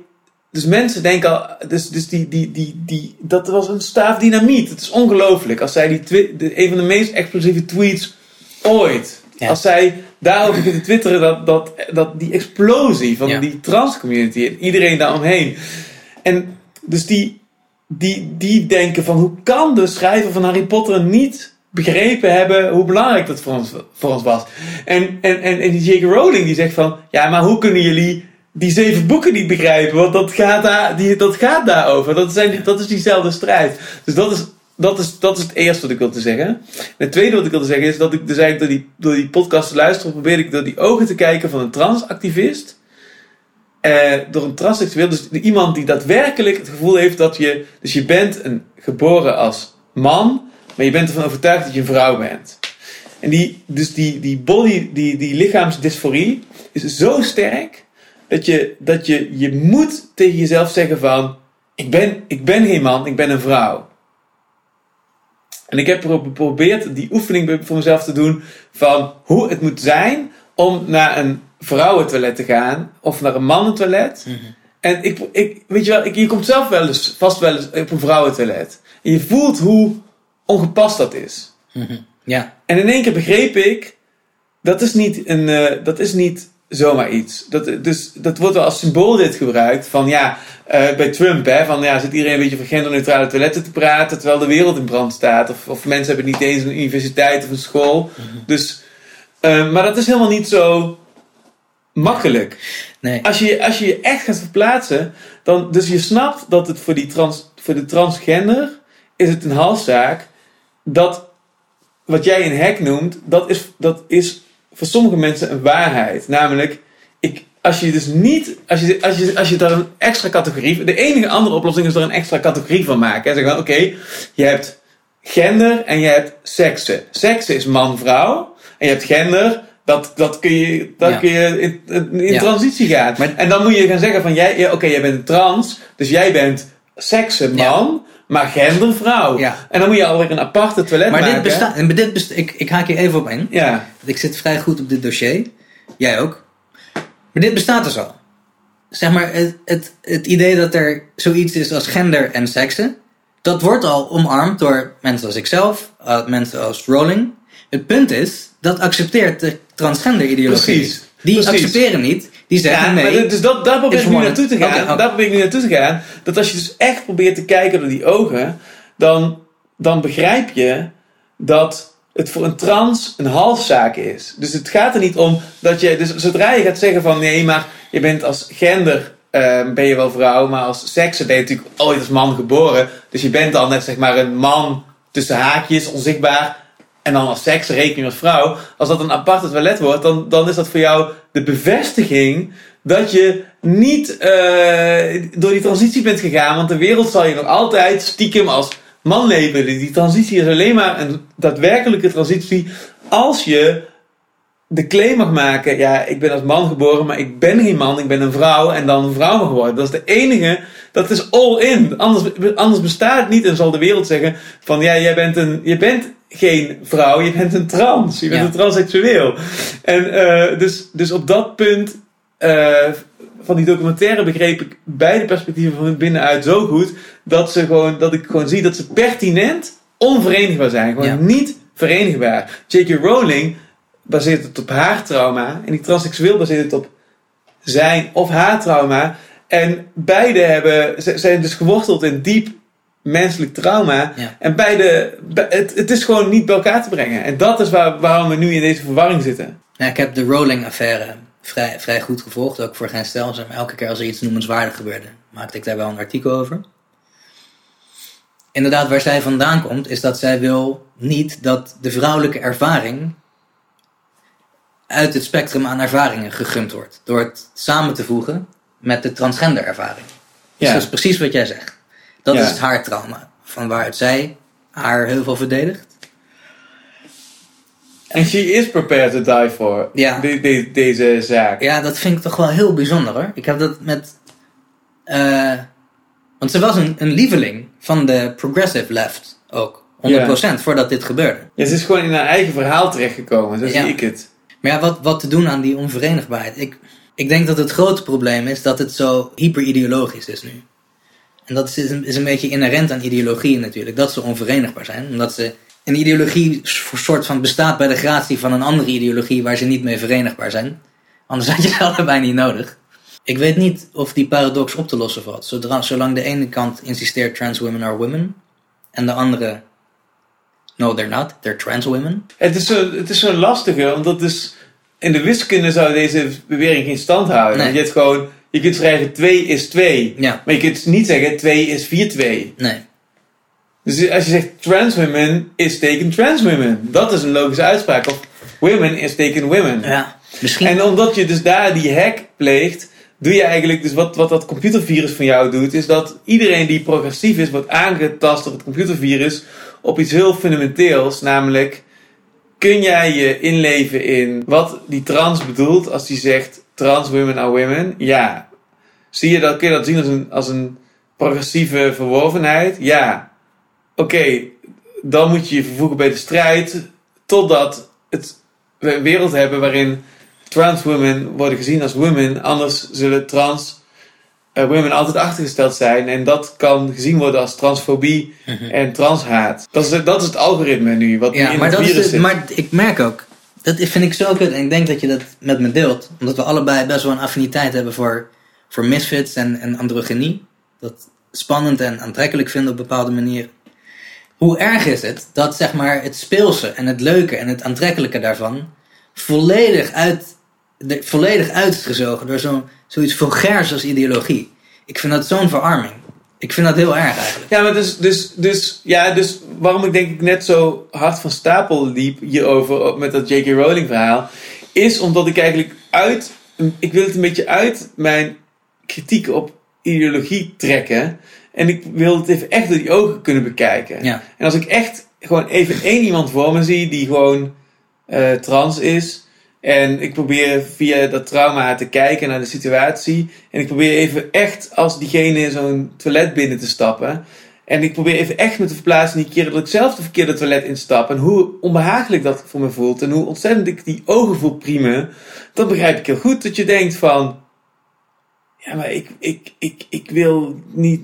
Dus mensen denken al... Dus die dat was een staaf dynamiet. Het is ongelooflijk. Als zij een van de meest explosieve tweets ooit... Ja. Als zij daarover kunnen twitteren, dat die explosie van die transcommunity en iedereen daaromheen. En dus die denken van, hoe kan de schrijver van Harry Potter niet begrepen hebben hoe belangrijk dat voor ons was. En die J.K. Rowling die zegt van, ja, maar hoe kunnen jullie die 7 boeken niet begrijpen? Want dat gaat daarover. Dat is diezelfde strijd. Dus dat is het eerste wat ik wilde zeggen. En het tweede wat ik wilde zeggen is dat ik dus eigenlijk door die podcast te luisteren probeerde ik door die ogen te kijken van een transactivist. Door een transseksueel. Dus iemand die daadwerkelijk het gevoel heeft dat je... Dus je bent geboren als man, maar je bent ervan overtuigd dat je een vrouw bent. En die lichaamsdysforie is zo sterk dat je moet tegen jezelf zeggen van... Ik ben geen man, ik ben een vrouw. En ik heb geprobeerd die oefening voor mezelf te doen van hoe het moet zijn om naar een vrouwentoilet te gaan of naar een mannentoilet. Mm-hmm. En ik weet je wel, je komt zelf vast wel eens op een vrouwentoilet. En je voelt hoe ongepast dat is. Mm-hmm. Ja. En in één keer begreep ik, dat is niet zomaar iets. Dat wordt wel als symbool dit gebruikt. Van ja, bij Trump, hè, van ja, zit iedereen een beetje van genderneutrale toiletten te praten, terwijl de wereld in brand staat. Of mensen hebben niet eens een universiteit of een school. Mm-hmm. Dus, maar dat is helemaal niet zo makkelijk. Nee. Als je je echt gaat verplaatsen, dan, dus je snapt dat het voor de transgender is het een halszaak. Dat wat jij een hek noemt, dat is voor sommige mensen een waarheid. Namelijk, als je daar een extra categorie... De enige andere oplossing is er een extra categorie van maken. Zeg dan, oké, je hebt gender en je hebt seksen. Seksen is man-vrouw. En je hebt gender, dat kun je in transitie gaan. Maar, en dan moet je gaan zeggen van, jij bent trans. Dus jij bent seksen man... Ja. Maar gendervrouw. Ja. En dan moet je alweer een aparte toilet maken. Maar ik haak hier even op in. Ja. Ik zit vrij goed op dit dossier. Jij ook. Maar dit bestaat dus al. Zeg maar, het idee dat er zoiets is als gender en seksen. Dat wordt al omarmd door mensen als ikzelf. Mensen als Rowling. Het punt is, dat accepteert de transgender ideologie. Precies. Die accepteren niet. Die zeggen nee. Maar dus daar probeer ik nu naartoe te gaan. Okay. Daar probeer ik nu naartoe te gaan. Dat als je dus echt probeert te kijken door die ogen. Dan begrijp je dat het voor een trans een halfzaak is. Dus het gaat er niet om dat je... Dus zodra je gaat zeggen van nee, maar je bent als gender... ben je wel vrouw, maar als seksen ben je natuurlijk ooit als man geboren. Dus je bent al net zeg maar een man tussen haakjes, onzichtbaar... En dan als seks reken je als vrouw. Als dat een aparte toilet wordt. Dan is dat voor jou de bevestiging. Dat je niet door die transitie bent gegaan. Want de wereld zal je nog altijd stiekem als man leven. Die transitie is alleen maar een daadwerkelijke transitie. Als je de claim mag maken. Ja, ik ben als man geboren. Maar ik ben geen man. Ik ben een vrouw. En dan een vrouw geworden. Dat is de enige. Dat is all in. Anders bestaat het niet. En zal de wereld zeggen. Van ja, je bent geen vrouw, je bent een trans. Je bent een transseksueel. En dus op dat punt van die documentaire begreep ik beide perspectieven van binnenuit zo goed dat ik gewoon zie dat ze pertinent onverenigbaar zijn. Gewoon niet verenigbaar. J.K. Rowling baseert het op haar trauma en die transseksueel baseert het op zijn of haar trauma. En beide zijn dus geworteld in diep menselijk trauma. Ja. En het is gewoon niet bij elkaar te brengen. En dat is waarom we nu in deze verwarring zitten. Ja, ik heb de Rowling-affaire vrij goed gevolgd. Ook voor Geen Stijl. Elke keer als er iets noemenswaardig gebeurde, maakte ik daar wel een artikel over. Inderdaad, waar zij vandaan komt, is dat zij wil niet dat de vrouwelijke ervaring uit het spectrum aan ervaringen gegund wordt. Door het samen te voegen met de transgender ervaring. Ja. Dus dat is precies wat jij zegt. Dat is haar trauma. Van waaruit zij haar heel veel verdedigt. En she is prepared to die for deze zaak. Ja, dat vind ik toch wel heel bijzonder hoor. Ik heb dat met Want ze was een lieveling van de progressive left ook. 100% voordat dit gebeurde. Ja, ze is gewoon in haar eigen verhaal terechtgekomen. Zo zie ik het. Maar ja, wat te doen aan die onverenigbaarheid? Ik denk dat het grote probleem is dat het zo hyperideologisch is nu. En dat is een beetje inherent aan ideologieën natuurlijk. Dat ze onverenigbaar zijn. Omdat ze een ideologie soort van bestaat bij de gratie van een andere ideologie waar ze niet mee verenigbaar zijn. Anders had je ze allebei niet nodig. Ik weet niet of die paradox op te lossen valt. Zolang de ene kant insisteert trans women are women. En de andere... No, they're not. They're trans women. Het is zo lastige, want dat is... In de wiskunde zou deze bewering geen stand houden. Nee. Want je kunt schrijven 2 is 2. Ja. Maar je kunt niet zeggen 2 is 4 2. Nee. Dus als je zegt trans women is taken trans women. Dat is een logische uitspraak. Of women is taken women. Ja, misschien. En omdat je dus daar die hack pleegt... Doe je eigenlijk, dus wat dat computervirus van jou doet... is dat iedereen die progressief is... wordt aangetast door het computervirus... op iets heel fundamenteels, namelijk... kun jij je inleven in wat die trans bedoelt... als die zegt, trans women are women? Ja. Kun je dat zien als een progressieve verworvenheid? Ja. Oké, dan moet je je vervoegen bij de strijd... totdat we een wereld hebben waarin... trans women worden gezien als women, anders zullen trans women altijd achtergesteld zijn. En dat kan gezien worden als transfobie en transhaat. Dat is het algoritme nu, wat in het virus zit. Maar ik merk ook, dat vind ik zo kut. En ik denk dat je dat met me deelt. Omdat we allebei best wel een affiniteit hebben voor misfits en androgynie. Dat spannend en aantrekkelijk vinden op bepaalde manieren. Hoe erg is het dat zeg maar, het speelse en het leuke en het aantrekkelijke daarvan... volledig uitgezogen door zoiets vulgairs als ideologie. Ik vind dat zo'n verarming. Ik vind dat heel erg eigenlijk. Ja, maar dus waarom ik denk ik net zo hard van stapel liep hierover met dat J.K. Rowling verhaal, is omdat ik eigenlijk ik wil het een beetje uit mijn kritiek op ideologie trekken en ik wil het even echt door die ogen kunnen bekijken. Ja. En als ik echt gewoon even één iemand voor me zie die gewoon trans is... En ik probeer via dat trauma te kijken naar de situatie. En ik probeer even echt als diegene in zo'n toilet binnen te stappen. En ik probeer even echt me te verplaatsen die keer dat ik zelf de verkeerde toilet instap. En hoe onbehagelijk dat voor me voelt. En hoe ontzettend ik die ogen voel priemen. Dan begrijp ik heel goed dat je denkt van... Ja, maar ik wil niet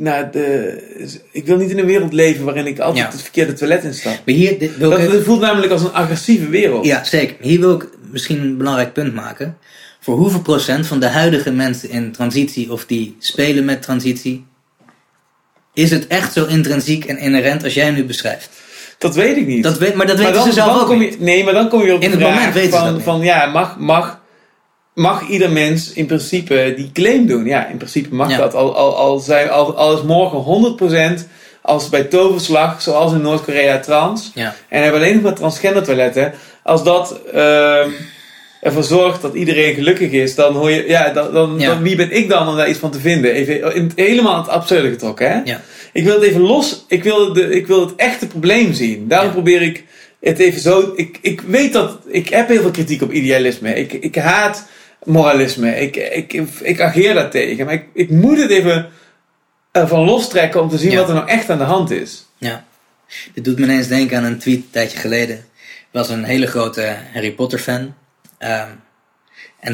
ik wil niet in een wereld leven waarin ik altijd het verkeerde toilet instap. Maar dit voelt namelijk als een agressieve wereld. Ja, zeker. Hier wil ik misschien een belangrijk punt maken. Voor hoeveel procent van de huidige mensen in transitie of die spelen met transitie, is het echt zo intrinsiek en inherent als jij nu beschrijft? Dat weet ik niet. Maar dat weten ze zelf ook niet. Nee, maar dan kom je op de vraag mag ieder mens in principe die claim doen? Ja, in principe mag dat. Al is morgen 100% als bij toverslag, zoals in Noord-Korea trans. Ja. En hebben alleen nog maar transgender toiletten. Als dat ervoor zorgt dat iedereen gelukkig is, dan hoor je... Ja, dan wie ben ik dan om daar iets van te vinden? Even helemaal aan het absurde getrokken, hè? Ja. Ik wil het even los... Ik wil het echte probleem zien. Daarom probeer ik het even zo... Ik weet dat... Ik heb heel veel kritiek op idealisme. Ik haat moralisme. Ik ageer daartegen. Maar ik moet het even van lostrekken om te zien wat er nou echt aan de hand is. Ja. Dit doet me ineens denken aan een tweet een tijdje geleden. Ik was een hele grote Harry Potter fan. En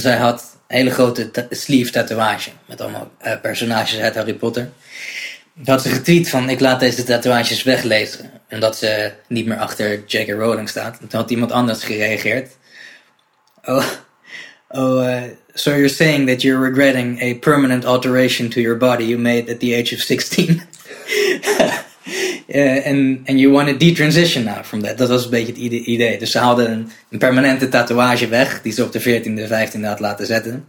zij had een hele grote sleeve tatoeage. Met allemaal personages uit Harry Potter. Toen had ze getweet van ik laat deze tatoeages weglezen. Omdat ze niet meer achter J.K. Rowling staat. En toen had iemand anders gereageerd. So you're saying that you're regretting a permanent alteration to your body you made at the age of 16. And you want to detransition now from that. Dat was een beetje het idee. Dus ze haalden een permanente tatoeage weg. Die ze op de 14e, 15e had laten zetten.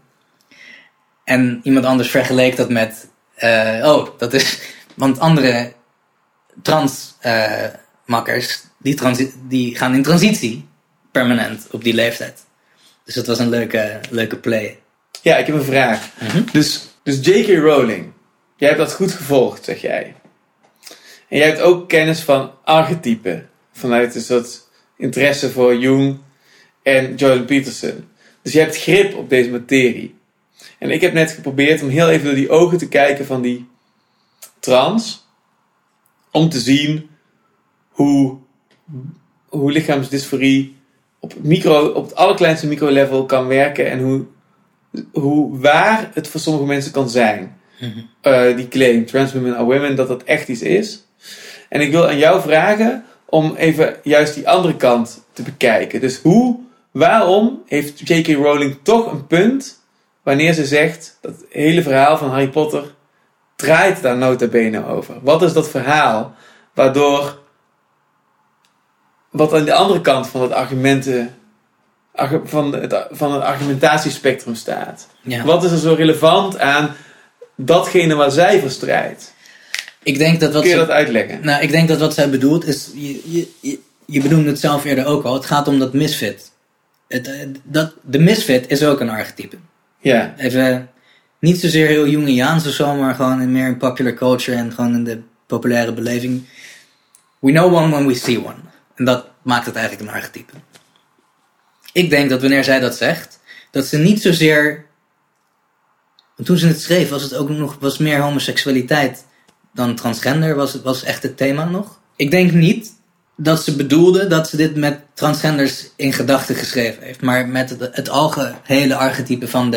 En iemand anders vergeleek dat met... dat is... Want andere transmakkers... die gaan in transitie. Permanent. Op die leeftijd. Dus dat was een leuke play. Ja, ik heb een vraag. Mm-hmm. Dus J.K. Rowling. Jij hebt dat goed gevolgd, zeg jij. En jij hebt ook kennis van archetypen. Vanuit dus dat interesse voor Jung en Jordan Peterson. Dus je hebt grip op deze materie. En ik heb net geprobeerd om heel even door die ogen te kijken van die trans. Om te zien hoe lichaamsdysforie op het allerkleinste microlevel kan werken. En hoe waar het voor sommige mensen kan zijn. Mm-hmm. Die claim, trans women are women, dat echt iets is. En ik wil aan jou vragen om even juist die andere kant te bekijken. Dus waarom heeft J.K. Rowling toch een punt wanneer ze zegt dat het hele verhaal van Harry Potter draait daar nota bene over? Wat is dat verhaal waardoor wat aan de andere kant van het argumenten van het argumentatiespectrum staat? Ja. Wat is er zo relevant aan datgene waar zij voor strijdt? Kun je dat uitleggen? Nou, ik denk dat wat zij bedoelt is... Je benoemde het zelf eerder ook al. Het gaat om dat misfit. De misfit is ook een archetype. Ja. Even niet zozeer heel Jungiaans of zo, maar gewoon meer in popular culture en gewoon in de populaire beleving. We know one when we see one. En dat maakt het eigenlijk een archetype. Ik denk dat wanneer zij dat zegt, dat ze niet zozeer... Toen ze het schreef was het ook nog meer homoseksualiteit dan transgender. Was echt het thema nog. Ik denk niet dat ze bedoelde dat ze dit met transgenders in gedachten geschreven heeft. Maar met het algehele archetype van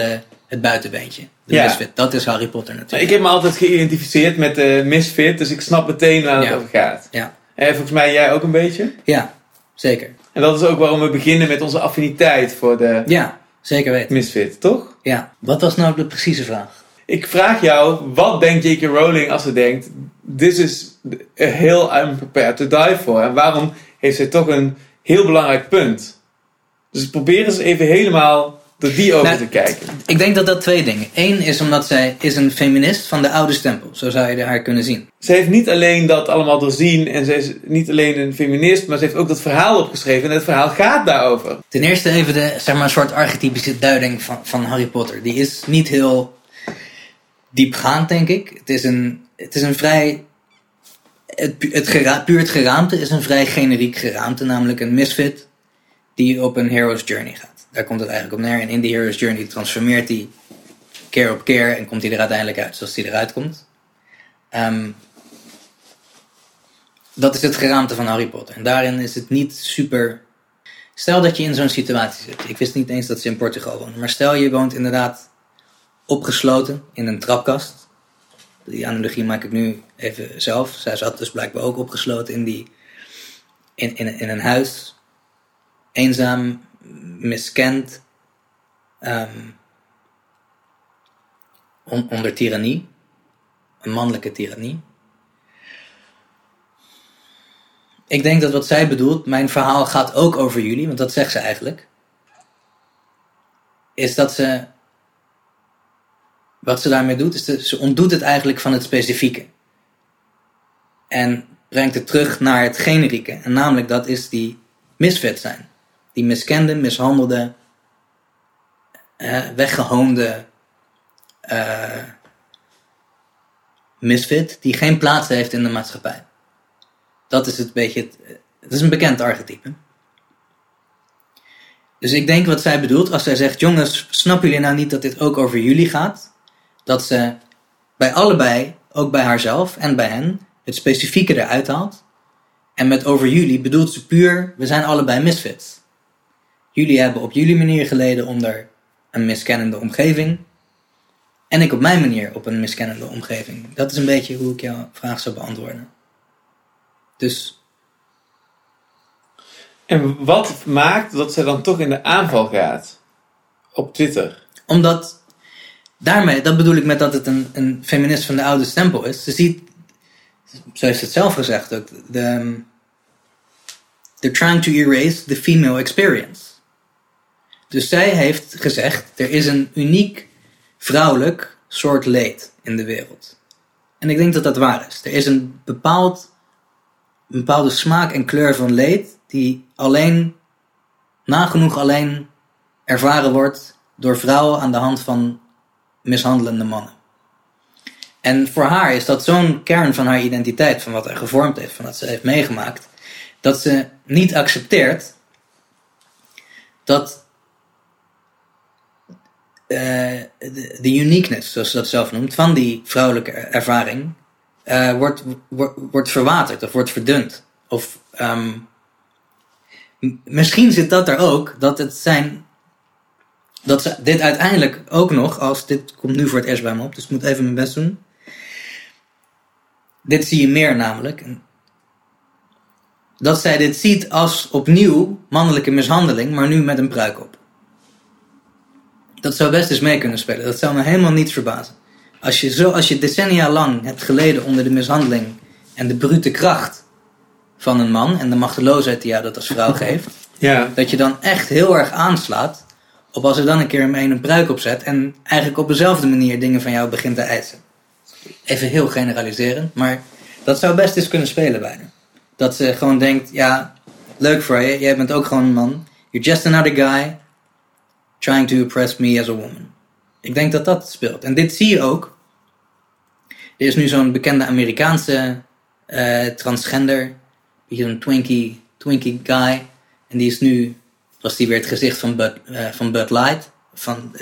het buitenbeentje. De misfit. Dat is Harry Potter natuurlijk. Ik heb me altijd geïdentificeerd met de misfit. Dus ik snap meteen waar het over gaat. Ja. En volgens mij jij ook een beetje? Ja, zeker. En dat is ook waarom we beginnen met onze affiniteit voor de... Ja, zeker weten. Misfit, toch? Ja. Wat was nou de precieze vraag? Ik vraag jou, wat denkt J.K. Rowling als ze denkt... This is a hill I'm prepared to die for. En waarom heeft zij toch een heel belangrijk punt? Dus probeer eens even helemaal door die over te kijken. Ik denk dat twee dingen. Eén is omdat zij is een feminist van de oude stempel. Zo zou je haar kunnen zien. Zij heeft niet alleen dat allemaal doorzien. En zij is niet alleen een feminist. Maar ze heeft ook dat verhaal opgeschreven. En het verhaal gaat daarover. Ten eerste even de een soort archetypische duiding van Harry Potter. Die is niet heel diepgaand, denk ik. Het is een vrij... Het geraamte is een vrij generiek geraamte. Namelijk een misfit die op een hero's journey gaat. Daar komt het eigenlijk op neer. En in die hero's journey transformeert hij keer op keer. En komt hij er uiteindelijk uit zoals hij eruit komt. Dat is het geraamte van Harry Potter. En daarin is het niet super... Stel dat je in zo'n situatie zit. Ik wist niet eens dat ze in Portugal wonen. Maar stel je woont inderdaad opgesloten in een trapkast... Die analogie maak ik nu even zelf. Zij zat dus blijkbaar ook opgesloten in een huis. Eenzaam, miskend. Onder tirannie. Een mannelijke tirannie. Ik denk dat wat zij bedoelt, mijn verhaal gaat ook over jullie, want dat zegt ze eigenlijk. Is dat ze... Wat ze daarmee doet, is ze ontdoet het eigenlijk van het specifieke. En brengt het terug naar het generieke. En namelijk dat is die misfit zijn. Die miskende, mishandelde, weggehoonde misfit die geen plaats heeft in de maatschappij. Dat is het beetje... Het is een bekend archetype. Dus ik denk wat zij bedoelt als zij zegt... Jongens, snappen jullie nou niet dat dit ook over jullie gaat... Dat ze bij allebei, ook bij haarzelf en bij hen, het specifieke eruit haalt. En met over jullie bedoelt ze puur, we zijn allebei misfits. Jullie hebben op jullie manier geleden onder een miskennende omgeving. En ik op mijn manier op een miskennende omgeving. Dat is een beetje hoe ik jouw vraag zou beantwoorden. Dus. En wat maakt dat ze dan toch in de aanval gaat? Op Twitter? Omdat... Daarmee, dat bedoel ik met dat het een feminist van de oude stempel is. Ze ziet, zo heeft ze het zelf gezegd ook, they're trying to erase the female experience. Dus zij heeft gezegd, er is een uniek vrouwelijk soort leed in de wereld. En ik denk dat dat waar is. Er is een bepaalde smaak en kleur van leed die nagenoeg alleen ervaren wordt door vrouwen aan de hand van mishandelende mannen. En voor haar is dat zo'n kern van haar identiteit, van wat haar gevormd heeft, van wat ze heeft meegemaakt, dat ze niet accepteert dat de uniqueness, zoals ze dat zelf noemt, van die vrouwelijke ervaring wordt verwaterd of wordt verdund. Of misschien zit dat er ook, dat het zijn... Dat ze dit uiteindelijk ook nog, als dit komt nu voor het eerst bij me op, dus ik moet even mijn best doen. Dit zie je meer namelijk. Dat zij dit ziet als opnieuw mannelijke mishandeling, maar nu met een pruik op. Dat zou best eens mee kunnen spelen. Dat zou me helemaal niet verbazen. Als je decennia lang hebt geleden onder de mishandeling en de brute kracht van een man en de machteloosheid die jou dat als vrouw geeft, ja. Dat je dan echt heel erg aanslaat op als er dan een keer een pruik op zet en eigenlijk op dezelfde manier dingen van jou begint te eisen. Even heel generaliserend, maar dat zou best eens kunnen spelen bijna. Dat ze gewoon denkt, ja, leuk voor je, jij bent ook gewoon een man. You're just another guy trying to oppress me as a woman. Ik denk dat dat speelt. En dit zie je ook. Er is nu zo'n bekende Amerikaanse transgender, een twinkie guy. En die is nu, was die weer het gezicht van Bud Light, van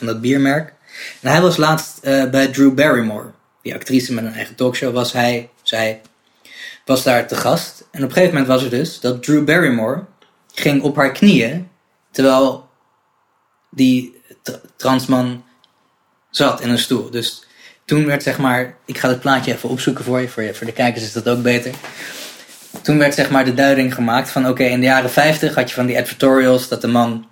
dat biermerk. En hij was laatst bij Drew Barrymore, die actrice met een eigen talkshow, was daar te gast. En op een gegeven moment was er dus dat Drew Barrymore ging op haar knieën, terwijl die transman zat in een stoel. Dus toen werd zeg maar, ik ga het plaatje even opzoeken voor de kijkers is dat ook beter. Toen werd zeg maar de duiding gemaakt van oké, in de jaren 50 had je van die advertorials dat de man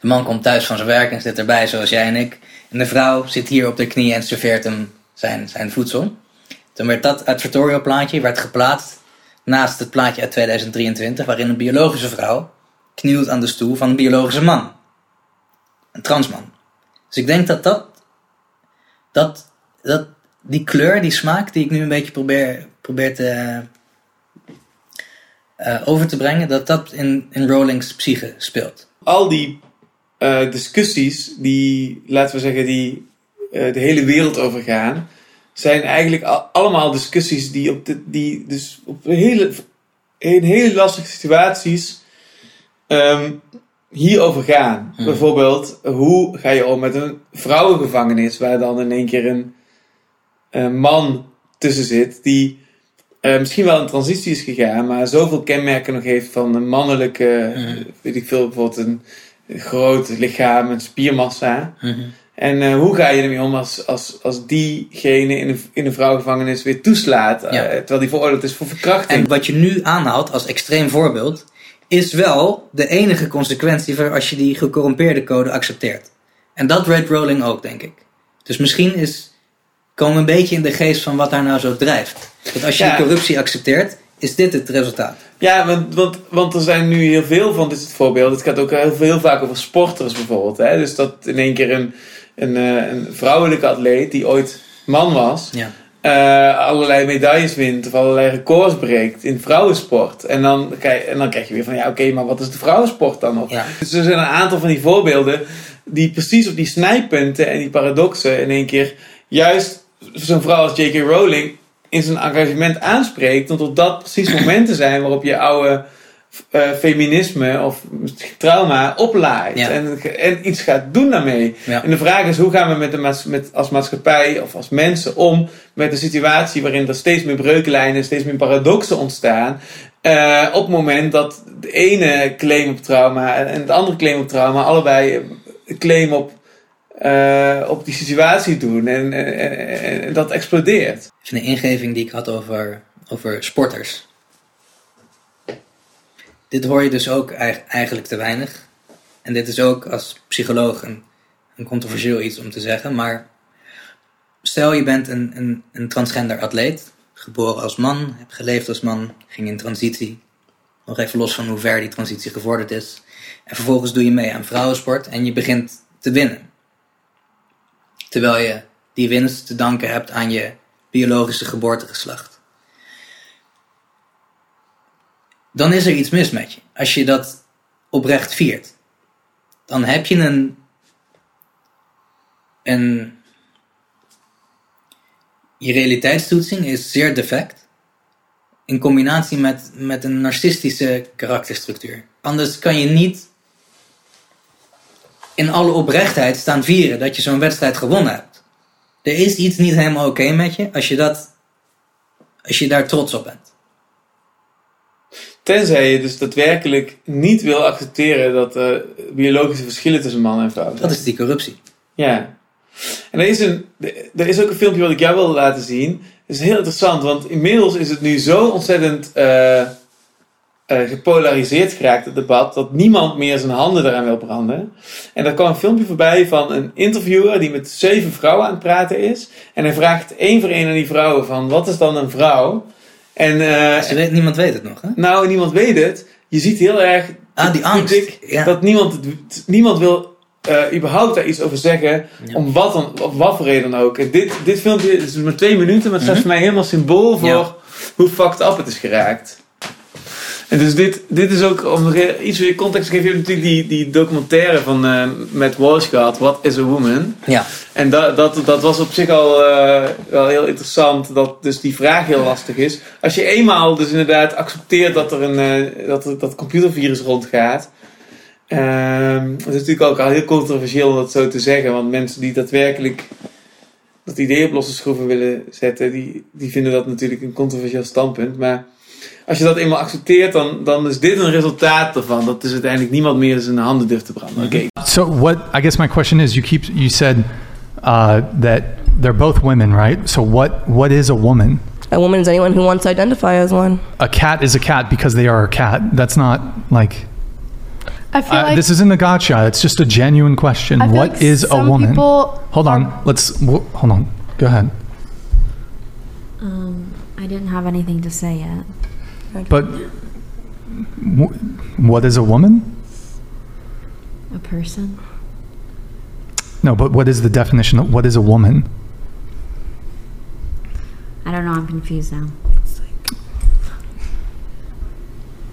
komt thuis van zijn werk en zit erbij zoals jij en ik. En de vrouw zit hier op de knieën en serveert hem zijn voedsel. Toen werd dat advertorial plaatje geplaatst naast het plaatje uit 2023 waarin een biologische vrouw knielt aan de stoel van een biologische man. Een transman. Dus ik denk dat die kleur, die smaak die ik nu een beetje probeer te... over te brengen, dat in Rowling's psyche speelt. Al die discussies die, laten we zeggen, die de hele wereld overgaan, zijn eigenlijk allemaal discussies die op hele lastige situaties hierover gaan. Hmm. Bijvoorbeeld, hoe ga je om met een vrouwengevangenis waar dan in één keer een man tussen zit die misschien wel een transitie is gegaan, maar zoveel kenmerken nog heeft van een mannelijke, weet ik veel, bijvoorbeeld een groot lichaam, een spiermassa. En hoe ga je ermee om als diegene in een vrouwengevangenis weer toeslaat, terwijl die veroordeeld is voor verkrachting? En wat je nu aanhaalt als extreem voorbeeld, is wel de enige consequentie voor als je die gecorrumpeerde code accepteert. En dat read Rowling ook, denk ik. Dus misschien komen een beetje in de geest van wat haar nou zo drijft. Dat als je die corruptie accepteert, is dit het resultaat. Ja, want er zijn nu heel veel van dit soort voorbeelden. Het gaat ook heel vaak over sporters bijvoorbeeld. Hè? Dus dat in één keer een vrouwelijke atleet die ooit man was, allerlei medailles wint of allerlei records breekt in vrouwensport. En dan krijg je weer van, oké, maar wat is de vrouwensport dan nog? Ja. Dus er zijn een aantal van die voorbeelden die precies op die snijpunten en die paradoxen in één keer juist zo'n vrouw als J.K. Rowling in zijn engagement aanspreekt, omdat dat precies momenten zijn waarop je oude feminisme of trauma oplaait en iets gaat doen daarmee. Ja. En de vraag is, hoe gaan we als maatschappij of als mensen om met een situatie waarin er steeds meer breuklijnen, steeds meer paradoxen ontstaan, op het moment dat de ene claim op trauma en het andere claim op trauma allebei claim op die situatie doen en dat explodeert. Even een ingeving die ik had over sporters. Dit hoor je dus ook eigenlijk te weinig. En dit is ook als psycholoog een controversieel iets om te zeggen, maar stel je bent een transgender atleet, geboren als man, heb geleefd als man, ging in transitie, nog even los van hoe ver die transitie gevorderd is, en vervolgens doe je mee aan vrouwensport en je begint te winnen. Terwijl je die winst te danken hebt aan je biologische geboortegeslacht. Dan is er iets mis met je. Als je dat oprecht viert. Dan heb je je realiteitstoetsing is zeer defect. In combinatie met een narcistische karakterstructuur. Anders kan je niet in alle oprechtheid staan vieren dat je zo'n wedstrijd gewonnen hebt. Er is iets niet helemaal oké met je. Als je dat als je daar trots op bent. Tenzij je dus daadwerkelijk niet wil accepteren dat er biologische verschillen tussen man en vrouw zijn. Dat is die corruptie. Ja. En er is ook een filmpje wat ik jou wil laten zien. Dat is heel interessant, want inmiddels is het nu zo ontzettend gepolariseerd geraakt, het debat, dat niemand meer zijn handen eraan wil branden. En daar kwam een filmpje voorbij van een interviewer die met 7 vrouwen aan het praten is. En hij vraagt één voor één aan die vrouwen van, wat is dan een vrouw? En, niemand weet het nog, hè? Nou, niemand weet het. Je ziet heel erg die angst, ja. Dat niemand wil überhaupt daar iets over zeggen, ja. Om wat dan, op wat voor reden dan ook. En dit filmpje is maar 2 minuten, maar het staat voor mij helemaal symbool voor hoe fucked up het is geraakt. En dus dit is ook, om nog iets meer context te geven, je hebt natuurlijk die documentaire van Matt Walsh gehad, What is a Woman? Ja. En dat was op zich al wel heel interessant, dat dus die vraag heel lastig is. Als je eenmaal dus inderdaad accepteert dat er dat computervirus rondgaat, dat is natuurlijk ook al heel controversieel om dat zo te zeggen, want mensen die daadwerkelijk dat idee op losse schroeven willen zetten, die vinden dat natuurlijk een controversieel standpunt, maar als je dat eenmaal accepteert, dan is dit een resultaat ervan. Dat is uiteindelijk niemand meer zijn handen durft te branden. Okay. So what I guess my question is, you said that they're both women, right? So what is a woman? A woman is anyone who wants to identify as one. A cat is a cat because they are a cat. That's not like. I feel like this isn't a gotcha. It's just a genuine question. What like is a woman? Hold on. Hold on. Go ahead. I didn't have anything to say yet. But what is a woman? A person. No, but what is the definition of what is a woman? I don't know. I'm confused now. It's like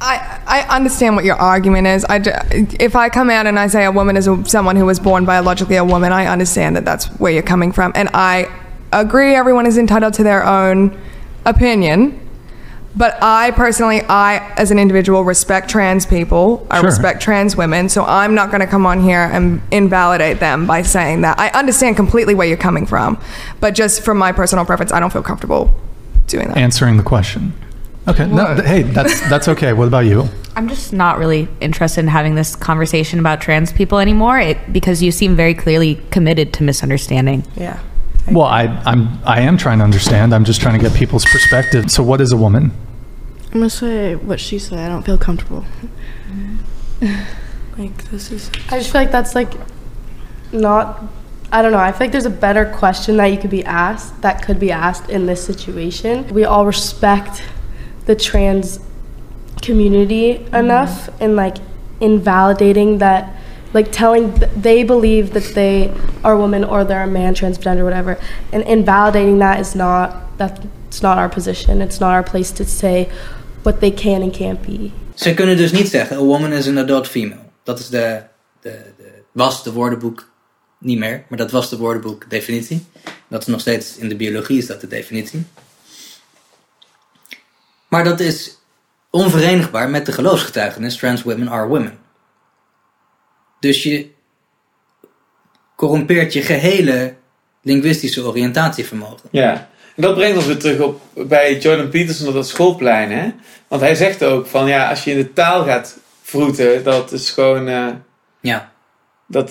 I understand what your argument is. If I come out and I say a woman is someone who was born biologically a woman, I understand that's where you're coming from, and I agree. Everyone is entitled to their own opinion. But I personally, as an individual, respect trans people. I respect trans women. So I'm not going to come on here and invalidate them by saying that. I understand completely where you're coming from. But just from my personal preference, I don't feel comfortable doing that. Answering the question. Okay. No, hey, that's okay. What about you? I'm just not really interested in having this conversation about trans people anymore because you seem very clearly committed to misunderstanding. Yeah. Well, I am trying to understand. I'm just trying to get people's perspective. So what is a woman? I'm going to say what she said. I don't feel comfortable. I just feel like that's like not, I don't know. I feel like there's a better question that could be asked in this situation. We all respect the trans community enough and like invalidating that. Like telling they believe that they are a woman or they're a man, transgender, whatever, and invalidating that is not it's not our position. It's not our place to say what they can and can't be. Ze kunnen dus niet zeggen a woman is an adult female. Dat is was de woordenboek niet meer, maar dat was de woordenboek definitie. Dat is nog steeds in de biologie is dat de definitie. Maar dat is onverenigbaar met de geloofsgetuigenis trans women are women. Dus je corrompeert je gehele linguïstische oriëntatievermogen. Ja, en dat brengt ons weer terug bij Jordan Peterson op dat schoolplein. Hè? Want hij zegt ook van ja, als je in de taal gaat vroeten, dat is gewoon.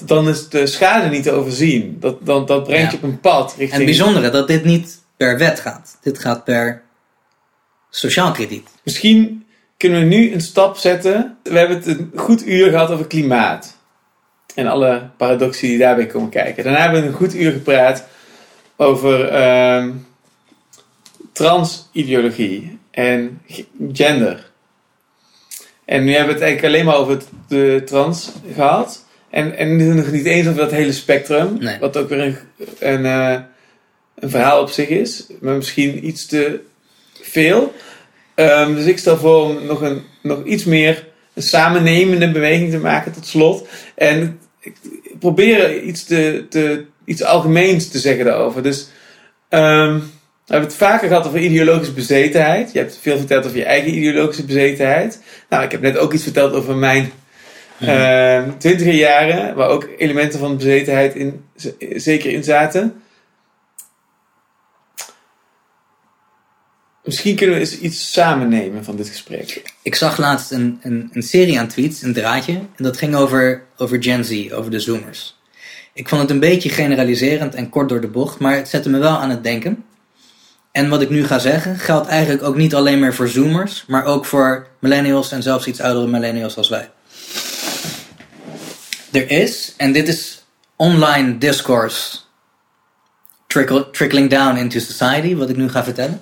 Dan is de schade niet te overzien. Dat brengt je op een pad richting. En het bijzondere dat dit niet per wet gaat, dit gaat per sociaal krediet. Misschien kunnen we nu een stap zetten. We hebben het een goed uur gehad over klimaat. En alle paradoxen die daarbij komen kijken. Daarna hebben we een goed uur gepraat over transideologie en gender. En nu hebben we het eigenlijk alleen maar over de trans gehad. En nog niet eens over dat hele spectrum. Nee. Wat ook weer een verhaal op zich is. Maar misschien iets te veel. Dus ik stel voor om nog iets meer een samennemende beweging te maken tot slot. En proberen iets algemeens te zeggen daarover. Dus we hebben het vaker gehad over ideologische bezetenheid. Je hebt veel verteld over je eigen ideologische bezetenheid. Nou, ik heb net ook iets verteld over mijn 20er jaren. Waar ook elementen van bezetenheid zeker in zaten. Misschien kunnen we eens iets samen nemen van dit gesprek. Ik zag laatst een serie aan tweets, een draadje. En dat ging over Gen Z, over de Zoomers. Ik vond het een beetje generaliserend en kort door de bocht. Maar het zette me wel aan het denken. En wat ik nu ga zeggen geldt eigenlijk ook niet alleen meer voor Zoomers. Maar ook voor millennials en zelfs iets oudere millennials als wij. Er is, en dit is online discourse trickling down into society, wat ik nu ga vertellen.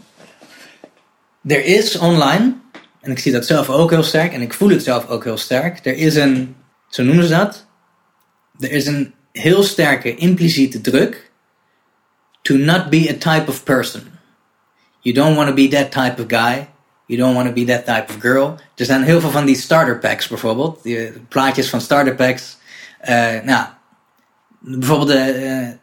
Er is online, en ik zie dat zelf ook heel sterk, en ik voel het zelf ook heel sterk. Er is een, zo noemen ze dat, er is een heel sterke impliciete druk to not be a type of person. You don't want to be that type of guy. You don't want to be that type of girl. Er zijn heel veel van die starter packs bijvoorbeeld. Die plaatjes van starter packs. Bijvoorbeeld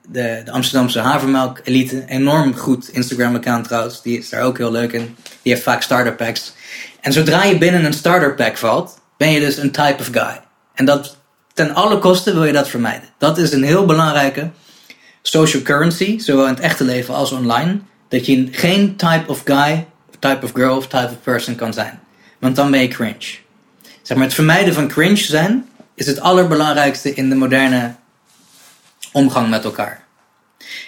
de Amsterdamse havermelk elite. Enorm goed Instagram account trouwens. Die is daar ook heel leuk in. Die heeft vaak starter packs. En zodra je binnen een starter pack valt, ben je dus een type of guy. En dat ten alle kosten wil je dat vermijden. Dat is een heel belangrijke social currency. Zowel in het echte leven als online. Dat je geen type of guy, type of girl of type of person kan zijn. Want dan ben je cringe. Zeg maar, het vermijden van cringe zijn is het allerbelangrijkste in de moderne omgang met elkaar.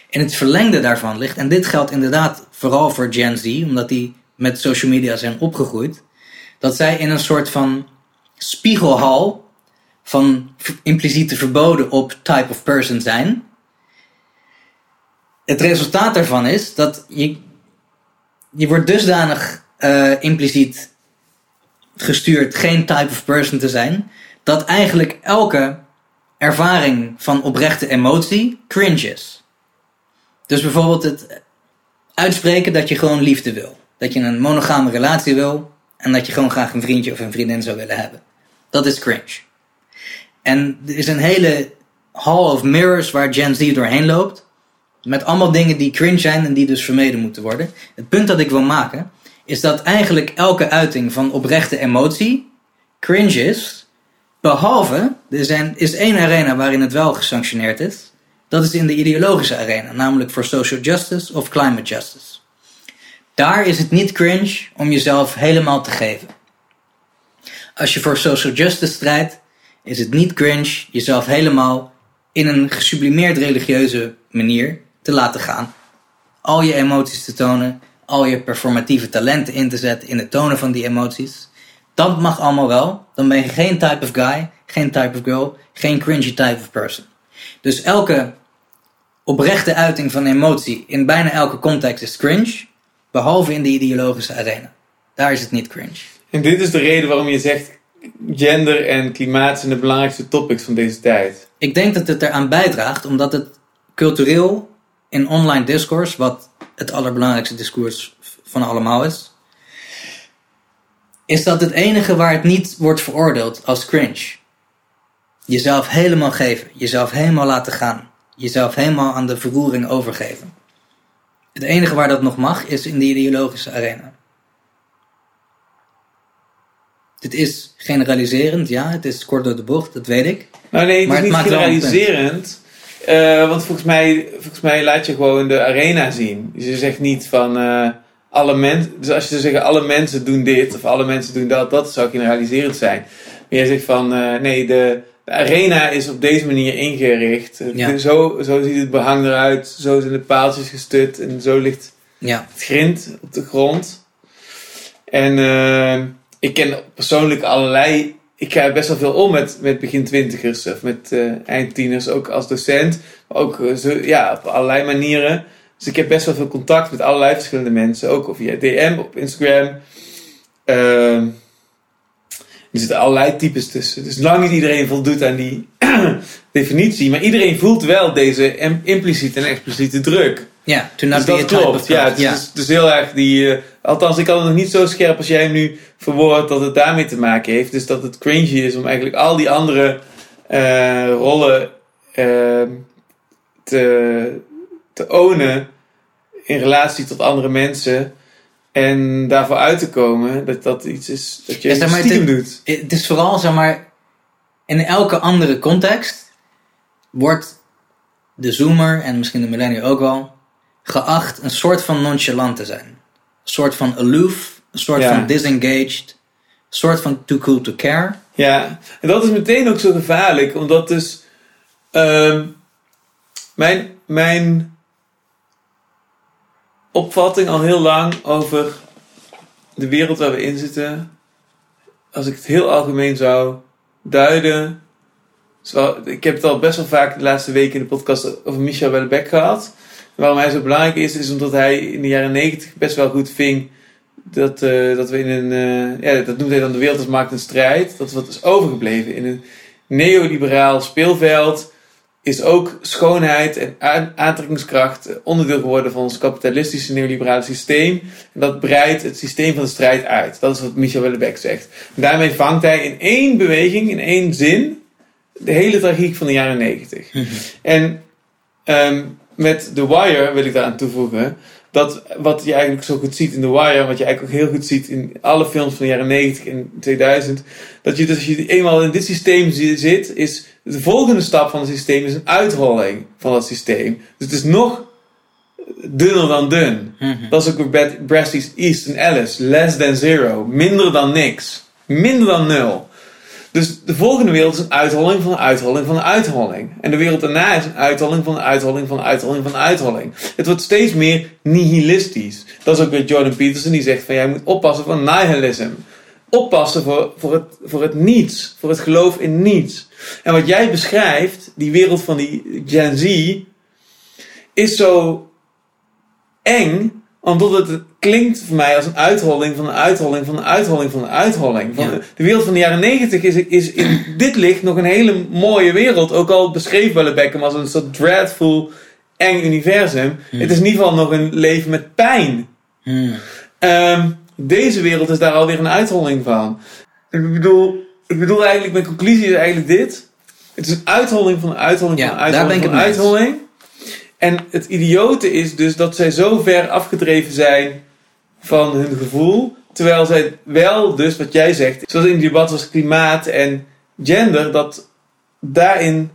En het verlengde daarvan ligt, en dit geldt inderdaad vooral voor Gen Z, omdat die met social media zijn opgegroeid, dat zij in een soort van spiegelhal van impliciete verboden op type of person zijn. Het resultaat daarvan is dat je wordt dusdanig impliciet gestuurd geen type of person te zijn, dat eigenlijk elke ervaring van oprechte emotie cringe is. Dus bijvoorbeeld het uitspreken dat je gewoon liefde wil. Dat je een monogame relatie wil en dat je gewoon graag een vriendje of een vriendin zou willen hebben. Dat is cringe. En er is een hele hall of mirrors waar Gen Z doorheen loopt. Met allemaal dingen die cringe zijn en die dus vermeden moeten worden. Het punt dat ik wil maken is dat eigenlijk elke uiting van oprechte emotie cringe is. Behalve, er is één arena waarin het wel gesanctioneerd is. Dat is in de ideologische arena. Namelijk voor social justice of climate justice. Daar is het niet cringe om jezelf helemaal te geven. Als je voor social justice strijdt, is het niet cringe jezelf helemaal in een gesublimeerd religieuze manier te laten gaan. Al je emoties te tonen, al je performatieve talenten in te zetten in het tonen van die emoties. Dat mag allemaal wel. Dan ben je geen type of guy, geen type of girl, geen cringy type of person. Dus elke oprechte uiting van emotie in bijna elke context is cringe, behalve in de ideologische arena. Daar is het niet cringe. En dit is de reden waarom je zegt gender en klimaat zijn de belangrijkste topics van deze tijd. Ik denk dat het eraan bijdraagt, omdat het cultureel in online discourse, wat het allerbelangrijkste discours van allemaal is, is dat het enige waar het niet wordt veroordeeld als cringe. Jezelf helemaal geven, jezelf helemaal laten gaan, jezelf helemaal aan de verroering overgeven. Het enige waar dat nog mag, is in de ideologische arena. Het is generaliserend, ja, het is kort door de bocht, dat weet ik. Nou nee, het is niet generaliserend. Want volgens mij laat je gewoon de arena zien. Dus je zegt niet van alle mensen. Dus als je zou zeggen alle mensen doen dit of alle mensen doen dat, dat zou generaliserend zijn. Maar jij zegt van nee, de arena is op deze manier ingericht. Ja. Zo ziet het behang eruit, zo zijn de paaltjes gestut en zo ligt het grind op de grond. En ik ken persoonlijk allerlei. Ik ga best wel veel om met begin twintigers of met eindtieners, ook als docent. Maar ook op allerlei manieren. Dus ik heb best wel veel contact met allerlei verschillende mensen. Ook via DM, op Instagram. Er zitten allerlei types tussen. Dus lang niet iedereen voldoet aan die definitie. Maar iedereen voelt wel deze impliciete en expliciete druk. Ja, toen dus dat klopt. Ja, dus heel erg die... althans, ik had het nog niet zo scherp als jij hem nu verwoordt dat het daarmee te maken heeft. Dus dat het cringy is om eigenlijk al die andere rollen te ownen in relatie tot andere mensen. En daarvoor uit te komen dat iets is dat je stiekem doet. Het is vooral, zeg maar, in elke andere context wordt de Zoomer en misschien de millennial ook wel geacht een soort van nonchalant te zijn. soort van aloof, een soort van disengaged, soort van too cool to care. Ja, en dat is meteen ook zo gevaarlijk, omdat dus mijn opvatting al heel lang over de wereld waar we in zitten, als ik het heel algemeen zou duiden, ik heb het al best wel vaak de laatste weken in de podcast over Michel Houellebecq gehad. Waarom hij zo belangrijk is omdat hij in de jaren 90 best wel goed ving dat we in een, dat noemt hij dan de wereld als markt en strijd, dat wat is overgebleven in een neoliberaal speelveld is ook schoonheid en aantrekkingskracht onderdeel geworden van ons kapitalistische neoliberale systeem. En dat breidt het systeem van de strijd uit. Dat is wat Michel Houellebecq zegt. En daarmee vangt hij in één beweging, in één zin, de hele tragiek van de jaren 90. En met The Wire wil ik daaraan toevoegen, dat wat je eigenlijk zo goed ziet in The Wire, wat je eigenlijk ook heel goed ziet in alle films van de jaren 90 en 2000, dat je dus als je eenmaal in dit systeem zit, is de volgende stap van het systeem is een uitholling van dat systeem. Dus het is nog dunner dan dun. Mm-hmm. Dat is ook bij Bradley's East en Alice. Less than zero. Minder dan niks. Minder dan nul. Dus de volgende wereld is een uitholling van een uitholling van een uitholling. En de wereld daarna is een uitholling van een uitholling van een uitholling van een uitholling. Het wordt steeds meer nihilistisch. Dat is ook bij Jordan Peterson die zegt van jij moet oppassen voor nihilism. Oppassen voor het niets. Voor het geloof in niets. En wat jij beschrijft, die wereld van die Gen Z, is zo eng, omdat het klinkt voor mij als een uitholling van een uitholling van een uitholling van een uitholling. Van de wereld van de jaren 90 is in dit licht nog een hele mooie wereld. Ook al beschreef Houellebecq hem als een soort dreadful, eng universum. Hmm. Het is in ieder geval nog een leven met pijn. Hmm. Deze wereld is daar alweer een uitholling van. Ik bedoel eigenlijk, mijn conclusie is eigenlijk dit. Het is een uitholling van een uitholling van een uitholling van een uitholling. En het idiote is dus dat zij zo ver afgedreven zijn van hun gevoel. Terwijl zij wel dus, wat jij zegt, zoals in het debat als klimaat en gender, dat daarin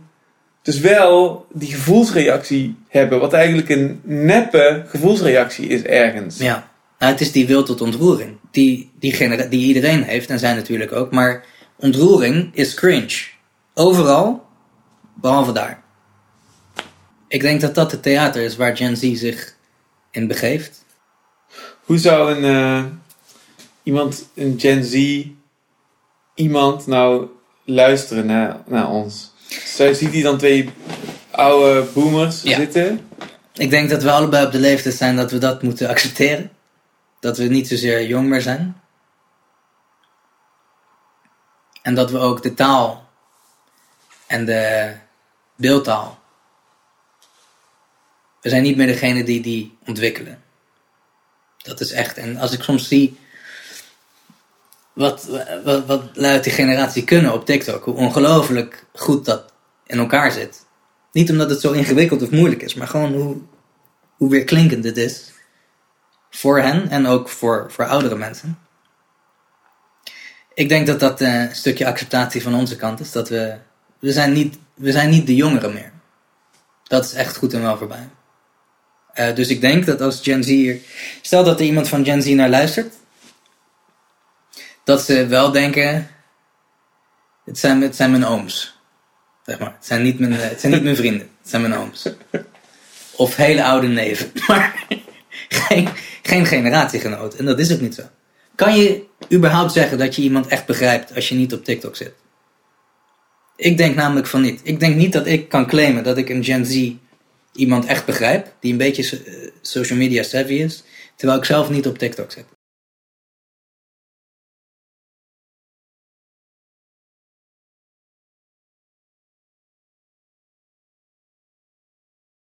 dus wel die gevoelsreactie hebben. Wat eigenlijk een neppe gevoelsreactie is ergens. Ja, nou, het is die wil tot ontroering. Die iedereen heeft en zij natuurlijk ook. Maar ontroering is cringe. Overal, behalve daar. Ik denk dat dat het theater is waar Gen Z zich in begeeft. Hoe zou een Gen Z iemand nou luisteren naar ons? Zo ziet hij dan twee oude boomers zitten? Ik denk dat we allebei op de leeftijd zijn dat we dat moeten accepteren. Dat we niet zozeer jong meer zijn. En dat we ook de taal en de beeldtaal, we zijn niet meer degene die ontwikkelen. Dat is echt. En als ik soms zie wat luidt die generatie kunnen op TikTok, hoe ongelooflijk goed dat in elkaar zit. Niet omdat het zo ingewikkeld of moeilijk is, maar gewoon hoe weerklinkend het is. Voor hen en ook voor oudere mensen. Ik denk dat dat een stukje acceptatie van onze kant is. Dat we zijn niet de jongeren meer. Dat is echt goed en wel voorbij. Dus ik denk dat als Gen Z stel dat er iemand van Gen Z naar luistert, dat ze wel denken, het zijn mijn ooms. Zeg maar. Het zijn niet mijn vrienden. Het zijn mijn ooms. Of hele oude neven. Maar geen generatiegenoot. En dat is ook niet zo. Kan je überhaupt zeggen dat je iemand echt begrijpt als je niet op TikTok zit? Ik denk namelijk van niet. Ik denk niet dat ik kan claimen dat ik een Gen Z iemand echt begrijp. Die een beetje social media savvy is. Terwijl ik zelf niet op TikTok zit.